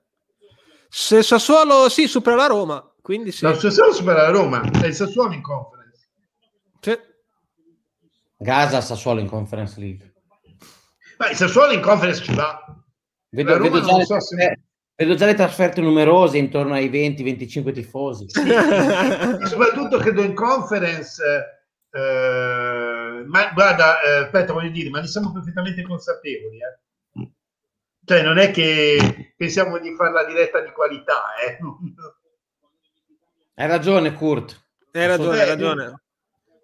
Se Sassuolo, sì, supera la Roma, quindi sì. No, Sassuolo supera la Roma, è il Sassuolo in Conference. Sì. Gaza Sassuolo in Conference League. Beh, Sassuolo in Conference ci va. Vedo, vedo, già, le, so se... vedo già le trasferte numerose intorno ai venti venticinque tifosi. Sì. E soprattutto credo in Conference, eh, ma guarda, eh, aspetta, voglio dire, ma ne siamo perfettamente consapevoli, eh? Cioè non è che pensiamo di fare la diretta di qualità, eh? Hai ragione, Kurt. Hai ragione, hai ragione.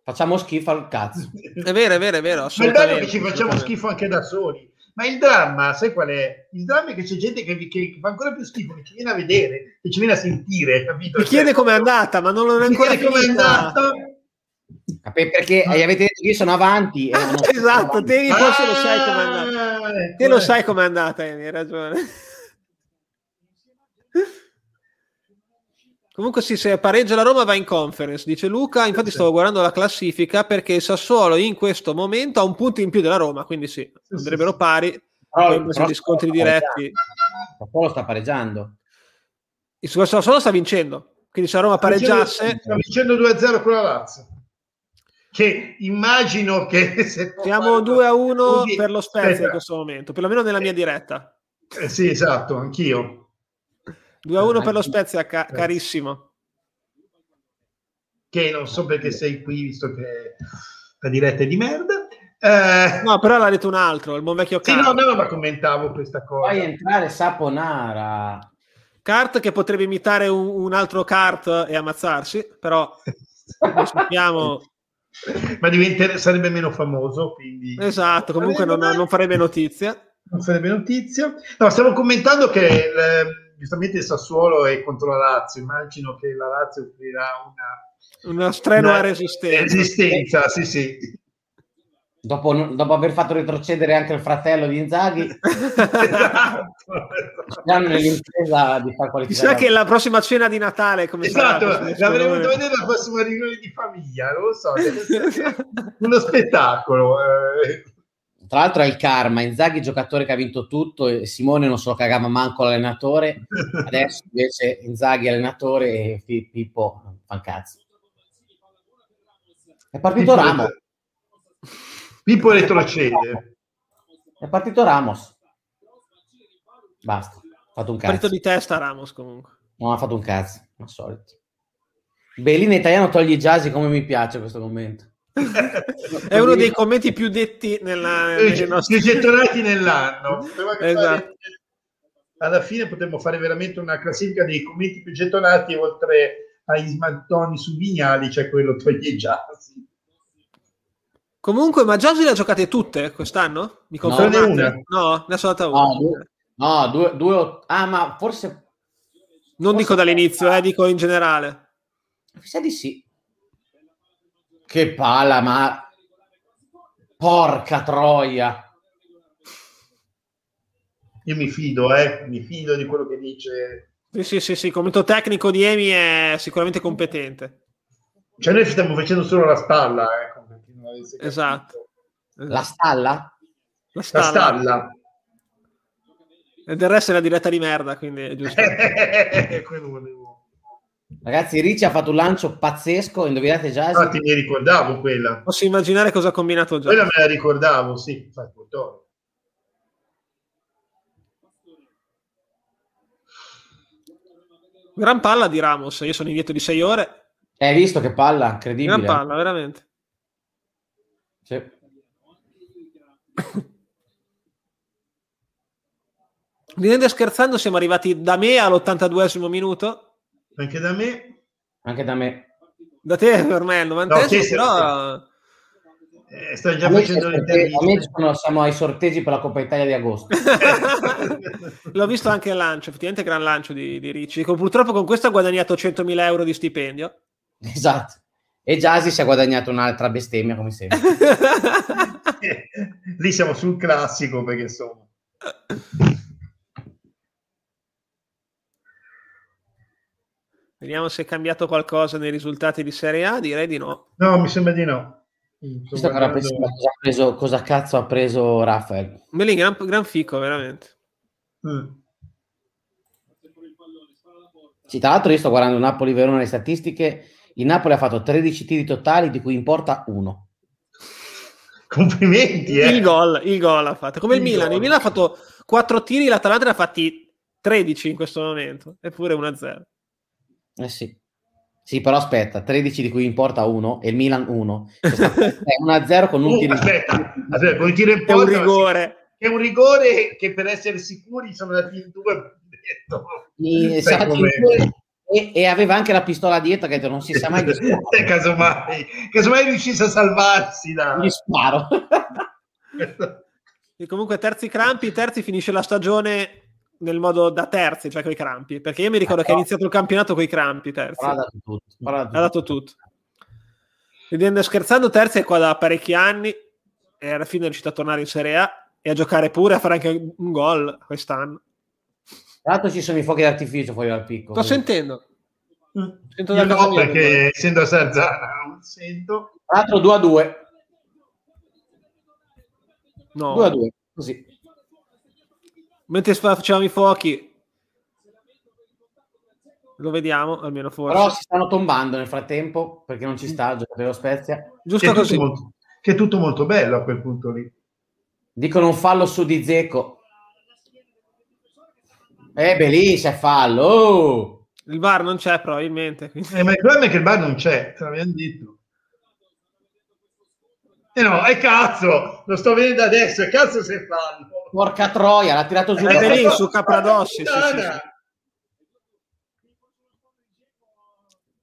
Facciamo schifo al cazzo. È vero, è vero, è vero. Ma il dramma è che ci facciamo schifo anche da soli. Ma il dramma, sai qual è? Il dramma è che c'è gente che, vi, che fa ancora più schifo, che ci viene a vedere, che ci viene a sentire, capito? Mi chiede com'è andata, ma non l'ho ancora capito. Com'è andata? Perché ah. avete detto che io sono avanti. Ah, esatto, te forse ah, lo sai com'è andata. Te come... lo sai com'è andata, Emi, hai ragione. Comunque sì, se pareggia la Roma va in Conference, dice Luca. Infatti stavo guardando la classifica perché il Sassuolo in questo momento ha un punto in più della Roma, quindi sì, andrebbero pari. Poi gli scontri diretti. Il Sassuolo sta pareggiando. Il Sassuolo sta vincendo, quindi se la Roma pareggiasse... Sta vincendo due a zero con la Lazio. Che immagino che... Se siamo due a uno per lo Spezia in questo momento, perlomeno nella mia diretta. Eh, sì, esatto, anch'io. due a uno per lo Spezia, ca carissimo. Che non so perché sei qui, visto che la diretta è di merda. Eh... No, però l'ha detto un altro, il buon vecchio Cart. Sì, no, no, ma commentavo questa cosa. Fai entrare Saponara. Cart che potrebbe imitare un, un altro Cart e ammazzarsi, però lo sappiamo... ma sarebbe meno famoso, quindi... Esatto, comunque non, non farebbe notizia. Non farebbe notizia. No, stiamo commentando che... Eh, giustamente il Sassuolo è contro la Lazio, immagino che la Lazio offrirà una, una strenua una resistenza, resistenza sì, sì. Dopo, dopo aver fatto retrocedere anche il fratello di Inzaghi, esatto. Hanno l'impresa di far qualche cosa. Chissà che la prossima cena di Natale, come esatto, l'avrei voluto vedere la prossima riunione di famiglia, non lo so, uno spettacolo. Eh. Tra l'altro è il karma, Inzaghi giocatore che ha vinto tutto e Simone non se lo cagava manco l'allenatore, adesso invece Inzaghi allenatore e Pippo fan cazzo. È partito Pippo Ramos. Pippo retrocede. È partito Ramos. Basta, ha fatto un cazzo. È partito di testa Ramos comunque. Non ha fatto un cazzo, al solito. Bellino Italiano toglie Giasi come mi piace questo momento. È uno dei commenti più detti nella, eh, nostri... più gettonati nell'anno. Esatto. Alla fine potremmo fare veramente una classifica dei commenti più gettonati, oltre agli smattoni su Vignali c'è cioè quello toglie Giasi. Comunque, ma Giasi le ha giocate tutte quest'anno? Mi confermate? No, una. No, ne ha soltanto una. No, due, no, due, due ah, ma forse non forse dico dall'inizio, eh, dico in generale. Chissà di sì. Che palla, ma porca troia! Io mi fido, eh, mi fido di quello che dice. Sì, sì, sì, sì. Il commento tecnico di Emi è sicuramente competente. Cioè noi stiamo facendo solo la stalla, eh. Esatto. La stalla? La stalla. La stalla. E del resto è la diretta di merda, quindi è giusto. Quello volevo. Ragazzi, Ricci ha fatto un lancio pazzesco, indovinate già? Ah, ti mi ricordavo quella. Posso immaginare cosa ha combinato già? Quella me la ricordavo, sì. Gran palla di Ramos, io sono indietro di sei ore. Hai visto che palla, incredibile. Gran palla, veramente. Sì. Ridendo e scherzando siamo arrivati da me all'ottantaduesimo minuto. Anche da me, anche da me, da te per me il novantesimo, no, però eh, sto già facendo l'intervista. Siamo ai sorteggi per la Coppa Italia di agosto. L'ho visto anche il lancio, effettivamente gran lancio di, di Ricci. Purtroppo con questo ha guadagnato centomila euro di stipendio. Esatto. E Giasi si è guadagnato un'altra bestemmia, come sempre. Lì siamo sul classico, perché insomma... Vediamo se è cambiato qualcosa nei risultati di Serie A. Direi di no. No, mi sembra di no. Questa guardando... cosa, preso, cosa cazzo ha preso Rafael? Belli, gran, gran fico, veramente. Mm. Sì, tra l'altro io sto guardando Napoli-Verona, le statistiche. Il Napoli ha fatto tredici tiri totali, di cui in porta uno. Complimenti, eh. Il gol, il gol ha fatto. Come il, il Milan. Goal. Il Milan ha fatto quattro tiri, l'Atalanta ne ha fatti tredici in questo momento. Eppure uno a zero. Eh sì. Sì, però aspetta, tredici di cui in porta uno e il Milan uno. È uno a zero con un uh, tiro. Aspetta, aspetta, con un tiro in porta. È un rigore. È un rigore che per essere sicuri sono andati in due. E, e, e aveva anche la pistola dietro, che non si sa mai. casomai, casomai riuscisse a salvarsi da... Mi sparo. E comunque Terzi Crampi, Terzi finisce la stagione... nel modo da Terzi, cioè coi crampi, perché io mi ricordo ah, che ha iniziato il campionato coi crampi. Terzi ha dato tutto, ha dato tutto. Vedendo scherzando, Terzi è qua da parecchi anni e alla fine è riuscito a tornare in Serie A e a giocare pure, a fare anche un gol quest'anno. Tra l'altro ci sono i fuochi d'artificio fuori dal picco. Sto sentendo, mm. sento io no, perché essendo Sarzana non sento. Tra l'altro due a due, no, due a due così. Mentre facevamo i fuochi, lo vediamo almeno forse. Però si stanno tombando nel frattempo, perché non ci sta il giocatore dello Spezia. Giusto così. Tutto molto, che è tutto molto bello a quel punto lì. Dicono un fallo su Di Zecco. Eh beh, lì c'è fallo. Oh! Il V A R non c'è probabilmente. Eh, ma il problema è che il V A R non c'è, te l'abbiamo detto. Eh no, è cazzo, lo sto vedendo adesso, è cazzo se fallo. Porca troia, l'ha tirato giù eh, su Capradossi. Sì, sì, sì.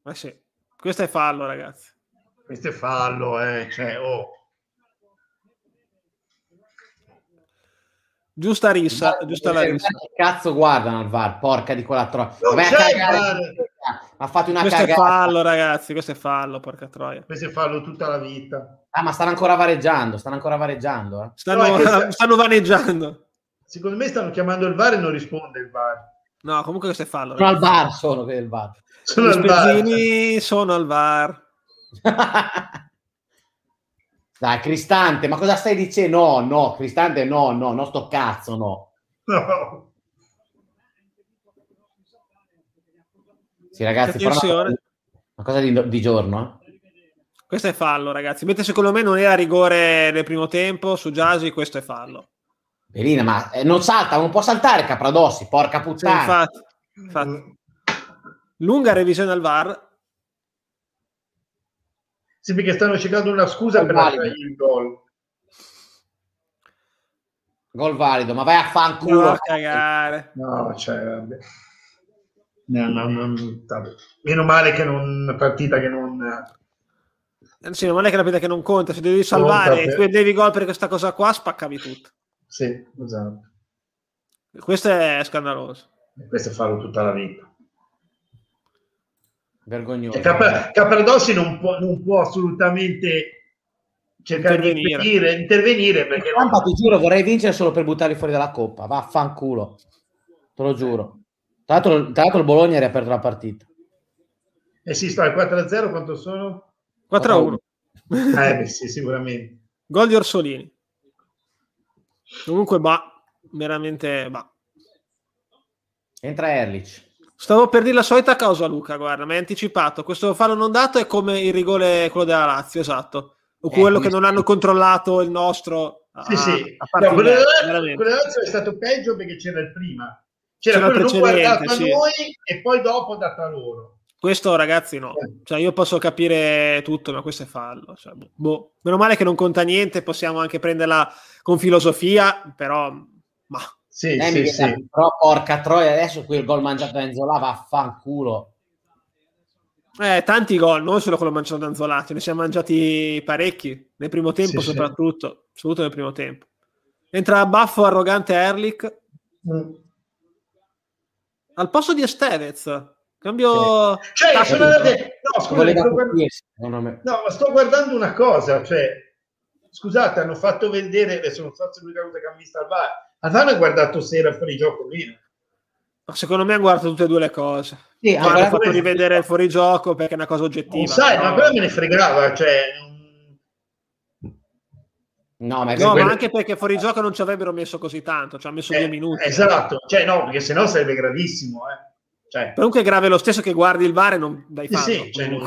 Ma sì, questo è fallo, ragazzi. Questo è fallo, eh. Cioè, oh. Giusta rissa, giusta la rissa. Che cazzo guardano al V A R? Porca di quella troia. Ha fatto una cagata. Questo è fallo, ragazzi, questo è fallo, porca troia. Questo è fallo tutta la vita. Ah, ma stanno ancora vareggiando, stanno ancora vareggiando. Eh. Stanno, no, stanno vaneggiando. Secondo me stanno chiamando il V A R e non risponde il V A R. No, comunque questo è fallo. Sono ragazzi. Al V A R, sono che il V A R. Sono al V A R. Sono al V A R. Dai, Cristante, ma cosa stai dicendo? No, no, Cristante, no, no, no, sto cazzo, no. No. Sì, ragazzi, però una, una cosa di, di giorno, eh. Questo è fallo, ragazzi. Mentre secondo me non era rigore nel primo tempo su Giasi, questo è fallo. Belina, ma non salta, non può saltare Capradossi, porca puttana. Sì, infatti, infatti. Lunga revisione al V A R. Sì, perché stanno cercando una scusa gol per valido. Il gol. Gol valido, ma vai a fanculo. No, a cagare. No, cioè, vabbè. No, no, no, vabbè. Meno male che non una partita che non... Sì, non è che la vita che non conta, se devi salvare e tu devi gol per questa cosa qua, spaccavi tutto. Sì, esatto. Questo è scandaloso. E questo è farlo tutta la vita. Vergognoso. Cap- Capradossi non può, non può assolutamente cercare di intervenire, intervenire perché... Non... Ti giuro, vorrei vincere solo per buttarli fuori dalla coppa, vaffanculo. Te lo giuro. Tra l'altro, tra l'altro il Bologna ha riaperto la partita. Eh sì, sta al quattro a zero, quanto sono? quattro a uno. Eh beh, sì, sicuramente. Gol di Orsolini. Comunque, ma veramente, ma entra Erlich. Stavo per dire la solita cosa, Luca, guarda, mi hai anticipato. Questo fallo non dato è come il rigore quello della Lazio, esatto. O eh, quello che non hanno controllato il nostro. Sì, a, sì. A no, quello della Lazio è stato peggio perché c'era il prima. C'era, c'era quello non guardato sì. A noi e poi dopo dato a loro. Questo, ragazzi, no. Cioè, io posso capire tutto, ma questo è fallo. Cioè, boh. Meno male che non conta niente, possiamo anche prenderla con filosofia, però... Ma. Sì, eh, sì, sì. Però porca troia, adesso qui il gol mangiato da Nzola, vaffanculo. Eh, tanti gol, non solo quello mangiato da Nzola, ce ne siamo mangiati parecchi, nel primo tempo sì, soprattutto. Sì. Soprattutto nel primo tempo. Entra a baffo arrogante Erlich. Mm. Al posto di Estévez. Cambio... Cioè, sono andate... no, scusa, sto, guard... no, sto guardando una cosa, cioè, scusate, hanno fatto vedere, adesso non so se l'unica cosa che hanno visto al V A R, Adano ha guardato se era fuori gioco lì. Secondo me hanno guardato tutte e due le cose. Sì, hanno allora fatto rivedere il fuorigioco perché è una cosa oggettiva. Non sai, no? Ma quello me ne fregava, cioè... No, ma, no, quello... ma anche perché fuorigioco non ci avrebbero messo così tanto, ci hanno messo eh, due minuti. Esatto, cioè no, perché sennò sarebbe gravissimo, eh. Cioè... Comunque è grave lo stesso che guardi il V A R e non dai fatto. Sì, sì, cioè non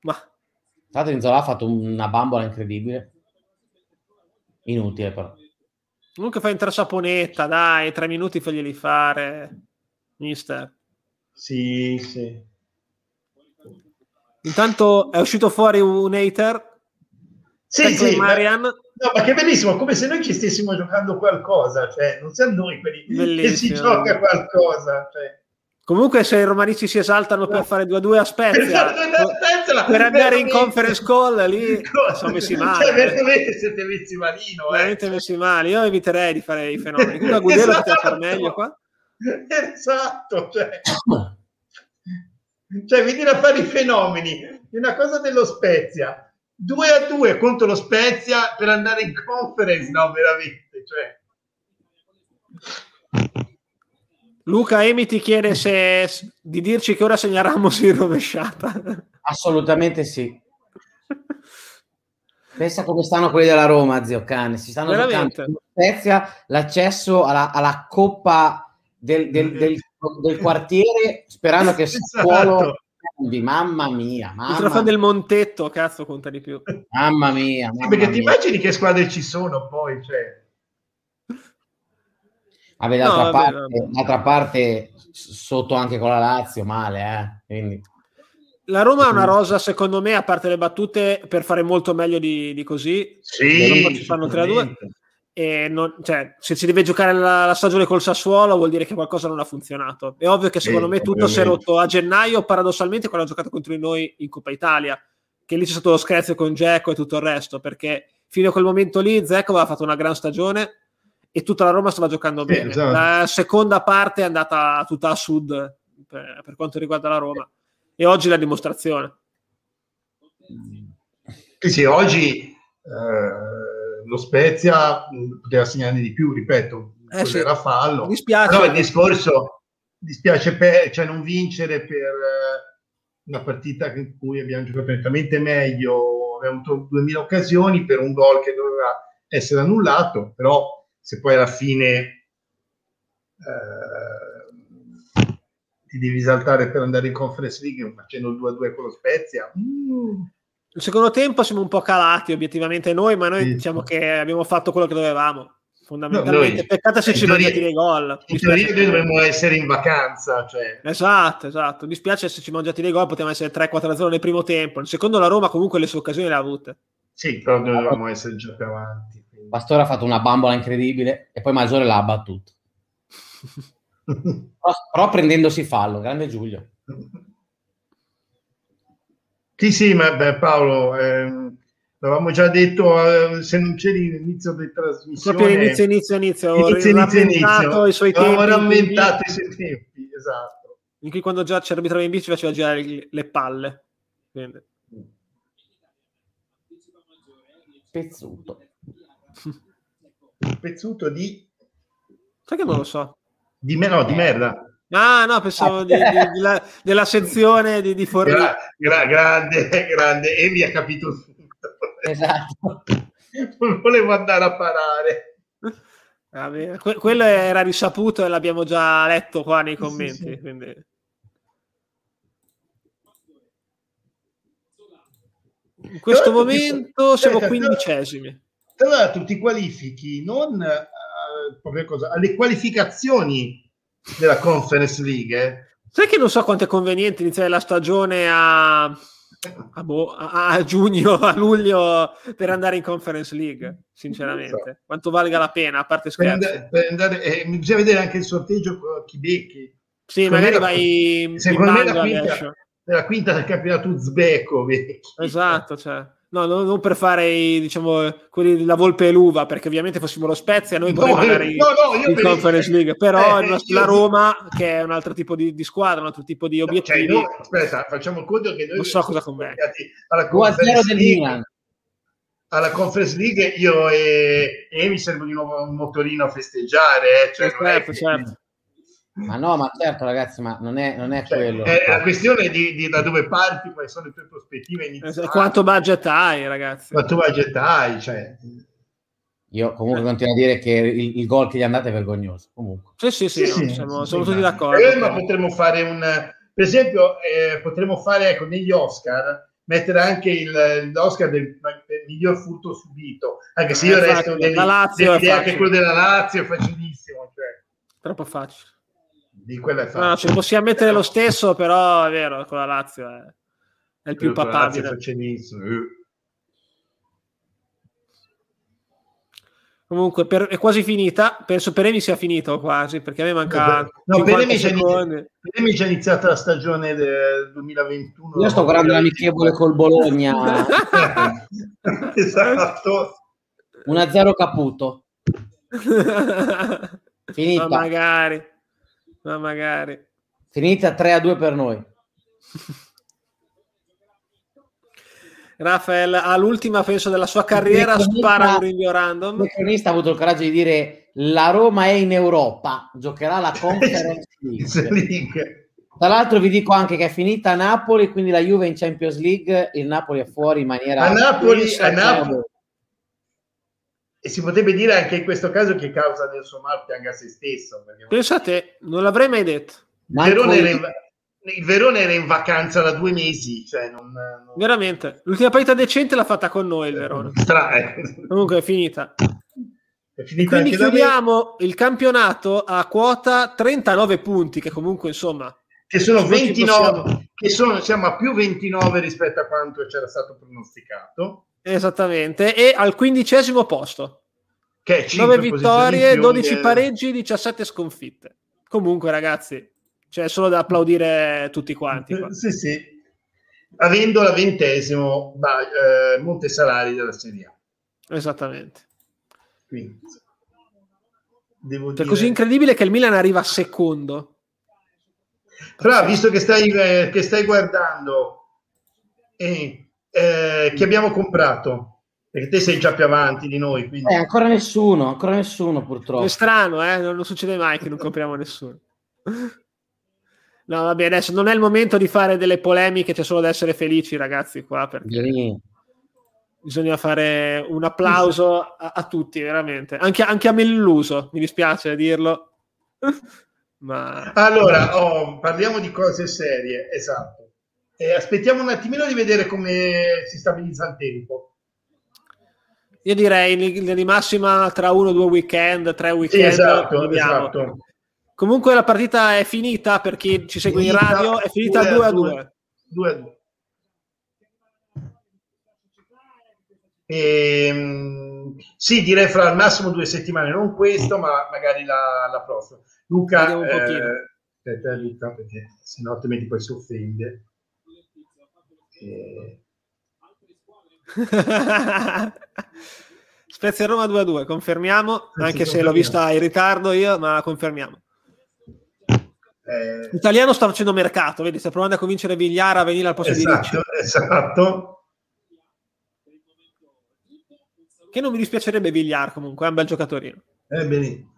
ma... Tanto Nzola ha fatto una bambola incredibile. Inutile però. Comunque fa entrare Saponetta, dai, tre minuti faglieli fare, mister. Sì, sì. Intanto è uscito fuori un hater. Sì, sì. Marian. Ma, no, ma che bellissimo, come se noi ci stessimo giocando qualcosa, cioè non siamo noi quelli bellissimo. Che si gioca qualcosa, cioè. Comunque se i romanisti si esaltano no. per fare due a due a Spezia, per, per andare in conference call lì sono messi male, cioè, veramente siete messi malino, eh. veramente messi male. Io eviterei di fare i fenomeni, quindi Agudelo esatto. poteva far meglio qua, esatto, cioè, cioè venire a fare i fenomeni una cosa dello Spezia due a due contro lo Spezia per andare in conference, no veramente, cioè. Luca Emi ti chiede se, di dirci che ora segna Ramos in rovesciata. Assolutamente sì. Pensa come stanno quelli della Roma, zio cane. Si stanno veramente giocando in Spezia l'accesso alla, alla coppa del, del, del, del quartiere, sperando che esatto. scuolo cambi. Mamma mia. Mamma. Il trofeo del Montetto, cazzo, conta di più. Mamma mia. Mamma Perché mia. Ti immagini che squadre ci sono poi, cioè... Vabbè, d'altra, no, vabbè, parte, vabbè. d'altra parte sotto anche con la Lazio male, eh? Quindi. La Roma ha una rosa secondo me, a parte le battute, per fare molto meglio di, di così. Sì, non ci fanno tre a due e non, cioè, se ci deve giocare la, la stagione col Sassuolo vuol dire che qualcosa non ha funzionato. È ovvio che secondo sì, me tutto si è rotto a gennaio, paradossalmente quando ha giocato contro di noi in Coppa Italia, che lì c'è stato lo scherzo con Dzeko e tutto il resto, perché fino a quel momento lì Dzeko aveva fatto una gran stagione e tutta la Roma stava giocando bene. Esatto. La seconda parte è andata tutta a sud per, per quanto riguarda la Roma, e oggi la dimostrazione. Sì, sì, oggi eh, lo Spezia poteva segnare di più, ripeto, eh sì. era fallo. Mi dispiace. Però il discorso dispiace per, cioè non vincere per una partita in cui abbiamo giocato nettamente meglio, abbiamo avuto duemila occasioni per un gol che doveva essere annullato, però se poi alla fine eh, ti devi saltare per andare in Conference League facendo il due a due con lo Spezia. Mm. Il secondo tempo siamo un po' calati obiettivamente noi, ma noi sì. diciamo che abbiamo fatto quello che dovevamo fondamentalmente, no, noi, peccato se ci mangiati dei gol. In teoria noi dovremmo essere in vacanza, cioè. Esatto, esatto, mi dispiace se ci mangiati dei gol, potevamo essere tre quattro zero nel primo tempo, nel secondo la Roma comunque le sue occasioni le ha avute. Sì, però dovevamo essere già più avanti. Pastore ha fatto una bambola incredibile e poi Maggiore l'ha abbattuto però, però prendendosi fallo, grande Giulio. Sì sì, ma beh, Paolo ehm, l'avevamo già detto, eh, se non c'eri l'inizio della trasmissione proprio inizio inizio inizio inizio inizio, inizio. I suoi tempi, rammentato i suoi tempi, esatto, in cui quando già c'era arbitrava in bici faceva girare le palle. Quindi. Pezzuto pezzuto di sai che non lo so di, me, no, di merda ah no pensavo di, di, di la, della sezione di, di Forlì. Gra, gra, grande grande e mi ha capito tutto, esatto, non volevo andare a parare. Vabbè, que- quello era risaputo e l'abbiamo già letto qua nei commenti, sì, sì. Quindi in questo allora, momento siamo quindicesimi. Tra l'altro ti qualifichi non uh, proprio cosa, alle qualificazioni della Conference League. Eh? Sai che non so quanto è conveniente iniziare la stagione a, a, boh, a, a giugno, a luglio per andare in Conference League, sinceramente. So. Quanto valga la pena, a parte scherzi. Per andare, per andare, eh, bisogna vedere anche il sorteggio con chi becchi. Sì, secondo magari vai in, secondo in me la quinta, la quinta del campionato uzbeko. Vedi? Esatto, cioè. No, no, non per fare i, diciamo, quelli la volpe e l'uva, perché ovviamente fossimo lo Spezia noi dovremmo no, andare no, no, in, in Conference League, però eh, eh, la Roma io... che è un altro tipo di, di squadra, un altro tipo di obiettivi. No, cioè noi, aspetta, facciamo il conto che noi non so cosa conviene alla Conference League, del Milan. Alla Conference League io e, e mi serve di nuovo un motorino a festeggiare, eh, cioè certo, non è che... certo. Ma no, ma certo ragazzi, ma non è, non è cioè, quello. È la questione di, di da dove parti, quali sono le tue prospettive iniziali. Quanto budget hai, ragazzi? Quanto budget hai, cioè. Io comunque eh. continuo a dire che il, il gol che gli andate è vergognoso, comunque. Sì, sì, sì, sì, no, sì siamo, sì, sono sì, tutti d'accordo. Eh, ma potremmo fare un, per esempio, eh, potremmo fare, ecco, negli Oscar, mettere anche il, l'Oscar del, del miglior furto subito, anche se io resto dell'idea che quello della Lazio è facilissimo, cioè. Troppo facile. Di quella è no, ci possiamo mettere lo stesso, però è vero, con la Lazio è, è il più papabile. Comunque per, è quasi finita, penso per Emi sia finito quasi, perché a me manca no, per Emi c'è iniziata la stagione del duemilaventuno. Io sto guardando l'amichevole col Bologna. Esatto. uno a zero Caputo. Finita. Ma magari. Ma magari finita tre a due per noi. Rafael all'ultima penso della sua carriera spara un rinvio random. Il cronista ha avuto il coraggio di dire la Roma è in Europa, giocherà la Conference League. Tra l'altro vi dico anche che è finita a Napoli, quindi la Juve in Champions League, il Napoli è fuori in maniera a Napoli, a Napoli. E si potrebbe dire anche in questo caso che causa del suo mal pianga se stesso. Pensate, non l'avrei mai detto. Verone era in, il Verone era in vacanza da due mesi. Cioè non, non... Veramente. L'ultima partita decente l'ha fatta con noi il Verone. Stra- Comunque è finita. È finita quindi anche chiudiamo il campionato a quota trentanove punti, che comunque insomma... Che sono ventinove, che sono, siamo a più ventinove rispetto a quanto c'era stato pronosticato. Esattamente, e al quindicesimo posto che è nove vittorie, dodici pareggi, diciassette sconfitte. Comunque ragazzi, c'è solo da applaudire tutti quanti qua. Sì, sì. Avendo la ventesimo da, eh, monte salari della Serie A. Esattamente. Quindi, devo dire... È così incredibile che il Milan arriva secondo. Però visto che stai, eh, che stai guardando eh, Eh, che abbiamo comprato, perché te sei già più avanti di noi, quindi... eh, ancora nessuno, ancora nessuno purtroppo. È strano, eh? Non succede mai che non compriamo nessuno. No, vabbè, adesso non è il momento di fare delle polemiche, c'è solo da essere felici ragazzi qua, perché sì. Bisogna fare un applauso a, a tutti, veramente, anche, anche a Meluso, mi dispiace dirlo. Ma... Allora, oh, parliamo di cose serie, esatto. Eh, aspettiamo un attimino di vedere come si stabilizza il tempo. Io direi di massima tra uno o due weekend, tre weekend. Sì, esatto, esatto. Comunque la partita è finita per chi ci segue finita, in radio, è finita due a due. due a due. Ehm, sì, direi fra al massimo due settimane, non questo, ma magari la, la prossima. Luca, un eh, aspetta Luca, perché se no altrimenti poi si offende. Eh. Spezia Roma due a due confermiamo, anche se l'ho vista in ritardo io, ma confermiamo. eh. Italiano sta facendo mercato, vedi, sta provando a convincere Vigliara a venire al posto esatto, di Ricci, esatto, che non mi dispiacerebbe. Vigliara comunque è un bel giocatorino. Ebbene,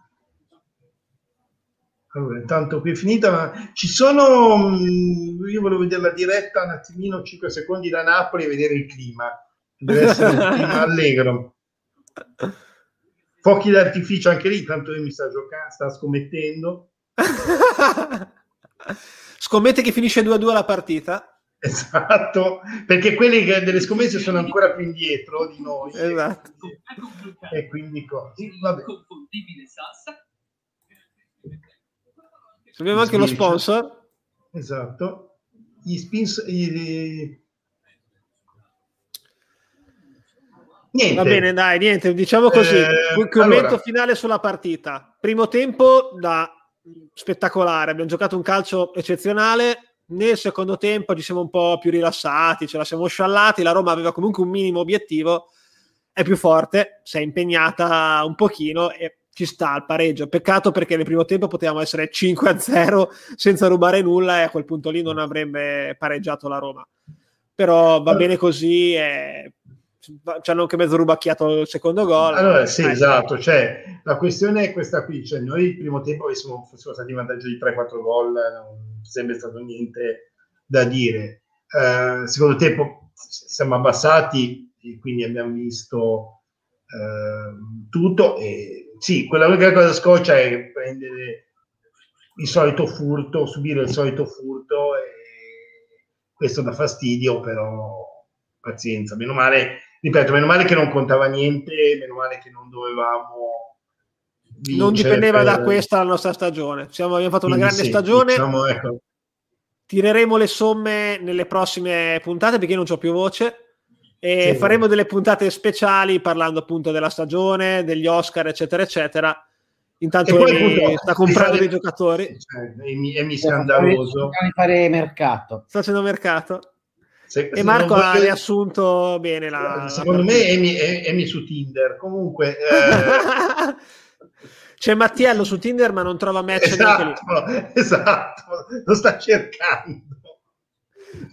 allora, intanto qui è finita, ma ci sono, io volevo vedere la diretta un attimino, cinque secondi da Napoli e vedere il clima, deve essere un clima allegro. Fuochi d'artificio anche lì, tanto io mi sta giocando, sta scommettendo. Scommette che finisce due a due la partita. Esatto, perché quelli che delle scommesse sono ancora più indietro di noi. Esatto. E quindi così, vabbè. Abbiamo anche lo sponsor, esatto, gli spins gli... niente, va bene, dai, niente, diciamo così, eh, un commento allora. Finale sulla partita. Primo tempo da spettacolare, abbiamo giocato un calcio eccezionale, nel secondo tempo ci siamo un po' più rilassati, ce la siamo sciallati, la Roma aveva comunque un minimo obiettivo, è più forte, si è impegnata un pochino e ci sta al pareggio. Peccato perché nel primo tempo potevamo essere cinque a zero senza rubare nulla e a quel punto lì non avrebbe pareggiato la Roma, però va bene così e... c'hanno anche mezzo rubacchiato il secondo gol. Allora sì, eh, esatto, cioè la questione è questa qui, cioè noi il primo tempo siamo, siamo stati in vantaggio di tre quattro gol, non sembra stato niente da dire. Uh, secondo tempo siamo abbassati e quindi abbiamo visto uh, tutto e sì, quella unica cosa scoccia è prendere il solito furto, subire il solito furto e questo dà fastidio, però pazienza, meno male, ripeto, meno male che non contava niente, meno male che non dovevamo vincere, non dipendeva per... da questa la nostra stagione. Siamo, abbiamo fatto una Quindi grande sì, stagione, diciamo, ecco. Tireremo le somme nelle prossime puntate perché io non c'ho più voce e sì, faremo delle puntate speciali parlando appunto della stagione, degli Oscar eccetera eccetera. Intanto poi, mi, appunto, sta comprando dei giocatori, cioè, è, mi, è mi scandaloso fare mercato, sta facendo mercato. Se, e Marco ha voglio... riassunto bene la, secondo la me Emi, Emi su Tinder comunque eh... c'è Mattiello su Tinder ma non trova match, esatto, lì. Esatto, lo sta cercando.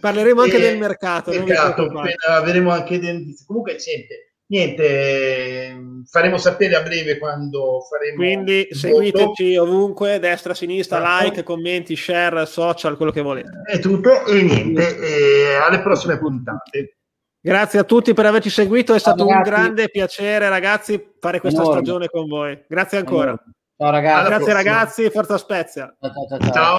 Parleremo anche e, del mercato, mercato non avremo anche del... comunque sente, niente, faremo sapere a breve quando faremo, quindi seguiteci voto. Ovunque, destra, sinistra, esatto. Like, commenti, share, social, quello che volete, è tutto e niente, e alle prossime puntate. Grazie a tutti per averci seguito, è stato ciao, un grande piacere ragazzi fare questa enorme stagione con voi, grazie ancora, ciao ragazzi, grazie ragazzi, forza Spezia, ciao, ciao, ciao. Ciao.